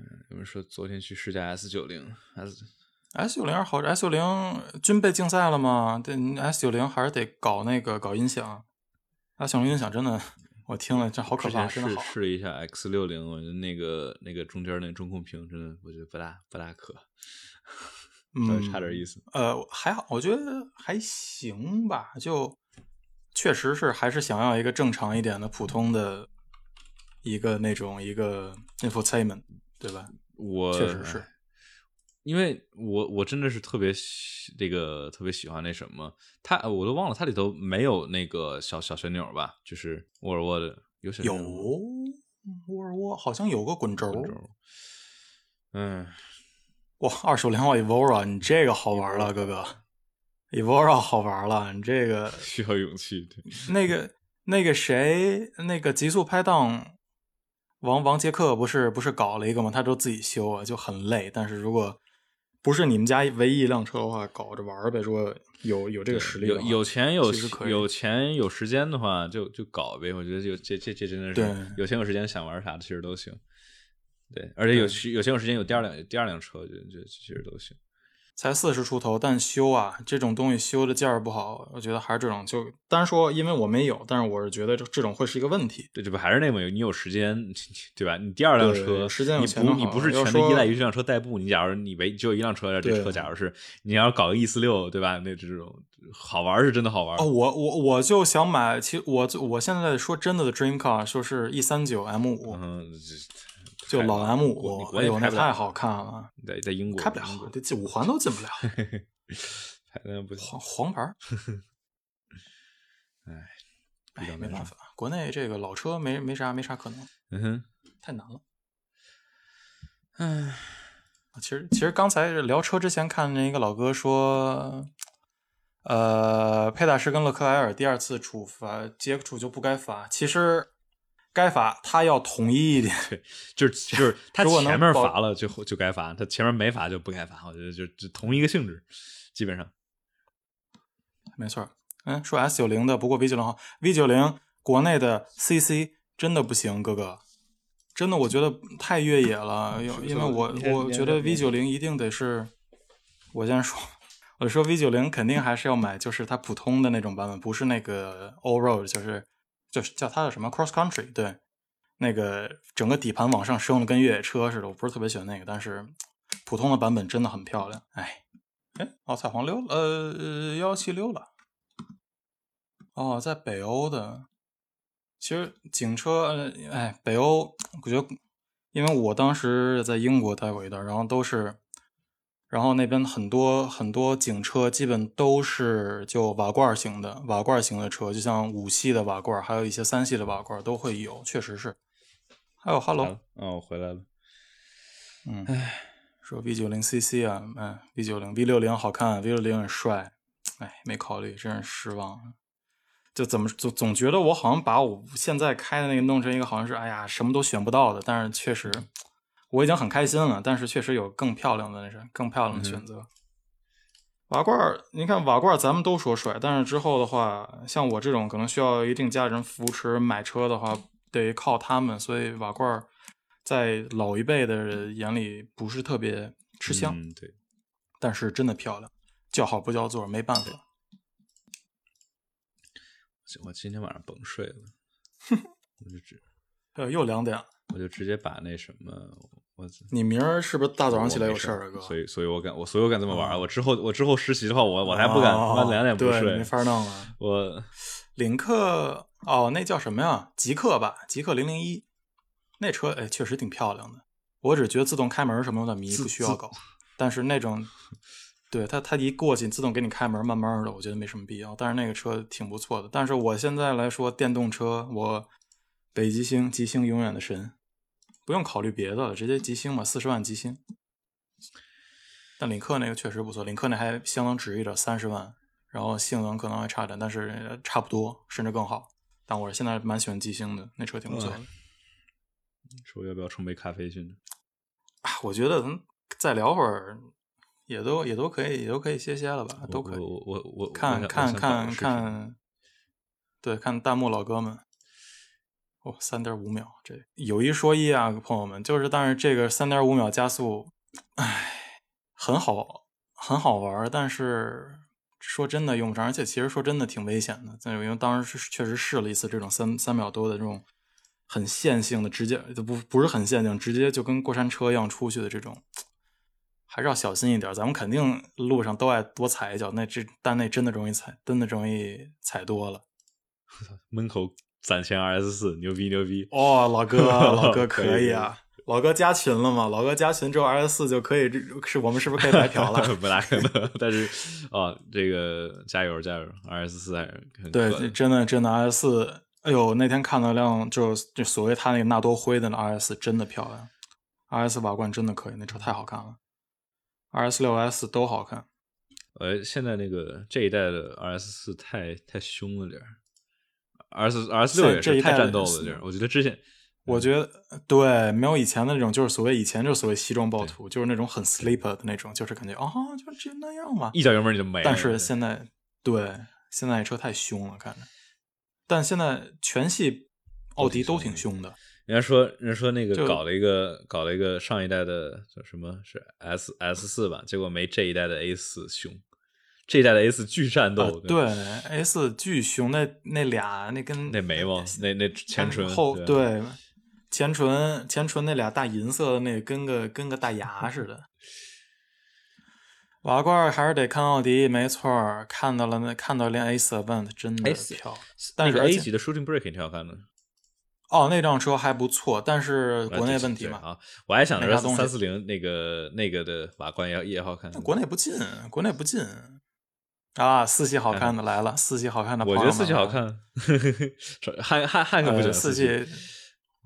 嗯，有人说昨天去试驾 S 九零 S S 九零好 ，S 九零军备竞赛了吗？对 ，S 九零还是得搞那个搞音响 ，S 九零音响真的。我听了，这好可怕！真的好。试了一下 X 六十，我觉得那个那个中间那中控屏真的，我觉得不大不大可，嗯，差点意思。呃，还好，我觉得还行吧，就确实是还是想要一个正常一点的、普通的一个那种一个 infotainment， 对吧？我确实是，因为我我真的是特别这个特别喜欢那什么，他我都忘了他里头没有那个小小旋钮吧？就是沃尔沃的有小旋钮有沃尔沃好像有个滚轴，滚轴嗯，哇，二手联网 Evora 你这个好玩了，哥哥 Evora 好玩了，你这个需要勇气。对那个那个谁，那个极速拍档。王王杰克不是不是搞了一个吗？他都自己修啊，就很累。但是如果不是你们家唯一一辆车的话，搞着玩呗。如果有有这个实力，有有钱有有钱有时间的话，就就搞呗。我觉得就这这这真的是有钱有时间想玩啥的，其实都行。对，而且有有钱有时间有第二辆第二辆车，就就其实都行。才四十出头，但修啊这种东西修的价儿不好，我觉得还是这种就单说，因为我没有，但是我是觉得这种会是一个问题。对，这不还是那么有你有时间对吧？你第二辆车时间有钱你不你不是全都依赖于这辆车代步，你假如你唯只有一辆车，这车假如是你要搞个 E 四六 对吧？那这种好玩是真的好玩。哦，我我我就想买，其实我我现在说真的的 Dream Car 说是 E 三九 M 五。嗯。就老 M 五， 哎呦那太好看了，在在英国开不了，这这五环都进不了，不黄黄牌，哎哎没办法，国内这个老车没没啥没啥可能，嗯哼，太难了，哎，其实其实刚才聊车之前看见一个老哥说，呃，佩大师跟勒克莱尔第二次处罚接触就不该罚，其实。该罚他要统一一点，对，就是就是他前面罚了就就该罚，他前面没罚就不该罚，我觉得就就同一个性质，基本上。没错，嗯，说 S 九十 的，不过 V 九十好 ，V 九十 国内的 C C 真的不行，哥哥，真的我觉得太越野了，因为我我觉得 V 九十 一定得是，我先说，我说 V 九十 肯定还是要买，就是它普通的那种版本，不是那个 All Road， 就是。就是叫它的什么 cross country， 对，那个整个底盘往上升的跟越野车似的，我不是特别喜欢那个，但是普通的版本真的很漂亮。哎，哎，哦，彩虹溜了，呃，幺七溜了。哦，在北欧的，其实警车，哎，北欧，我觉得，因为我当时在英国待过一段，然后都是，然后那边很多很多警车基本都是就瓦罐型的瓦罐型的车，就像五系的瓦罐还有一些三系的瓦罐都会有，确实是。还有 Hello， 哦我回来了。嗯，哎，说 V 九十 C C 啊，哎 ,V 九十 V 六十 好看 ,V 六十 很帅，哎没考虑，真是失望。就怎么总总觉得我好像把我现在开的那个弄成一个好像是哎呀什么都选不到的，但是确实。我已经很开心了，但是确实有更漂亮的那是更漂亮的选择。嗯、瓦罐，你看瓦罐咱们都说帅，但是之后的话，像我这种可能需要一定家人扶持买车的话，得靠他们，所以瓦罐在老一辈的眼里不是特别吃香。嗯、对，但是真的漂亮，叫好不叫座，没办法。我今天晚上甭睡了，我就只呃又两点了。我就直接把那什么，我你明儿是不是大早上起来有事儿啊，哥？所以，所以我敢，我所以我敢这么玩。嗯、我之后，我之后实习的话，我我还不敢，他妈两点不睡，没法弄了。我领克哦，那叫什么呀？极客吧，极客零零一，那车哎，确实挺漂亮的。我只觉得自动开门什么的迷不需要搞，但是那种对它它一过去自动给你开门，慢慢的我觉得没什么必要。但是那个车挺不错的。但是我现在来说，电动车，我北极星，极星永远的神。不用考虑别的了，直接极星嘛，四十万极星。但领克那个确实不错，领克那还相当值一点，三十万，然后性能可能还差点，但是差不多，甚至更好。但我现在蛮喜欢极星的，那车挺不错的。你说要不要冲杯咖啡去呢？啊，我觉得咱们再聊会儿，也都也都可以，也都可以歇歇了吧，都可以。我我我看看看看，对，看弹幕老哥们。哦，三点五秒，这有一说一啊，朋友们，就是但是这个三点五秒加速，哎，很好，很好玩，但是说真的用不上，而且其实说真的挺危险的。但因为当时确实试了一次这种三三秒多的这种很线性的，直接不不是很线性，直接就跟过山车一样出去的这种，还是要小心一点。咱们肯定路上都爱多踩一脚，那这但那真的容易踩，真的容易踩多了，门口。攒钱 R S 四 牛逼牛逼哦，老哥老哥可以啊！老哥加群了嘛？老哥加群之后二十四就可以，是我们是不是可以白嫖了？不大可能，但是啊、哦，这个加油加油 ，二十四对，真的真的 二十四， 哎呦，那天看到辆就就所谓他那个纳多灰的那二十四真的漂亮，二十四瓦罐真的可以，那车太好看了， 二十四 六 S 都好看。呃，现在那个这一代的二十四太太凶了点儿，二十四、二十六也是太战斗了点儿。我觉得之前，我觉得对没有以前的那种，就是所谓以前就是所谓西装暴徒，就是那种很 sleeper 的那种，就是感觉啊、哦，就只那样嘛，一脚油门你就没了。但是现在对现在车太凶了，看着。但现在全系奥迪都挺凶的。人家说，人家说那个搞了一个搞了一个上一代的叫什么是 S S 四吧，结果没这一代的 A 四凶。这一代的 A 四 巨战斗、啊、对 A 四 巨凶，那那俩那跟那眉毛那那前唇后对前唇前唇那俩大银色的那跟个跟个大牙似的。瓦罐还是得看奥迪，没错，看到了那看到连 A 四 Avant 真的漂亮，但是 A 级的 Shooting Brake 挺好看的。哦，那辆车还不错，但是国内问题嘛。啊，我还想着三四零那个那个的瓦罐也也好看，但国内不进，国内不进。啊，四系好看的来了，四系好看的，我觉得四系好看，汉汉汉克不行。四系，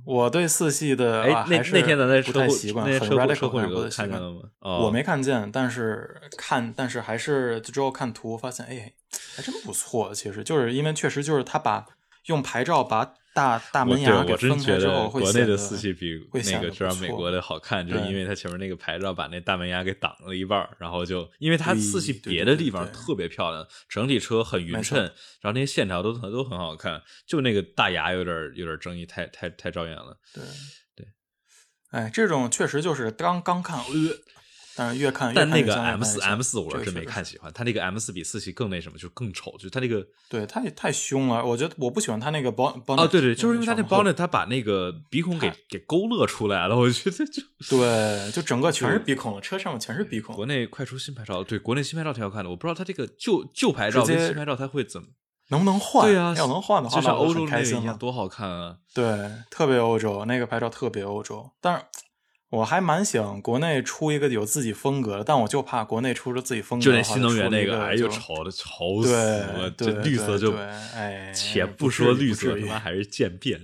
我对四系的哎，那那天咱在不太习惯，很 radical 不太习惯。我没看见，但是看，但是还是之后看图发现，哎，还真不错。其实就是因为确实就是他把用牌照把大大门牙给分开之后，会显得国内的四系比那个至少美国的好看，就是因为它前面那个牌照把那大门牙给挡了一半，然后就因为它四系别的地方特别漂亮，整体车很匀称，然后那些线条都都很好看，就那个大牙有点有点争议，太太太招眼了。对对，哎，这种确实就是刚刚看，呃，但是越看越但那个 M 四 M 四我真没看喜欢，它那个 M 四比四系更那什么，就更丑，就它那个对太太凶了，我觉得我不喜欢它那个 bonnet。哦，对对，就是因为它那 bonnet， 它把那个鼻孔给给勾勒出来了，我觉得就对，就整个全是鼻孔，车上面全是鼻孔。国内快出新牌照，对，国内新牌照挺好看的，我不知道它这个旧旧牌照跟新牌照它会怎么能不能换？对啊，要能换的话，就像欧洲那个一样，多好看啊！对，特别欧洲，那个牌照特别欧洲，但是。我还蛮想国内出一个有自己风格的，但我就怕国内出了自己风格的，就那新能源那个，哎呦，丑的丑死了，这绿色就，哎，且不说绿色，他妈还是渐变，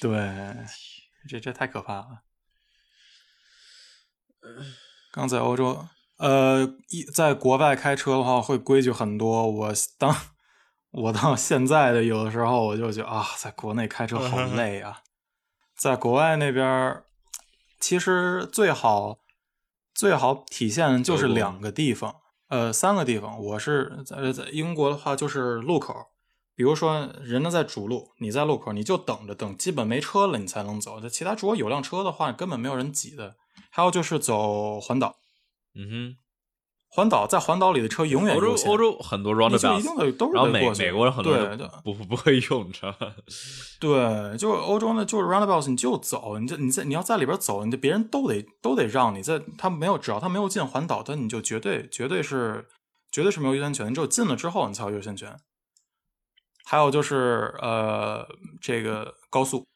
对，这这太可怕了。刚在欧洲，呃，在国外开车的话会规矩很多，我当我到现在的有的时候我就觉得啊，在国内开车好累啊，在国外那边。其实最好最好体现就是两个地方，呃，三个地方。我是 在, 在英国的话，就是路口，比如说人家在主路，你在路口，你就等着等，基本没车了你才能走。其他如果有辆车的话，根本没有人挤的。还有就是走环岛，嗯哼，环岛在环岛里的车永远优先。欧洲欧洲很多 roundabout， 然后美美国人很多人不不会用车。对，就欧洲呢，就是 roundabout， 你就走，你这你在你要在里边走，你这别人都得都得让你在，他没有只要他没有进环岛，但你就绝对绝对是绝对是没有优先权，你只有进了之后你才有优先权。还有就是呃这个高速，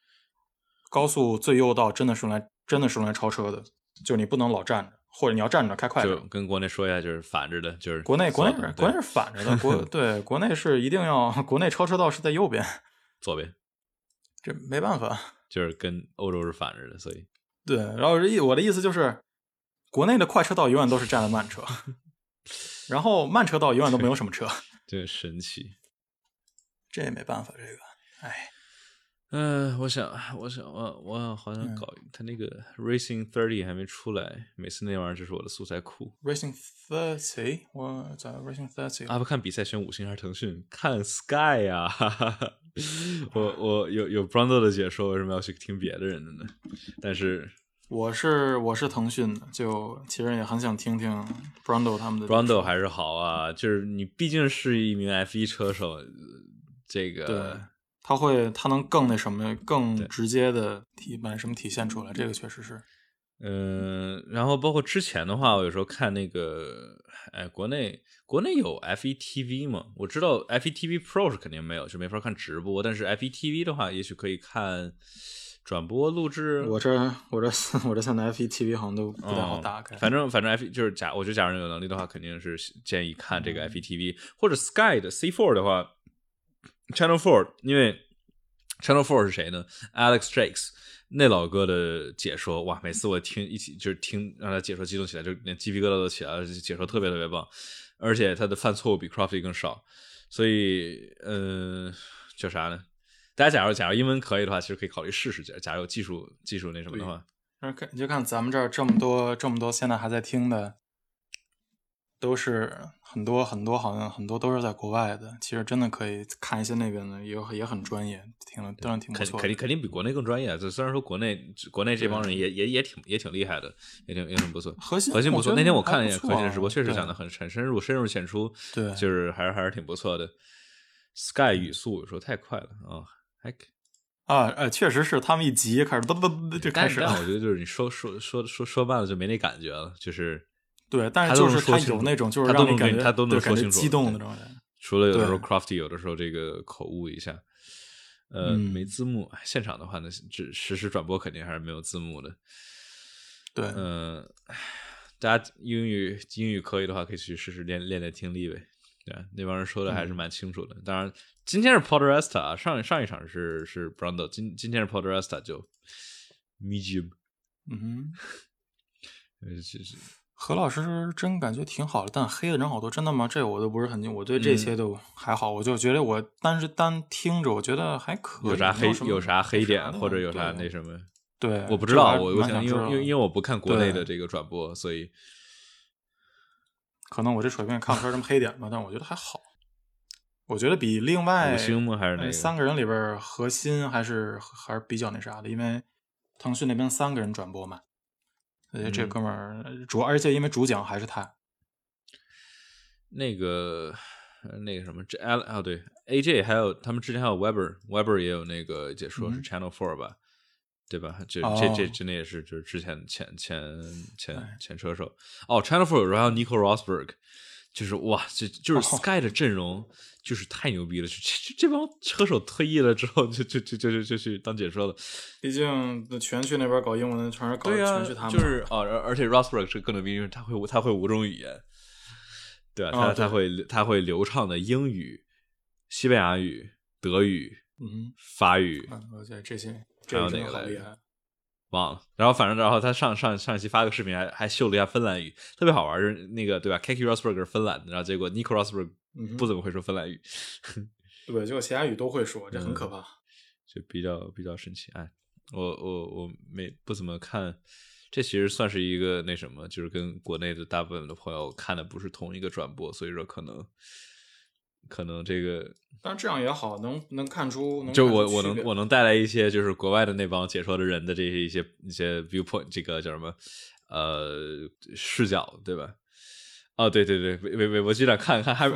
高速最右道真的是用来真的是用来超车的，就是你不能老站着。或者你要站着开快点，就跟国内说一下，就是反着的，就是国内国内国内是反着的，国对国内是一定要国内超车道是在右边，左边，这没办法，就是跟欧洲是反着的，所以对。然后我的意思就是，国内的快车道永远都是站的慢车，然后慢车道永远都没有什么车，对，神奇，这也没办法，这个哎。嗯、呃，我想，我想，我我好像搞、嗯、他那个 Racing 三十还没出来，每次那玩意儿就是我的素材库。Racing 三十，我在 Racing 三十。啊，不看比赛选五星还是腾讯？看 Sky 啊！哈哈我我有有 Brando 的解说，为什么要去听别的人的呢？但是我是我是腾讯的，就其实也很想听听 Brando 他们的。Brando 还是好啊，就是你毕竟是一名 F 一 车手，这个对。他会，他能更那什么，更直接的体把什么体现出来，这个确实是。嗯、呃，然后包括之前的话，我有时候看那个，哎，国内国内有 F 一 T V 嘛？我知道 F 一 T V Pro 是肯定没有，就没法看直播。但是 F 一 T V 的话，也许可以看转播录制，我这我这我这现在 F E T V 好像都不太好打开。嗯、反正反正 F 就是假，我觉得假如有能力的话，肯定是建议看这个 F E T V、嗯、或者 Sky 的 C 四 的话 ，Channel 四，因为 Channel 四是谁呢 ？Alex Jakes 那老哥的解说，哇，每次我听一起就是听让他解说激动起来，就连鸡皮疙瘩都起来了，解说特别特别棒，而且他的犯错误比 Crofty 更少，所以嗯、呃，叫啥呢？大家假如假如英文可以的话，其实可以考虑试试。假如有技术技术那什么的话，但是你就看咱们这儿这么多这么多现在还在听的，都是很多很多好像很多都是在国外的。其实真的可以看一些那边的，也也很专业，听了当然挺不错的。肯定肯定比国内更专业。就虽然说国内国内这帮人也也也挺也挺厉害的，也挺也挺不错。核心核心不错。那天我看了一眼核心的直播，确实讲的很很深入，深入浅出。对，就是还是还是挺不错的。Sky 语速有时候太快了啊。哦啊，呃，确实是他们一急开始嘚嘚嘚就开始了。但我觉得就是你说说说说说慢了就没那感觉了，就是对，但是就是他有那种就是让你感觉他都能说清楚激动的状态。除了有的时候 Crofty 有的时候这个口误一下，呃，嗯、没字幕。现场的话呢，这实时转播肯定还是没有字幕的。对，嗯、呃，大家英语英语可以的话，可以去试试练练练听力呗。对、啊，那帮人说的还是蛮清楚的。嗯、当然，今天是 Podresta 啊，上上一场是是 Brando， 今今天是 Podresta 就 medium。嗯哼，何老师真感觉挺好的，但黑的人好多，真的吗？这我都不是很清，我对这些都还好。嗯、我就觉得我单是单听着，我觉得还可以。有啥黑有啥黑点或者有啥那什么？对，我不知道，我我想因为因为因为我不看国内的这个转播，所以。可能我这水平看不出来什么黑点吧，但我觉得还好。我觉得比另外三个人里边核心还是还是比较那啥的，因为腾讯那边三个人转播嘛，所以这哥们儿、嗯、主要而且因为主讲还是他。那个那个什么，这啊对 ，A J 还有他们之前还有 Weber，Weber Weber 也有那个解说、嗯、是 Channel 四吧，对吧？这、哦、这这真的也是就是之前前前前前车手哦 ，Channel 四然后 Nico Rosberg， 就是哇，这就是 Sky 的阵容、哦、就是太牛逼了，这这这帮车手退役了之后就就就就就就去当解说了，毕竟全去那边搞英文的，全是搞、啊、全去他们就是啊、哦，而且 Rosberg 是更牛逼，因为他会他会五种语言，对吧、啊？他、哦、他会他会流畅的英语、西班牙语、德语、嗯、法语，啊、我觉得这些。还有哪个来着？忘了。然后反正，然后他上上上一期发个视频还，还还秀了一下芬兰语，特别好玩。就是那个对吧 ？Keke Rosberg 是芬兰的，然后结果 Nico Rosberg 不怎么会说芬兰语，嗯、对，结果其他语都会说，这很可怕。嗯、就比较比较神奇。哎，我我我没不怎么看，这其实算是一个那什么，就是跟国内的大部分的朋友看的不是同一个转播，所以说可能。可能这个，但是这样也好，能能看出，能就我我能我能带来一些就是国外的那帮解说的人的这些一些一些 viewpoint， 这个叫什么呃视角，对吧？哦，对对对，韦韦韦伯机长看看还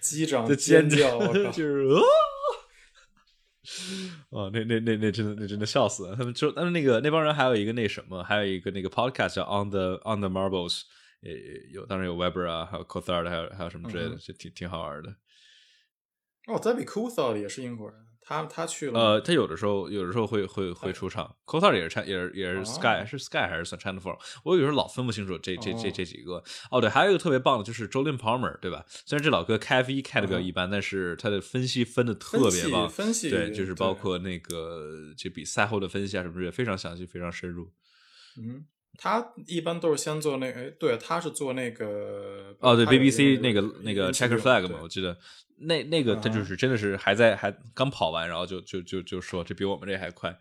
机长的尖叫，就是哦。哦，那那那那真的那真的笑死了，他们就他们那个那帮人还有一个那什么，还有一个那个 podcast 叫 On the On the Marbles， 有当然有 Weber 啊，还有 Coulthard 还有还有什么之类的，就、嗯、挺挺好玩的。哦 Zabby Coulthard 也是英国人，他他去了。呃，他有的时候有的时候会会会出场。Coulthard 也是也是也是 Sky、啊、是 Sky 还是算 Channel 四？我有时候老分不清楚这这这这几个。哦，对，还有一个特别棒的就是 Jolyon Palmer， 对吧？虽然这老哥开 V 开的比较一般，但是他的分析分的特别棒，分析对，就是包括那个这比赛后的分析啊什么之类，非常详细，非常深入。嗯。他一般都是先做那个，对，他是做那个哦，对 ，B B C 那个那个 Checker Flag 嘛，我记得那那个他就是真的是还在还刚跑完，然后就就就就说这比我们这还快，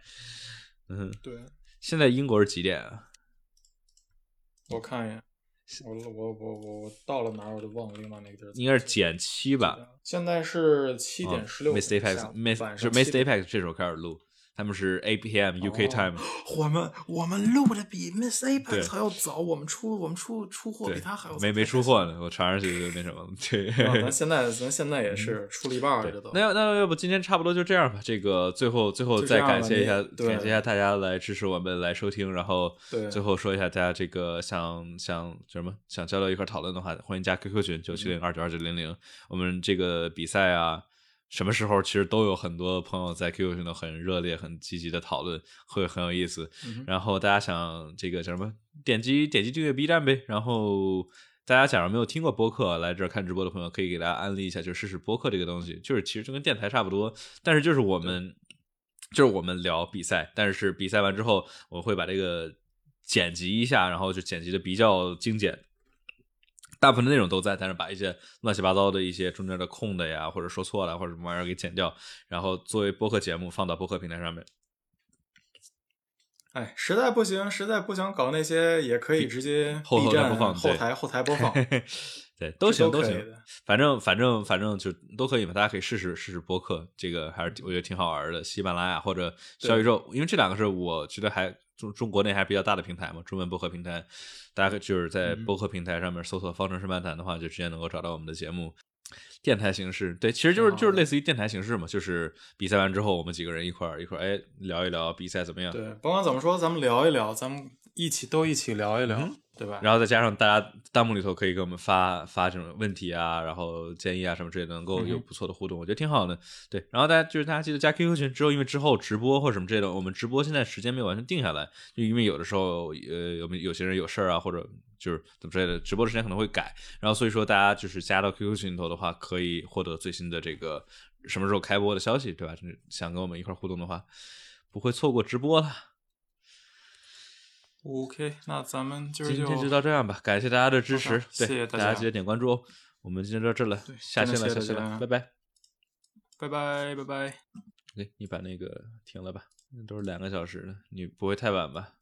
嗯，对。现在英国是几点啊？我看一眼，我我我我我到了哪儿我都忘了，另外那个地儿应该是减七吧？现在是七点十六。Missed Apex， 是 Missed Apex 这时候开始录。他们是 eight P M U K time，、哦、我们我们录的比 Miss Apex 还要早，我们出我们出出货比他还要早，没没出货呢，我传上去就那什么。对，咱、哦、现在咱现在也是出了一半了，这都。那那要不今天差不多就这样吧，这个最后最后再感谢一下感谢一下大家来支持我们来收听，然后最后说一下大家这个想想什么想交流一块讨论的话，欢迎加 Q Q 群九七零二九二九零零，我们这个比赛啊。什么时候其实都有很多朋友在 Q Q 群都很热烈很积极的讨论，会很有意思。嗯、然后大家想这个叫什么点击点击订阅 B 站呗，然后大家假如没有听过播客来这儿看直播的朋友，可以给大家安利一下，就试试播客这个东西，就是其实就跟电台差不多，但是就是我们就是我们聊比赛，但是比赛完之后我会把这个剪辑一下，然后就剪辑的比较精简。大部分的内容都在，但是把一些乱七八糟的一些中间的空的呀，或者说错了或者什么玩意儿给剪掉，然后作为播客节目放到播客平台上面。哎，实在不行，实在不想搞那些，也可以直接 B 站后台后台播放，对，都行都行，反正反正反正就都可以嘛，大家可以试试试试播客，这个还是我觉得挺好玩的。喜马拉雅或者小宇宙，因为这两个是我觉得还。中中国内还比较大的平台嘛，中文播客平台，大家就是在播客平台上面搜索方程式漫谈的话，就直接能够找到我们的节目。电台形式，对，其实就是就是类似于电台形式嘛，就是比赛完之后，我们几个人一块儿一块儿哎聊一聊比赛怎么样。对，不管怎么说，咱们聊一聊，咱们一起都一起聊一聊，嗯、对吧？然后再加上大家弹幕里头可以给我们发发这种问题啊，然后建议啊什么之类的，能够有不错的互动，嗯、我觉得挺好的。对，然后大家就是大家记得加 Q Q 群，之后因为之后直播或什么之类的，我们直播现在时间没有完全定下来，就因为有的时候呃有有些人有事啊或者。就是怎么之类的，直播的时间可能会改，然后所以说大家就是加到 Q Q 群里头的话，可以获得最新的这个什么时候开播的消息，对吧？想跟我们一块互动的话，不会错过直播了。OK， 那咱们今天就到这样吧，感谢大家的支持，对，谢谢大家，大家记得点关注哦。我们今天到这了，下线了，下线了，拜拜，拜拜，拜拜。哎，你把那个停了吧，都是两个小时了，你不会太晚吧？